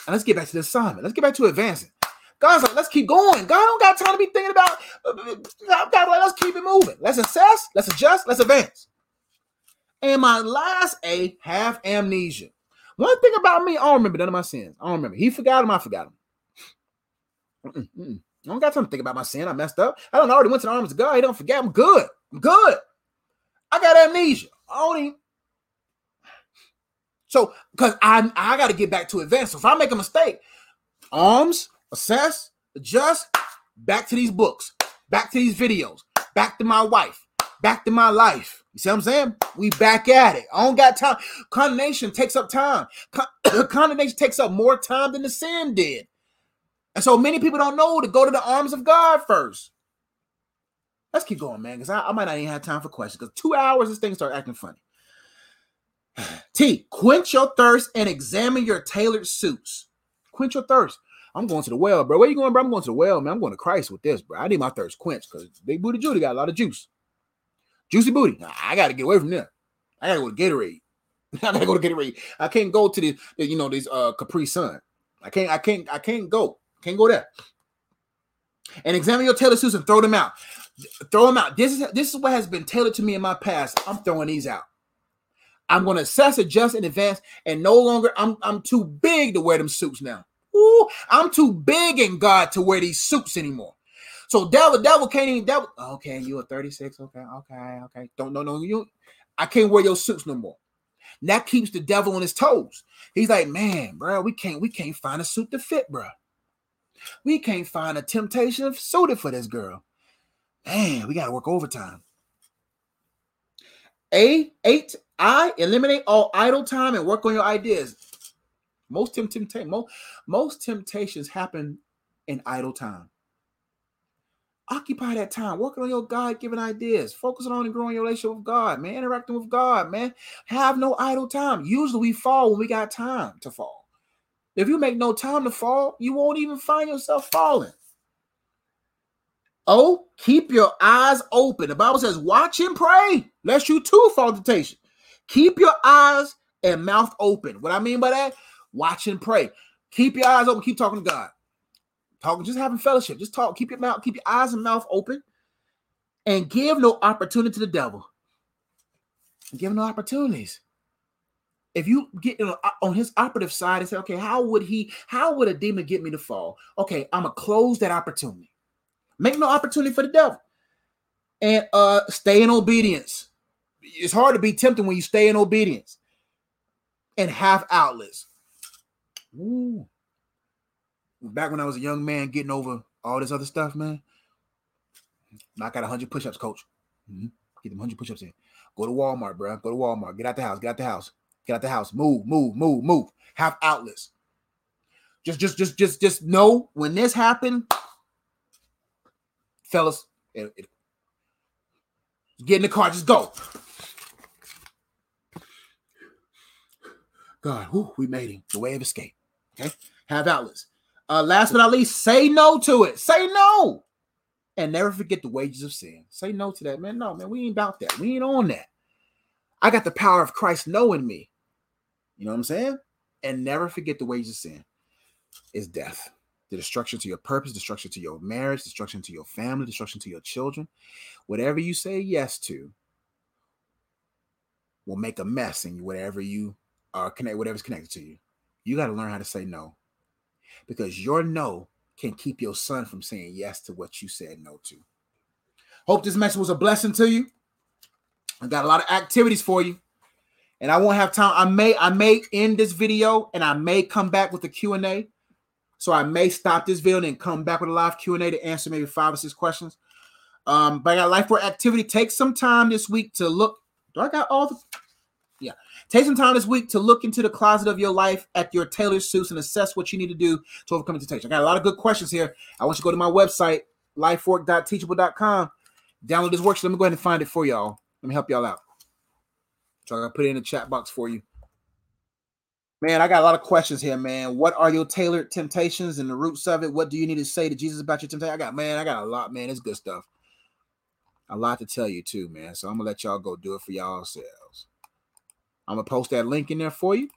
And let's get back to the assignment. Let's get back to advancing. God's like, let's keep going. God don't got time to be thinking about, God, like, let's keep it moving. Let's assess, let's adjust, let's advance. And my last A, have amnesia. One thing about me, I don't remember none of my sins. I don't remember. He forgot him, I forgot him. Mm-mm, mm-mm. I don't got time to think about my sin. I messed up. I don't I already went to the arms of God. He don't forget. I'm good. I'm good. I got amnesia. I don't even. So, because I I got to get back to advance. So if I make a mistake, arms, assess, adjust, back to these books, back to these videos, back to my wife, back to my life. You see what I'm saying? We back at it. I don't got time. Condemnation takes up time. Con- Condemnation takes up more time than the sin did. And so many people don't know to go to the arms of God first. Let's keep going, man, because I, I might not even have time for questions. Because two hours, this thing starts acting funny. T, quench your thirst and examine your tailored suits. Quench your thirst. I'm going to the well, bro. Where you going, bro? I'm going to the well, man. I'm going to Christ with this, bro. I need my thirst quenched because Big Booty Judy got a lot of juice. Juicy Booty. Nah, I got to get away from there. I got to go to Gatorade. I got to go to Gatorade. I can't go to the, you know, these uh, Capri Sun. I can't, I can't, I can't go. Can't go there. And examine your tailored suits and throw them out. Throw them out. This is this is what has been tailored to me in my past. I'm throwing these out. I'm going to assess, adjust, and advance. And no longer, I'm I'm too big to wear them suits now. Ooh, I'm too big in God to wear these suits anymore. So devil, devil can't even devil. Okay, you are thirty-six. Okay, okay, okay. Don't no no you. I can't wear your suits no more. And that keeps the devil on his toes. He's like, man, bro, we can't we can't find a suit to fit, bro. We can't find a temptation suited for this girl. Man, we got to work overtime. A, eight, I, eliminate all idle time and work on your ideas. Most, tempt- tempt- most, most temptations happen in idle time. Occupy that time. Working on your God-given ideas. Focusing on and growing your relationship with God, man. Interacting with God, man. Have no idle time. Usually we fall when we got time to fall. If you make no time to fall, you won't even find yourself falling. Oh, keep your eyes open. The Bible says, watch and pray, lest you too fall into temptation. Keep your eyes and mouth open. What I mean by that, watch and pray. Keep your eyes open. Keep talking to God. Talking, just having fellowship. Just talk. Keep your mouth, keep your eyes and mouth open. And give no opportunity to the devil. Give no opportunities. If you get on his operative side and say, okay, how would he, how would a demon get me to fall? Okay, I'm going to close that opportunity. Make no opportunity for the devil. And uh, stay in obedience. It's hard to be tempted when you stay in obedience. And have outlets. Ooh. Back when I was a young man getting over all this other stuff, man. I got one hundred push-ups, coach. Mm-hmm. Get them one hundred push-ups in. Go to Walmart, bro. Go to Walmart. Get out the house. Get out the house. Get out the house. Move, move, move, move. Have outlets. Just, just, just, just, just know when this happened, fellas, it, it, get in the car. Just go. God, whew, we made him. The way of escape. Okay. Have outlets. Uh, last but not least, say no to it. Say no. And never forget the wages of sin. Say no to that, man. No, man, we ain't about that. We ain't on that. I got the power of Christ knowing me. You know what I'm saying? And never forget the wages of sin is death. The destruction to your purpose, destruction to your marriage, destruction to your family, destruction to your children. Whatever you say yes to will make a mess in whatever you are connect, whatever's connected to you. You got to learn how to say no. Because your no can keep your son from saying yes to what you said no to. Hope this message was a blessing to you. I got a lot of activities for you, and I won't have time. I may, I may end this video, and I may come back with a Q and A. So I may stop this video and then come back with a live Q and A to answer maybe five or six questions. Um, but I got life work activity. Take some time this week to look. Do I got all the? Yeah. Take some time this week to look into the closet of your life at your tailored suits and assess what you need to do to overcome temptation. I got a lot of good questions here. I want you to go to my website, life fork dot teachable dot com. Download this worksheet. Let me go ahead and find it for y'all. Let me help y'all out. So I'm going to put it in the chat box for you. Man, I got a lot of questions here, man. What are your tailored temptations and the roots of it? What do you need to say to Jesus about your temptation? I got, man, I got a lot, man. It's good stuff. a lot to tell you too, man. So I'm gonna let y'all go do it for yourselves. I'm gonna post that link in there for you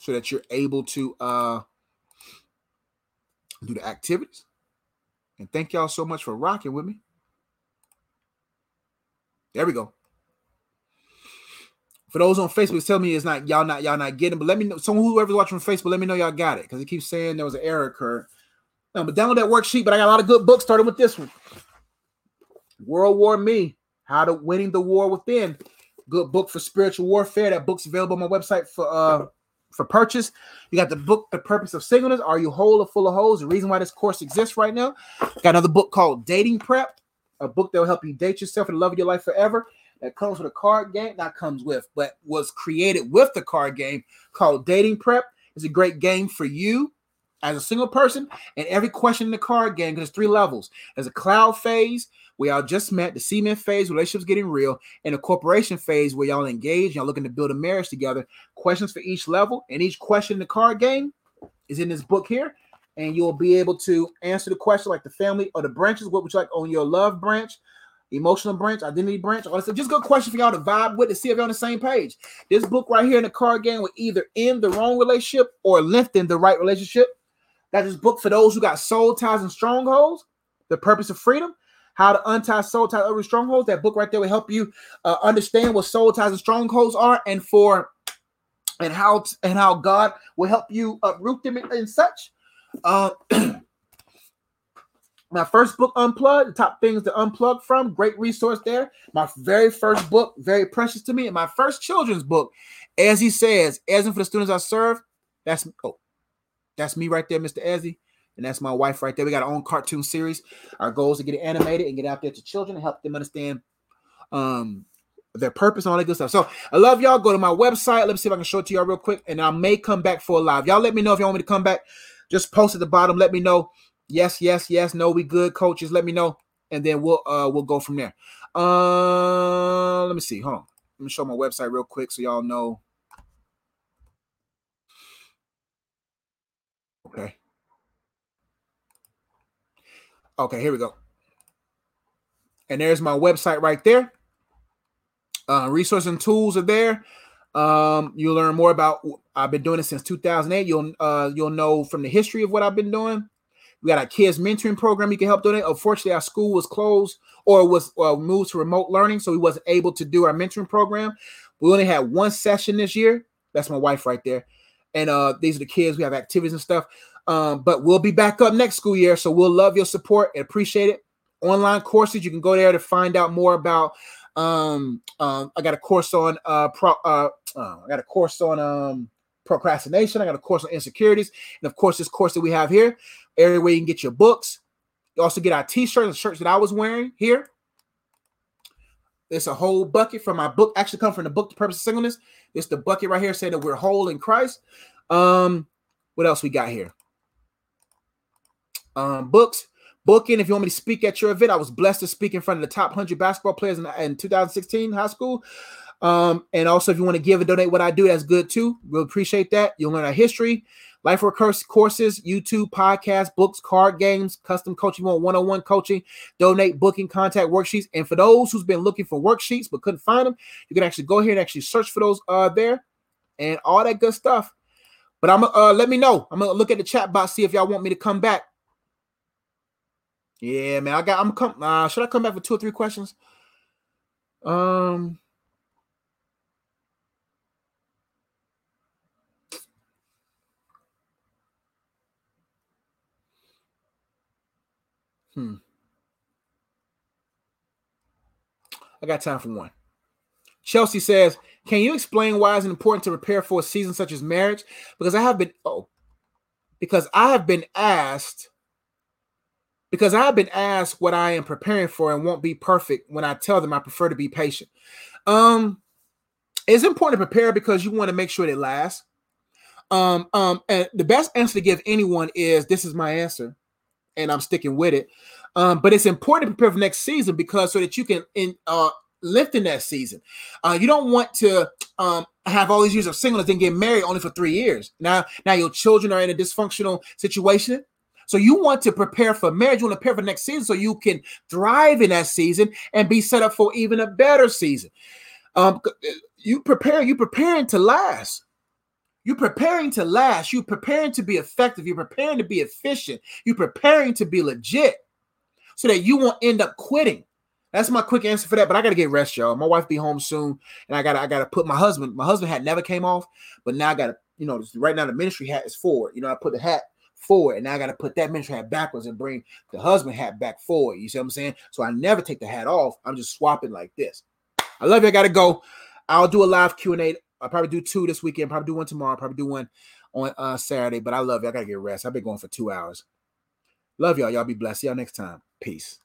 so that you're able to uh, do the activities. And thank y'all so much for rocking with me. There we go. For those on Facebook, tell me it's not y'all not y'all not getting, but let me know. Someone whoever's watching from Facebook, let me know y'all got it because it keeps saying there was an error occurred. No, but download that worksheet. But I got a lot of good books, starting with this one, World War Me: How to Winning the War Within. Good book for spiritual warfare. That book's available on my website for uh for purchase. You got the book, The Purpose of Singleness. Are you whole or full of holes? The reason why this course exists right now. Got another book called Dating Prep, a book that will help you date yourself and love of your life forever. That comes with a card game, not comes with, but was created with the card game called Dating Prep. It's a great game for you as a single person. And every question in the card game, because there's three levels. There's a cloud phase, where y'all just met, the cement phase, relationships getting real, and the corporation phase, where y'all engage, y'all looking to build a marriage together. Questions for each level, and each question in the card game is in this book here. And you'll be able to answer the question like the family or the branches. What would you like on your love branch? Emotional branch, identity branch, all this. Just good question for y'all to vibe with to see if you're on the same page. This book right here in the card game will either end the wrong relationship or lengthen the right relationship. Got this book for those who got soul ties and strongholds, The Purpose of Freedom, How to Untie Soul Ties Over Strongholds. That book right there will help you uh, understand what soul ties and strongholds are, and for and how and how God will help you uproot them and, and such. Uh, My first book, Unplugged, the top things to unplug from, great resource there. My very first book, very precious to me. And my first children's book, As He Says, Ezzy for the students I serve. That's oh, that's me right there, Mister Ezzy. And that's my wife right there. We got our own cartoon series. Our goal is to get it animated and get out there to children and help them understand um, their purpose and all that good stuff. So I love y'all. Go to my website. Let me see if I can show it to y'all real quick. And I may come back for a live. Y'all let me know if y'all want me to come back. Just post at the bottom. Let me know. Yes, yes, yes. No, we good, coaches. Let me know, and then we'll uh we'll go from there. Uh, let me see. Hold on. Let me show my website real quick so y'all know. Okay. Okay, here we go. And there's my website right there. Uh, resources and tools are there. Um, you'll learn more about. I've been doing it since two thousand eight. You'll uh you'll know from the history of what I've been doing. We got our kids mentoring program. You can help donate. Unfortunately, our school was closed or was uh, moved to remote learning, so we wasn't able to do our mentoring program. We only had one session this year. That's my wife right there. And uh, these are the kids. We have activities and stuff. Um, but we'll be back up next school year, so we'll love your support and appreciate it. Online courses, you can go there to find out more about. Um, um, I got a course on. Uh, pro, uh, uh, I got a course on. Um, procrastination. I got a course on insecurities, and of course this course that we have here, area where you can get your books. You also get our t-shirts and shirts that I was wearing here. It's a whole bucket from my book, actually come from the book The Purpose of Singleness. It's the bucket right here saying that we're whole in Christ. Um what else we got here? Um books, booking. If you want me to speak at your event, I was blessed to speak in front of the top one hundred basketball players in, in two thousand sixteen high school. Um, and also if you want to give and donate what I do, that's good too. We'll appreciate that. You'll learn our history, life work courses, YouTube, podcasts, books, card games, custom coaching, you want one-on-one coaching, donate, booking, contact, worksheets. And for those who's been looking for worksheets but couldn't find them, you can actually go here and actually search for those uh there and all that good stuff. But I'm uh let me know. I'm gonna look at the chat box, see if y'all want me to come back. Yeah, man. I got I'm come uh should I come back for two or three questions? Um Hmm. I got time for one. Chelsea says, can you explain why it's important to prepare for a season such as marriage? Because I have been, oh, because I have been asked, because I have been asked what I am preparing for and won't be perfect when I tell them I prefer to be patient. Um, it's important to prepare because you want to make sure it lasts. Um, um, and the best answer to give anyone is, this is my answer, and I'm sticking with it. Um, but it's important to prepare for next season because so that you can in, uh, lift in that season. Uh, you don't want to um, have all these years of singleness and get married only for three years. Now, now your children are in a dysfunctional situation. So you want to prepare for marriage. You want to prepare for the next season so you can thrive in that season and be set up for even a better season. Um, you prepare, you're preparing to last. You're preparing to last. You're preparing to be effective. You're preparing to be efficient. You're preparing to be legit so that you won't end up quitting. That's my quick answer for that, but I got to get rest, y'all. My wife be home soon, and I got I got to put my husband. My husband hat never came off, but now I got to, you know, right now the ministry hat is forward. You know, I put the hat forward, and now I got to put that ministry hat backwards and bring the husband hat back forward. You see what I'm saying? So I never take the hat off. I'm just swapping like this. I love you. I got to go. I'll do a live Q and A. I'll probably do two this weekend, probably do one tomorrow, probably do one on uh, Saturday, but I love you. I got to get rest. I've been going for two hours. Love y'all. Y'all be blessed. See y'all next time. Peace.